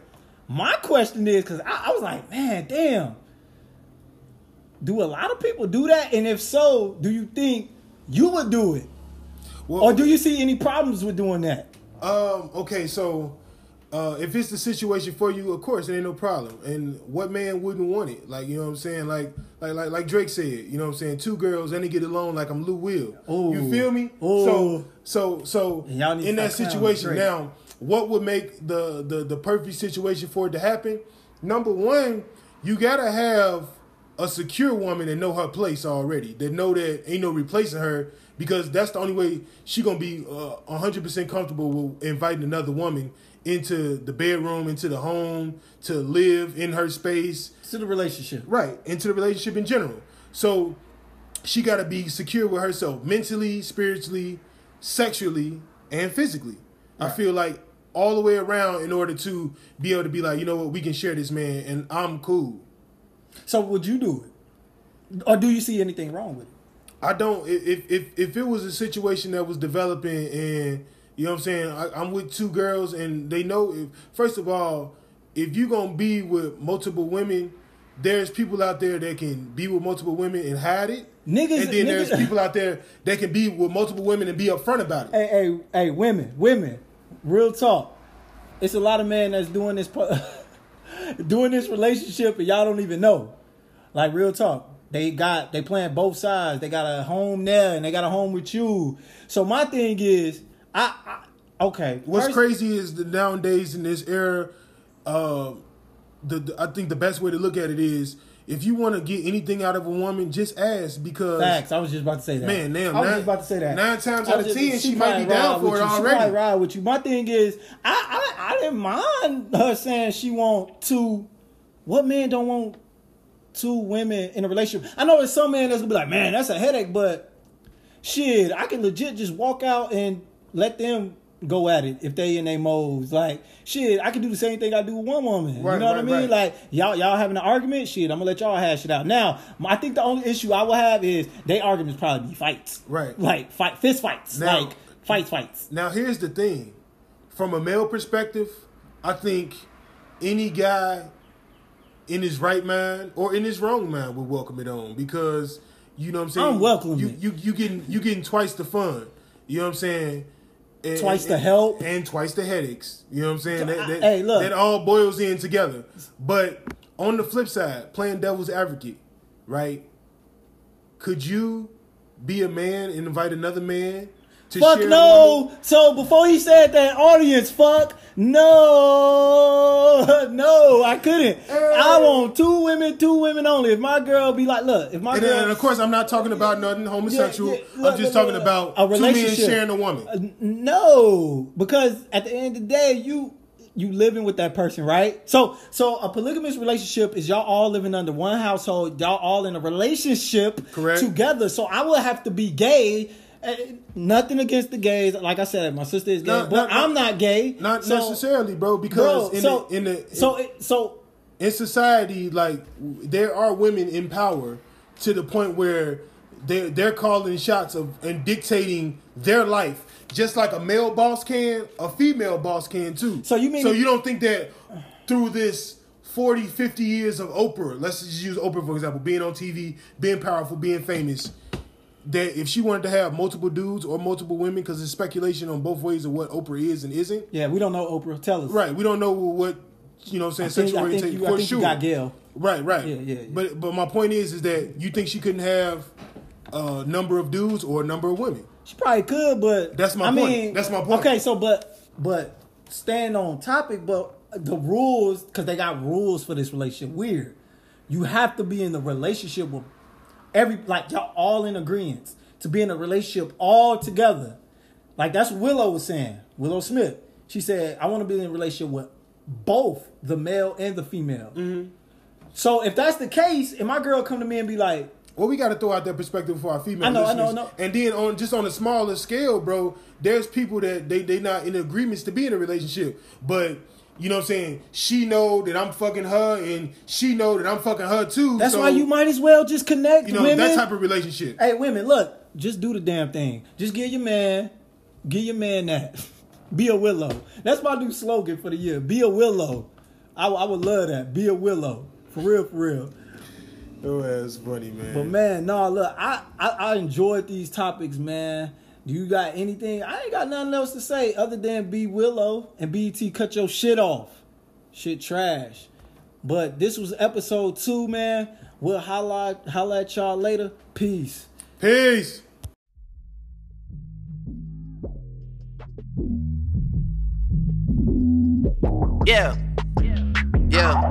My question is, because I, I was like, man, damn. Do a lot of people do that? And if so, do you think you would do it? Well, or do you see any problems with doing that? Um, okay, so uh, if it's the situation for you, of course, it ain't no problem. And what man wouldn't want it? Like, you know what I'm saying? Like like like, like Drake said, you know what I'm saying? Two girls, and they get along like I'm Lou Will. Ooh. You feel me? Ooh. So so so in that situation now, what would make the, the, the perfect situation for it to happen? Number one, you got to have a secure woman that know her place already, that know that ain't no replacing her, because that's the only way she going to be uh, one hundred percent comfortable with inviting another woman into the bedroom, into the home, to live in her space. To the relationship. Right, into the relationship in general. So she got to be secure with herself mentally, spiritually, sexually, and physically. Right. I feel like all the way around in order to be able to be like, you know what, we can share this man and I'm cool. So would you do it? Or do you see anything wrong with it? I don't. If if if it was a situation that was developing and, you know what I'm saying, I, I'm with two girls and they know, if, first of all, if you're going to be with multiple women, there's people out there that can be with multiple women and hide it. Niggas, and then niggas, there's people out there that can be with multiple women and be upfront about it. Hey, hey, hey, women, women, real talk. It's a lot of men that's doing this doing this relationship and y'all don't even know. Like, real talk. They got they playing both sides. They got a home there and they got a home with you. So my thing is, I, I okay. What's first, crazy is that nowadays in this era, uh, the, the I think the best way to look at it is if you want to get anything out of a woman, just ask because facts. I was just about to say that. Man, damn, I was nine, just about to say that. Nine times out of just, ten, she, she might be down for it you. already. She might ride with you. My thing is, I I, I didn't mind her saying she want two. What man don't want two women in a relationship? I know there's some man that's gonna be like, man, that's a headache, but shit, I can legit just walk out and let them go at it if they in their modes. Like, shit, I can do the same thing I do with one woman. Right, you know right, what I mean? Right. Like, y'all y'all having an argument? Shit, I'm gonna let y'all hash it out. Now, I think the only issue I will have is they arguments probably be fights. Right. Like, fight, fist fights. Now, like, fights, fights. Now, here's the thing. From a male perspective, I think any guy in his right mind or in his wrong mind would welcome it on because, you know what I'm saying? I'm welcoming you, you, you getting you getting twice the fun. You know what I'm saying? And, twice and, the help. And twice the headaches. You know what I'm saying? That, that, hey, look. That all boils in together. But on the flip side, playing devil's advocate, right? Could you be a man and invite another man to fuck share? Fuck no. So before he said that, audience, fuck no, no, I couldn't. Hey. I want two women, two women only. If my girl be like, look, if my and, girl, and of course, I'm not talking about nothing homosexual. Yeah, yeah, look, I'm just look, talking look, look. about a two men sharing a woman. Uh, no, because at the end of the day, you you living with that person, right? So, so a polygamous relationship is y'all all living under one household. Y'all all in a relationship, correct, together. So I would have to be gay. Nothing against the gays. Like I said, my sister is gay, not, but not, I'm not gay. Not so, necessarily, bro, because bro, in, so, the, in the in, so it, so in society, like, there are women in power to the point where they they're calling shots of and dictating their life. Just like a male boss can, a female boss can too. So you mean So you don't think that through this forty, fifty years of Oprah, let's just use Oprah for example, being on T V, being powerful, being famous, that if she wanted to have multiple dudes or multiple women, because there's speculation on both ways of what Oprah is and isn't. Yeah, we don't know Oprah. Tell us. Right, we don't know what, you know what I'm saying, sexual orientation. I think, I think, you, I think sure. you got Gail. Right, right. Yeah, yeah, yeah. But but my point is, is that you think she couldn't have a number of dudes or a number of women? She probably could, but that's my I point. Mean, that's my point. Okay, so but but staying on topic, but the rules, because they got rules for this relationship. Weird. You have to be in the relationship with Every like y'all all in agreement to be in a relationship all together. Like, that's what Willow was saying. Willow Smith. She said, I want to be in a relationship with both the male and the female. Mm-hmm. So if that's the case, and my girl come to me and be like, Well, we got to throw out that perspective for our female I know, listeners. I know, I know. And then on just on a smaller scale, bro, there's people that they they not in agreements to be in a relationship. But, you know what I'm saying, she know that I'm fucking her and she know that I'm fucking her too. That's so, why you might as well just connect, you know, women. That type of relationship. Hey, women, look, just do the damn thing. Just give your man, give your man that. Be a willow. That's my new slogan for the year. Be a willow. I, I would love that. Be a willow. For real, for real. Oh, that's funny, man. But, man, no, look, I, I, I enjoyed these topics, man. Do you got anything? I ain't got nothing else to say other than be willow and B E T cut your shit off. Shit trash. But this was episode two, man. We'll holla, holla at y'all later. Peace. Peace. Yeah. Yeah. Yeah.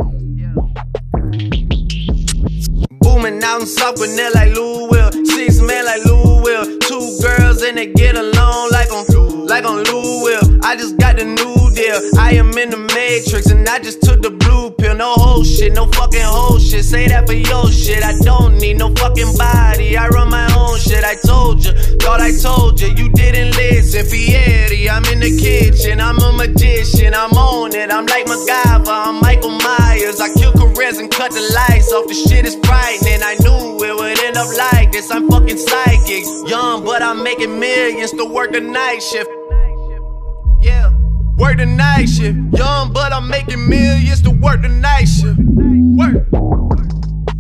Booming out in South Panel like Lou Will. Six men like Lou Will. Two girls and they get along like on, like on Lou Will. I just got the new deal. I am in the matrix and I just took the blue pill. No whole shit, no fucking whole shit. Say that for your shit. I don't need no fucking body. I run my own shit. I told you, thought I told you. You didn't listen. Fieri, I'm in the kitchen. I'm a magician. I'm on it. I'm like MacGyver. I'm Michael Myers. I kill careers and cut the lights off. The shit is frightening. I knew it would end up like this. I'm fucking psychic. Young, but I'm making millions to work the night shift. Yeah. Work the night shift. Young, but I'm making millions to work the night shift. Work,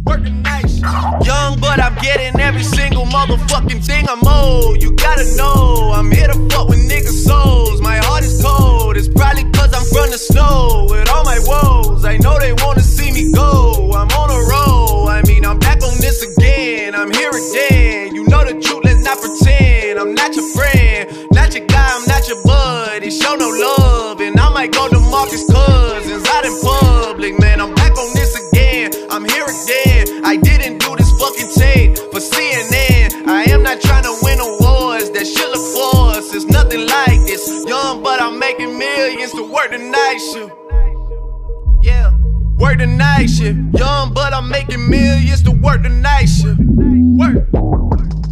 work the night shift. Young, but I'm getting every single motherfucking thing I'm owed. You gotta know, I'm here to fuck with niggas' souls. My heart is cold, it's probably cause I'm from the snow. With all my woes, I know they wanna see me go. I'm on a roll, I mean I'm back on this again. I'm here again, you know the truth, let's not pretend. I'm not your friend, not your guy, I'm not your buddy. Show no love. And I might go to Marcus Cousins out in public, man. I'm back on this again. I'm here again. I didn't do this fucking tape for C N N. I am not trying to win awards. That shit look forced. It's nothing like this. Young, but I'm making millions to work the night shift. Yeah, work the night shift. Young, but I'm making millions to work the night shift. Work.